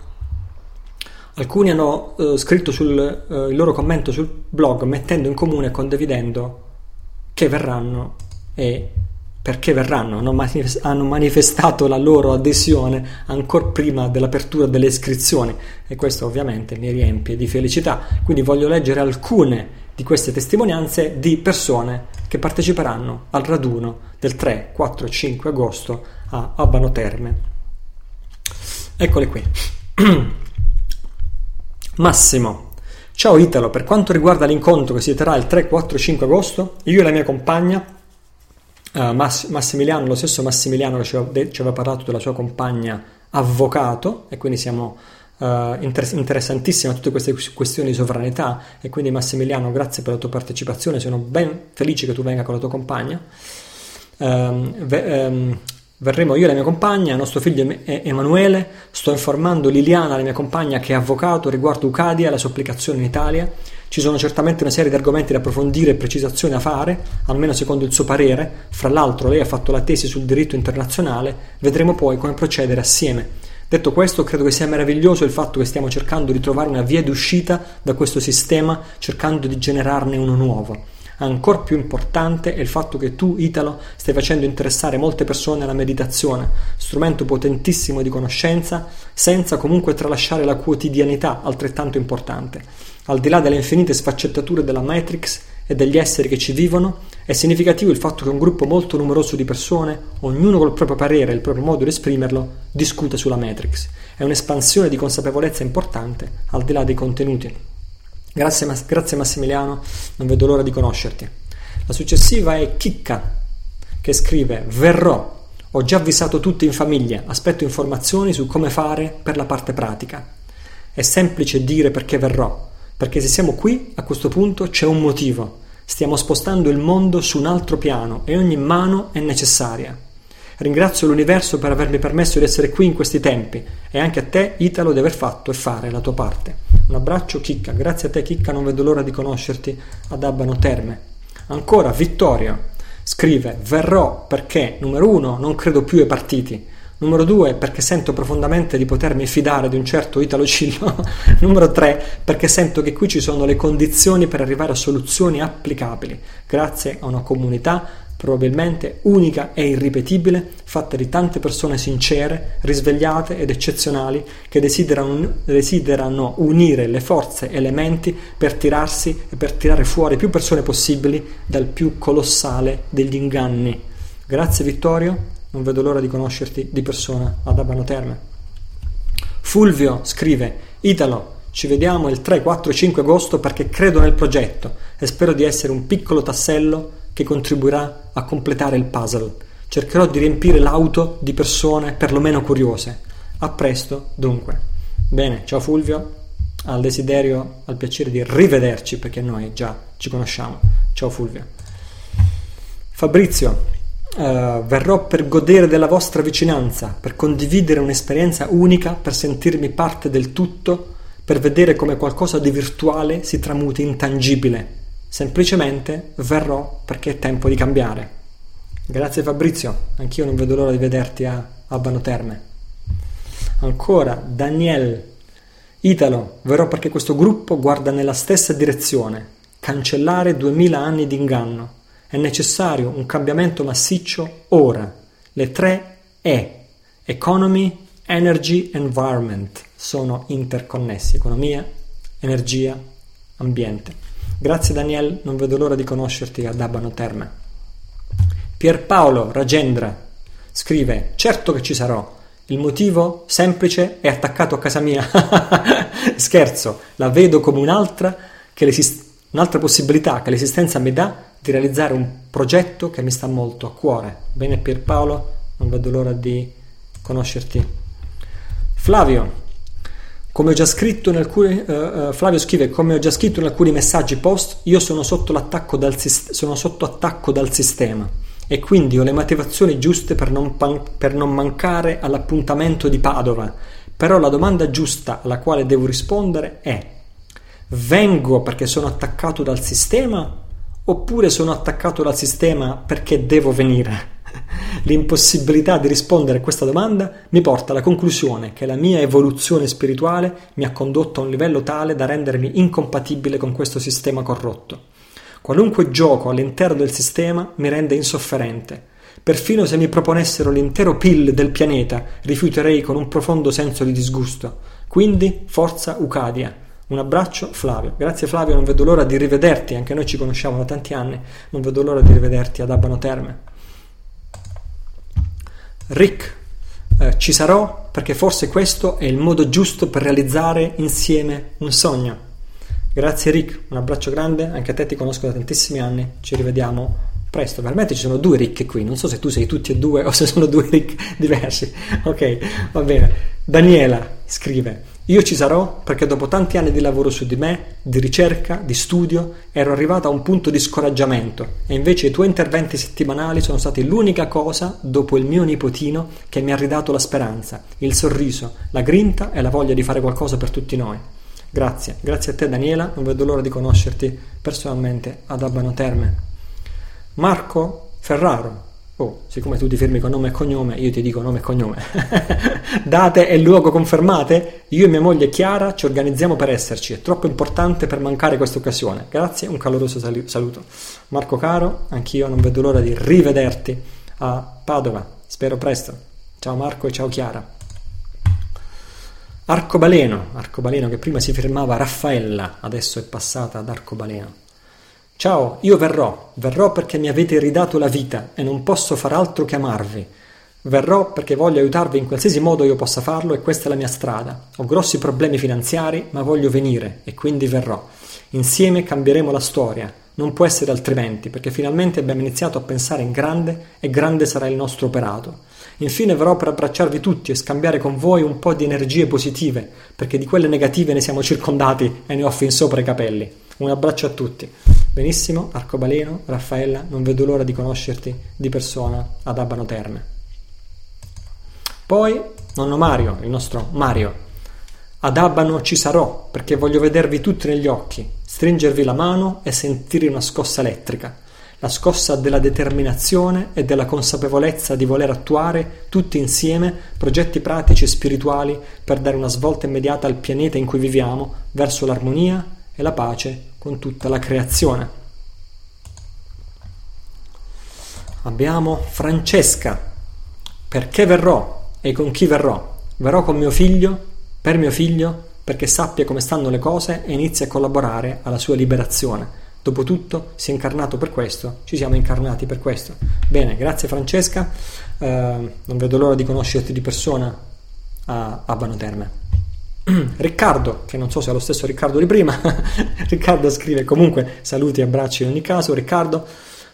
Alcuni hanno scritto il loro commento sul blog mettendo in comune e condividendo che verranno e perché verranno, hanno manifestato la loro adesione ancor prima dell'apertura delle iscrizioni, e questo ovviamente mi riempie di felicità. Quindi voglio leggere alcune di queste testimonianze di persone che parteciperanno al raduno del 3, 4, 5 agosto a Abano Terme. Eccole qui. Massimo: ciao Italo, per quanto riguarda l'incontro che si terrà il 3, 4, 5 agosto, io e la mia compagna Massimiliano, lo stesso Massimiliano che ci aveva parlato della sua compagna avvocato, e quindi siamo interessantissimi a tutte queste questioni di sovranità, e quindi Massimiliano, grazie per la tua partecipazione, sono ben felice che tu venga con la tua compagna. Verremo io e la mia compagna, il nostro figlio Emanuele. Sto informando Liliana, la mia compagna, che è avvocato, riguardo Ucadia, la supplicazione in Italia. Ci sono certamente una serie di argomenti da approfondire e precisazioni da fare, almeno secondo il suo parere. Fra l'altro lei ha fatto la tesi sul diritto internazionale, vedremo poi come procedere assieme. Detto questo, credo che sia meraviglioso il fatto che stiamo cercando di trovare una via d'uscita da questo sistema, cercando di generarne uno nuovo. Ancor più importante è il fatto che tu, Italo, stai facendo interessare molte persone alla meditazione, strumento potentissimo di conoscenza, senza comunque tralasciare la quotidianità, altrettanto importante. Al di là delle infinite sfaccettature della Matrix e degli esseri che ci vivono, è significativo il fatto che un gruppo molto numeroso di persone, ognuno col proprio parere e il proprio modo di esprimerlo, discuta sulla Matrix. È un'espansione di consapevolezza importante, al di là dei contenuti. Grazie Massimiliano, non vedo l'ora di conoscerti. La successiva è Chicca, che scrive: verrò, ho già avvisato tutti in famiglia, aspetto informazioni su come fare per la parte pratica. È semplice dire perché verrò, perché se siamo qui a questo punto c'è un motivo, stiamo spostando il mondo su un altro piano e ogni mano è necessaria. Ringrazio l'universo per avermi permesso di essere qui in questi tempi e anche a te, Italo, di aver fatto e fare la tua parte. Un abbraccio, Chicca. Grazie a te, Chicca, non vedo l'ora di conoscerti ad Abano Terme. Ancora Vittorio scrive: verrò perché, numero uno, non credo più ai partiti, numero due, perché sento profondamente di potermi fidare di un certo Italo Cillo, numero tre, perché sento che qui ci sono le condizioni per arrivare a soluzioni applicabili grazie a una comunità probabilmente unica e irripetibile, fatta di tante persone sincere, risvegliate ed eccezionali, che desiderano unire le forze e le menti per tirarsi e per tirare fuori più persone possibili dal più colossale degli inganni. Grazie Vittorio, non vedo l'ora di conoscerti di persona ad Abano Terme. Fulvio scrive: Italo, ci vediamo il 3, 4 e 5 agosto perché credo nel progetto e spero di essere un piccolo tassello che contribuirà a completare il puzzle. Cercherò di riempire l'auto di persone perlomeno curiose. A presto, dunque. Bene, ciao Fulvio, al piacere di rivederci, perché noi già ci conosciamo. Ciao Fulvio. Fabrizio: verrò per godere della vostra vicinanza, per condividere un'esperienza unica, per sentirmi parte del tutto, per vedere come qualcosa di virtuale si tramuti in tangibile. Semplicemente verrò perché è tempo di cambiare. Grazie Fabrizio, anch'io non vedo l'ora di vederti a Abano Terme. Ancora Daniel: Italo, verrò perché questo gruppo guarda nella stessa direzione, cancellare 2000 anni di inganno. È necessario un cambiamento massiccio ora. Le 3 E, Economy, Energy, Environment, sono interconnessi: economia, energia, ambiente. Grazie Daniel, non vedo l'ora di conoscerti ad Abano Terme. Pierpaolo Ragendra scrive: certo che ci sarò, il motivo semplice è attaccato a casa mia. Scherzo, la vedo come un'altra possibilità che l'esistenza mi dà di realizzare un progetto che mi sta molto a cuore. Bene Pierpaolo, non vedo l'ora di conoscerti. Flavio: Flavio scrive: come ho già scritto in alcuni messaggi post, io sono sotto attacco dal sistema e quindi ho le motivazioni giuste per non mancare all'appuntamento di Padova, però la domanda giusta alla quale devo rispondere è: vengo perché sono attaccato dal sistema oppure sono attaccato dal sistema perché devo venire? L'impossibilità di rispondere a questa domanda mi porta alla conclusione che la mia evoluzione spirituale mi ha condotto a un livello tale da rendermi incompatibile con questo sistema corrotto. Qualunque gioco all'interno del sistema mi rende insofferente. Perfino se mi proponessero l'intero PIL del pianeta, rifiuterei con un profondo senso di disgusto. Quindi, forza Ucadia. Un abbraccio Flavio. Grazie Flavio, non vedo l'ora di rivederti, anche noi ci conosciamo da tanti anni, non vedo l'ora di rivederti ad Abano Terme. Rick: ci sarò perché forse questo è il modo giusto per realizzare insieme un sogno. Grazie Rick, un abbraccio grande, anche a te, ti conosco da tantissimi anni, ci rivediamo presto. Veramente ci sono due Rick qui, non so se tu sei tutti e due o se sono due Rick diversi. Ok, va bene. Daniela scrive: io ci sarò perché dopo tanti anni di lavoro su di me, di ricerca, di studio, ero arrivata a un punto di scoraggiamento e invece i tuoi interventi settimanali sono stati l'unica cosa, dopo il mio nipotino, che mi ha ridato la speranza, il sorriso, la grinta e la voglia di fare qualcosa per tutti noi. Grazie, grazie a te Daniela, non vedo l'ora di conoscerti personalmente ad Abano Terme. Marco Ferraro Oh, siccome tu ti firmi con nome e cognome, io ti dico nome e cognome. Date e luogo confermate? Io e mia moglie Chiara ci organizziamo per esserci, è troppo importante per mancare questa occasione. Grazie, un caloroso saluto. Marco caro, anch'io non vedo l'ora di rivederti a Padova, spero presto. Ciao Marco e ciao Chiara. Arcobaleno, che prima si firmava Raffaella, adesso è passata ad Arcobaleno. Ciao, io verrò perché mi avete ridato la vita e non posso far altro che amarvi. Verrò perché voglio aiutarvi in qualsiasi modo io possa farlo e questa è la mia strada. Ho grossi problemi finanziari, ma voglio venire e quindi verrò. Insieme cambieremo la storia, non può essere altrimenti, perché finalmente abbiamo iniziato a pensare in grande e grande sarà il nostro operato. Infine verrò per abbracciarvi tutti e scambiare con voi un po' di energie positive, perché di quelle negative ne siamo circondati e ne ho fin sopra i capelli. Un abbraccio a tutti. Benissimo, Arcobaleno, Raffaella, non vedo l'ora di conoscerti di persona ad Abano Terme. Poi, nonno Mario, il nostro Mario. Ad Abano ci sarò, perché voglio vedervi tutti negli occhi, stringervi la mano e sentire una scossa elettrica, la scossa della determinazione e della consapevolezza di voler attuare, tutti insieme, progetti pratici e spirituali per dare una svolta immediata al pianeta in cui viviamo, verso l'armonia e la pace con tutta la creazione. Abbiamo Francesca. Perché verrò e con chi verrò? Verrò con mio figlio, per mio figlio, perché sappia come stanno le cose e inizi a collaborare alla sua liberazione. Dopotutto si è incarnato per questo, ci siamo incarnati per questo. Bene, grazie Francesca, non vedo l'ora di conoscerti di persona a Abano Terme. Riccardo, che non so se è lo stesso Riccardo di prima. Riccardo scrive comunque saluti e abbracci in ogni caso. Riccardo,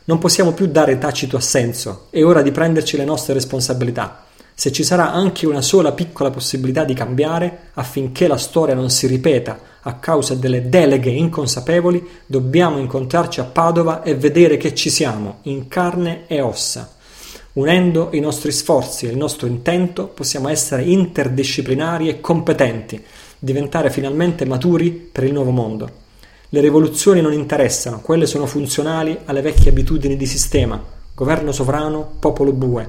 non possiamo più dare tacito assenso, è ora di prenderci le nostre responsabilità. Se ci sarà anche una sola piccola possibilità di cambiare affinché la storia non si ripeta a causa delle deleghe inconsapevoli, dobbiamo incontrarci a Padova e vedere che ci siamo in carne e ossa. Unendo i nostri sforzi e il nostro intento possiamo essere interdisciplinari e competenti, diventare finalmente maturi per il nuovo mondo. Le rivoluzioni non interessano, quelle sono funzionali alle vecchie abitudini di sistema, governo sovrano, popolo bue.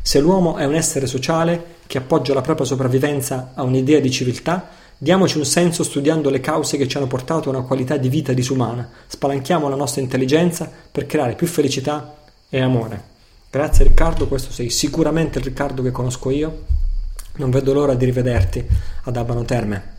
Se l'uomo è un essere sociale che appoggia la propria sopravvivenza a un'idea di civiltà, diamoci un senso studiando le cause che ci hanno portato a una qualità di vita disumana, spalanchiamo la nostra intelligenza per creare più felicità e amore. Grazie Riccardo, questo sei sicuramente il Riccardo che conosco io, non vedo l'ora di rivederti ad Abano Terme.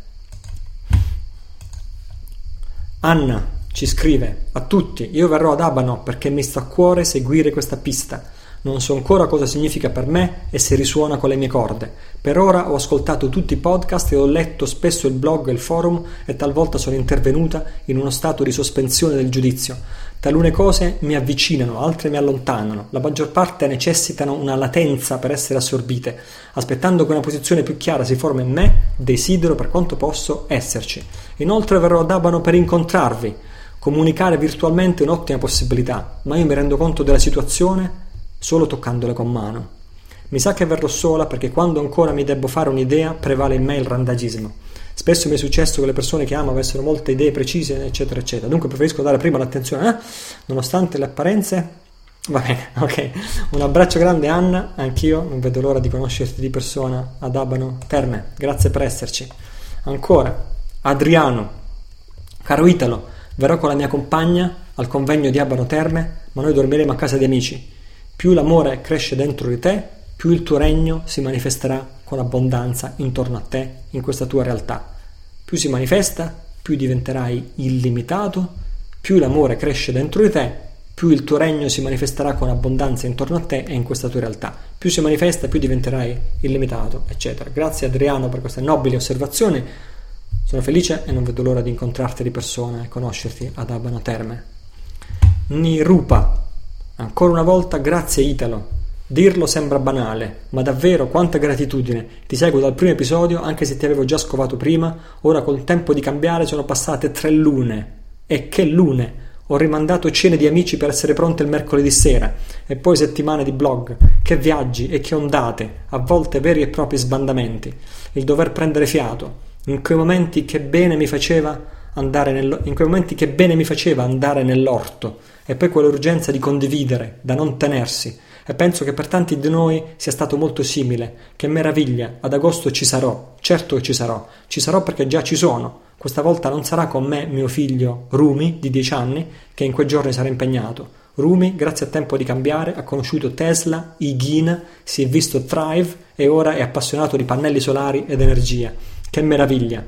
Anna ci scrive a tutti, io verrò ad Abano perché mi sta a cuore seguire questa pista, non so ancora cosa significa per me e se risuona con le mie corde, per ora ho ascoltato tutti i podcast e ho letto spesso il blog e il forum e talvolta sono intervenuta in uno stato di sospensione del giudizio. Talune cose mi avvicinano, altre mi allontanano, la maggior parte necessitano una latenza per essere assorbite. Aspettando che una posizione più chiara si forma in me, desidero per quanto posso esserci. Inoltre verrò ad Abano per incontrarvi. Comunicare virtualmente è un'ottima possibilità, ma io mi rendo conto della situazione solo toccandola con mano. Mi sa che verrò sola perché quando ancora mi debbo fare un'idea prevale in me il randagismo. Spesso mi è successo che le persone che amo avessero molte idee precise, eccetera, eccetera. Dunque preferisco dare prima l'attenzione, nonostante le apparenze. Va bene, ok. Un abbraccio grande Anna, anch'io non vedo l'ora di conoscerti di persona ad Abano Terme. Grazie per esserci. Ancora, Adriano. Caro Italo, verrò con la mia compagna al convegno di Abano Terme, ma noi dormiremo a casa di amici. Più l'amore cresce dentro di te, più il tuo regno si manifesterà con abbondanza intorno a te in questa tua realtà. Più si manifesta, più diventerai illimitato, più l'amore cresce dentro di te, più il tuo regno si manifesterà con abbondanza intorno a te e in questa tua realtà. Più si manifesta, più diventerai illimitato, eccetera. Grazie Adriano per queste nobili osservazioni, sono felice e non vedo l'ora di incontrarti di persona e conoscerti ad Abano Terme. Nirupa, ancora una volta grazie Italo. Dirlo sembra banale, ma davvero quanta gratitudine, ti seguo dal primo episodio anche se ti avevo già scovato prima, ora col tempo di cambiare sono passate 3 lune, e che lune, ho rimandato cene di amici per essere pronte il mercoledì sera, e poi settimane di blog, che viaggi e che ondate, a volte veri e propri sbandamenti, il dover prendere fiato, in quei momenti che bene mi faceva andare nell'orto, e poi quell'urgenza di condividere, da non tenersi, e penso che per tanti di noi sia stato molto simile. Che meraviglia, ad agosto ci sarò, certo che ci sarò perché già ci sono. Questa volta non sarà con me mio figlio Rumi, di 10 anni, che in quei giorni sarà impegnato. Rumi, grazie a Tempo di Cambiare, ha conosciuto Tesla, Higina, si è visto Thrive e ora è appassionato di pannelli solari ed energia. Che meraviglia!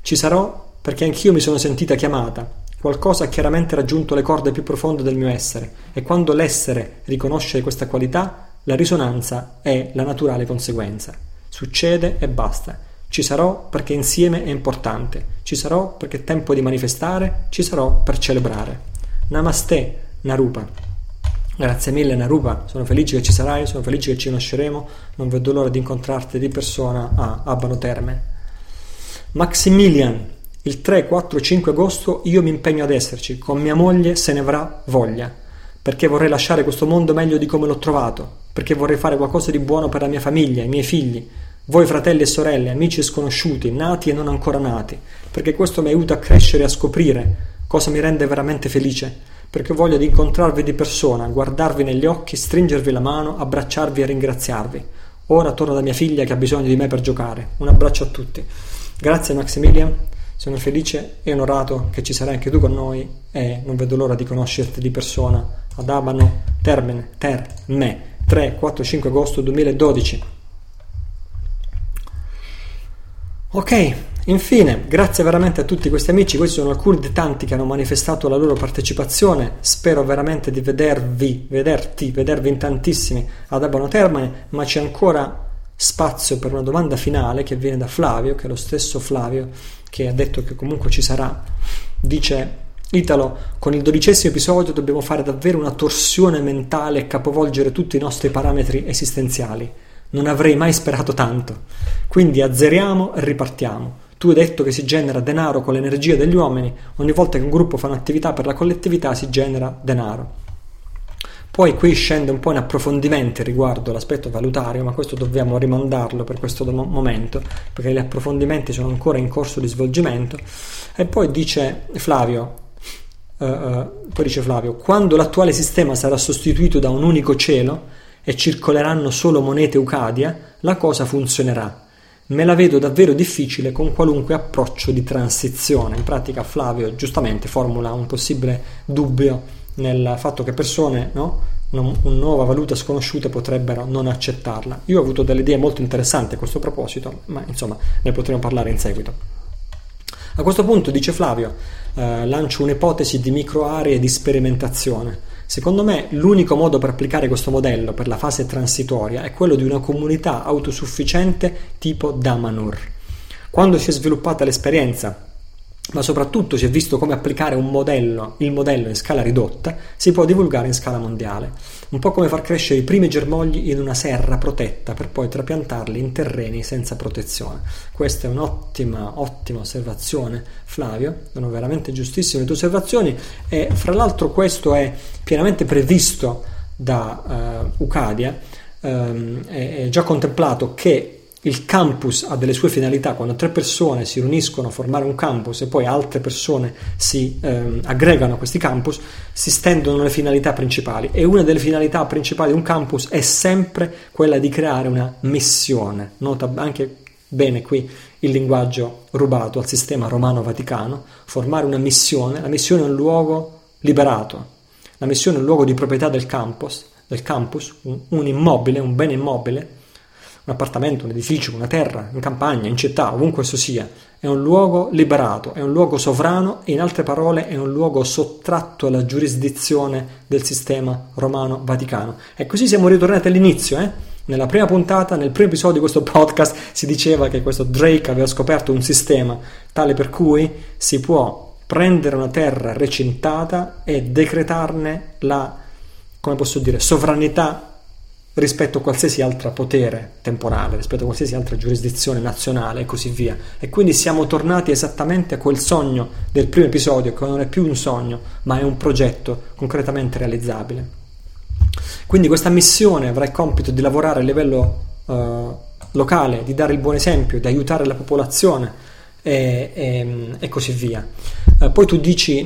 Ci sarò perché anch'io mi sono sentita chiamata. Qualcosa ha chiaramente raggiunto le corde più profonde del mio essere, e quando l'essere riconosce questa qualità, la risonanza è la naturale conseguenza. Succede e basta. Ci sarò perché insieme è importante. Ci sarò perché è tempo di manifestare. Ci sarò per celebrare. Namaste, Narupa. Grazie mille, Narupa, sono felice che ci sarai, sono felice che ci conosceremo, non vedo l'ora di incontrarti di persona a Abano Terme. Maximilian, il 3, 4, 5 agosto io mi impegno ad esserci, con mia moglie se ne avrà voglia, perché vorrei lasciare questo mondo meglio di come l'ho trovato, perché vorrei fare qualcosa di buono per la mia famiglia, i miei figli, voi fratelli e sorelle, amici e sconosciuti, nati e non ancora nati, perché questo mi aiuta a crescere e a scoprire cosa mi rende veramente felice. Perché voglio di incontrarvi di persona, guardarvi negli occhi, stringervi la mano, abbracciarvi e ringraziarvi. Ora torno da mia figlia che ha bisogno di me per giocare. Un abbraccio a tutti. Grazie Maximilian, sono felice e onorato che ci sarai anche tu con noi e non vedo l'ora di conoscerti di persona ad Abano Terme, 3-4-5 agosto 2012. Ok. Infine, grazie veramente a tutti questi amici, questi sono alcuni dei tanti che hanno manifestato la loro partecipazione, spero veramente di vedervi in tantissimi ad Abano Terme, ma c'è ancora spazio per una domanda finale che viene da Flavio, che è lo stesso Flavio che ha detto che comunque ci sarà. Dice: Italo, con il 12° episodio dobbiamo fare davvero una torsione mentale e capovolgere tutti i nostri parametri esistenziali, non avrei mai sperato tanto, quindi azzeriamo e ripartiamo. Tu hai detto che si genera denaro con l'energia degli uomini, ogni volta che un gruppo fa un'attività per la collettività si genera denaro. Poi qui scende un po' in approfondimenti riguardo l'aspetto valutario, ma questo dobbiamo rimandarlo per questo momento, perché gli approfondimenti sono ancora in corso di svolgimento. E poi dice Flavio, quando l'attuale sistema sarà sostituito da un unico cielo e circoleranno solo monete Ucadia, la cosa funzionerà. Me la vedo davvero difficile con qualunque approccio di transizione. In pratica Flavio giustamente formula un possibile dubbio nel fatto che persone, no, una nuova valuta sconosciuta potrebbero non accettarla. Io ho avuto delle idee molto interessanti a questo proposito, ma insomma ne potremo parlare in seguito. A questo punto, dice Flavio, lancio un'ipotesi di microaree di sperimentazione. Secondo me l'unico modo per applicare questo modello per la fase transitoria è quello di una comunità autosufficiente tipo Damanur. Quando si è sviluppata l'esperienza, ma soprattutto si è visto come applicare il modello in scala ridotta, si può divulgare in scala mondiale. Un po' come far crescere i primi germogli in una serra protetta per poi trapiantarli in terreni senza protezione. Questa è un'ottima osservazione, Flavio, sono veramente giustissime le tue osservazioni e fra l'altro questo è pienamente previsto da Ucadia, è già contemplato che il campus ha delle sue finalità. Quando 3 persone si riuniscono a formare un campus e poi altre persone si aggregano a questi campus, si stendono le finalità principali, e una delle finalità principali di un campus è sempre quella di creare una missione. Nota anche bene qui il linguaggio rubato al sistema romano-vaticano: formare una missione. La missione è un luogo liberato, la missione è un luogo di proprietà del campus, un immobile, un bene immobile, un appartamento, un edificio, una terra, in campagna, in città, ovunque esso sia. È un luogo liberato, è un luogo sovrano e in altre parole è un luogo sottratto alla giurisdizione del sistema romano-vaticano. E così siamo ritornati all'inizio, Nella prima puntata, nel primo episodio di questo podcast si diceva che questo Drake aveva scoperto un sistema tale per cui si può prendere una terra recintata e decretarne la, sovranità rispetto a qualsiasi altro potere temporale, rispetto a qualsiasi altra giurisdizione nazionale e così via. E quindi siamo tornati esattamente a quel sogno del primo episodio, che non è più un sogno ma è un progetto concretamente realizzabile. Quindi questa missione avrà il compito di lavorare a livello locale, di dare il buon esempio, di aiutare la popolazione e così via. Poi tu dici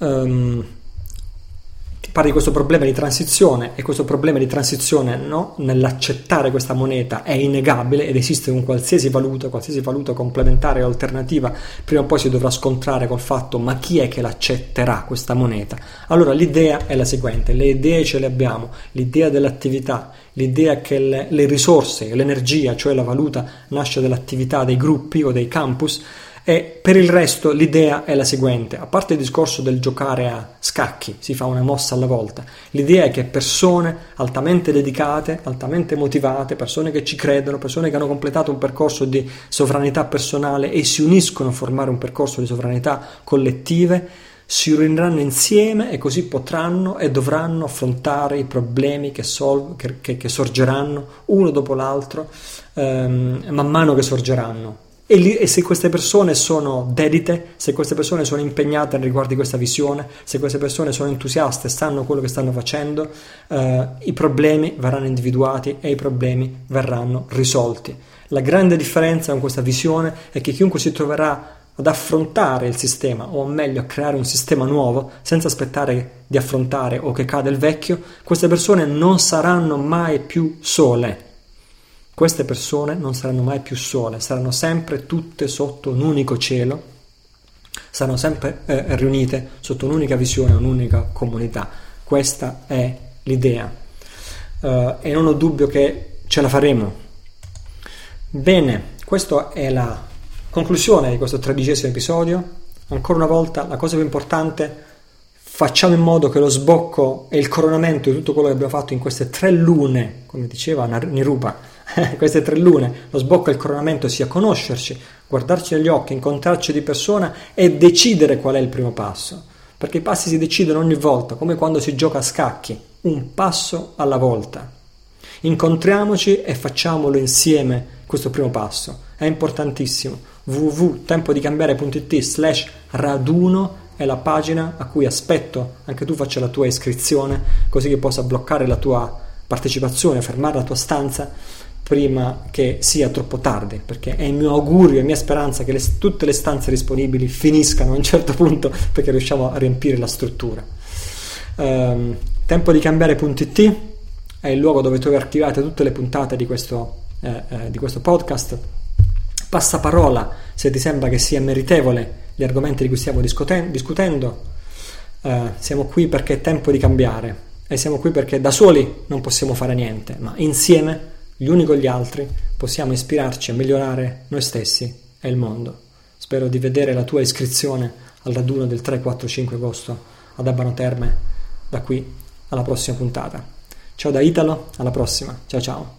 parli di questo problema di transizione, e questo problema di transizione, no, nell'accettare questa moneta è innegabile ed esiste un qualsiasi valuta complementare o alternativa, prima o poi si dovrà scontrare col fatto: ma chi è che l'accetterà questa moneta? Allora l'idea è la seguente: le idee ce le abbiamo, l'idea dell'attività, l'idea che le risorse, l'energia, cioè la valuta, nasce dall'attività dei gruppi o dei campus. E per il resto l'idea è la seguente: a parte il discorso del giocare a scacchi, si fa una mossa alla volta, l'idea è che persone altamente dedicate, altamente motivate, persone che ci credono, persone che hanno completato un percorso di sovranità personale e si uniscono a formare un percorso di sovranità collettive, si riuniranno insieme e così potranno e dovranno affrontare i problemi che sorgeranno uno dopo l'altro, man mano che sorgeranno. E se queste persone sono dedite, se queste persone sono impegnate riguardo a questa visione, se queste persone sono entusiaste, sanno quello che stanno facendo, i problemi verranno individuati e i problemi verranno risolti. La grande differenza con questa visione è che chiunque si troverà ad affrontare il sistema, o meglio a creare un sistema nuovo, senza aspettare di affrontare o che cade il vecchio, queste persone non saranno mai più sole. Queste persone non saranno mai più sole, saranno sempre tutte sotto un unico cielo, saranno sempre riunite sotto un'unica visione, un'unica comunità. Questa è l'idea. E non ho dubbio che ce la faremo. Bene, questa è la conclusione di questo 13° episodio. Ancora una volta, la cosa più importante: facciamo in modo che lo sbocco e il coronamento di tutto quello che abbiamo fatto in queste 3 lune, come diceva Nirupa, queste 3 lune, lo sbocco e il coronamento sia conoscerci, guardarci negli occhi, incontrarci di persona e decidere qual è il primo passo. Perché i passi si decidono ogni volta, come quando si gioca a scacchi, un passo alla volta. Incontriamoci e facciamolo insieme, questo primo passo. È importantissimo. www.tempodicambiare.it/raduno è la pagina a cui aspetto anche tu faccia la tua iscrizione, così che possa bloccare la tua partecipazione, fermare la tua stanza prima che sia troppo tardi, perché è il mio augurio e mia speranza che tutte le stanze disponibili finiscano a un certo punto, perché riusciamo a riempire la struttura. Tempodicambiare.it è il luogo dove trovi archivate tutte le puntate di questo podcast. Passaparola, se ti sembra che sia meritevole gli argomenti di cui stiamo discutendo. Siamo qui perché è tempo di cambiare, e siamo qui perché da soli non possiamo fare niente, ma insieme, gli uni con gli altri, possiamo ispirarci a migliorare noi stessi e il mondo. Spero di vedere la tua iscrizione al raduno del 3-4-5 agosto ad Abano Terme, da qui alla prossima puntata. Ciao da Italo, alla prossima, ciao ciao.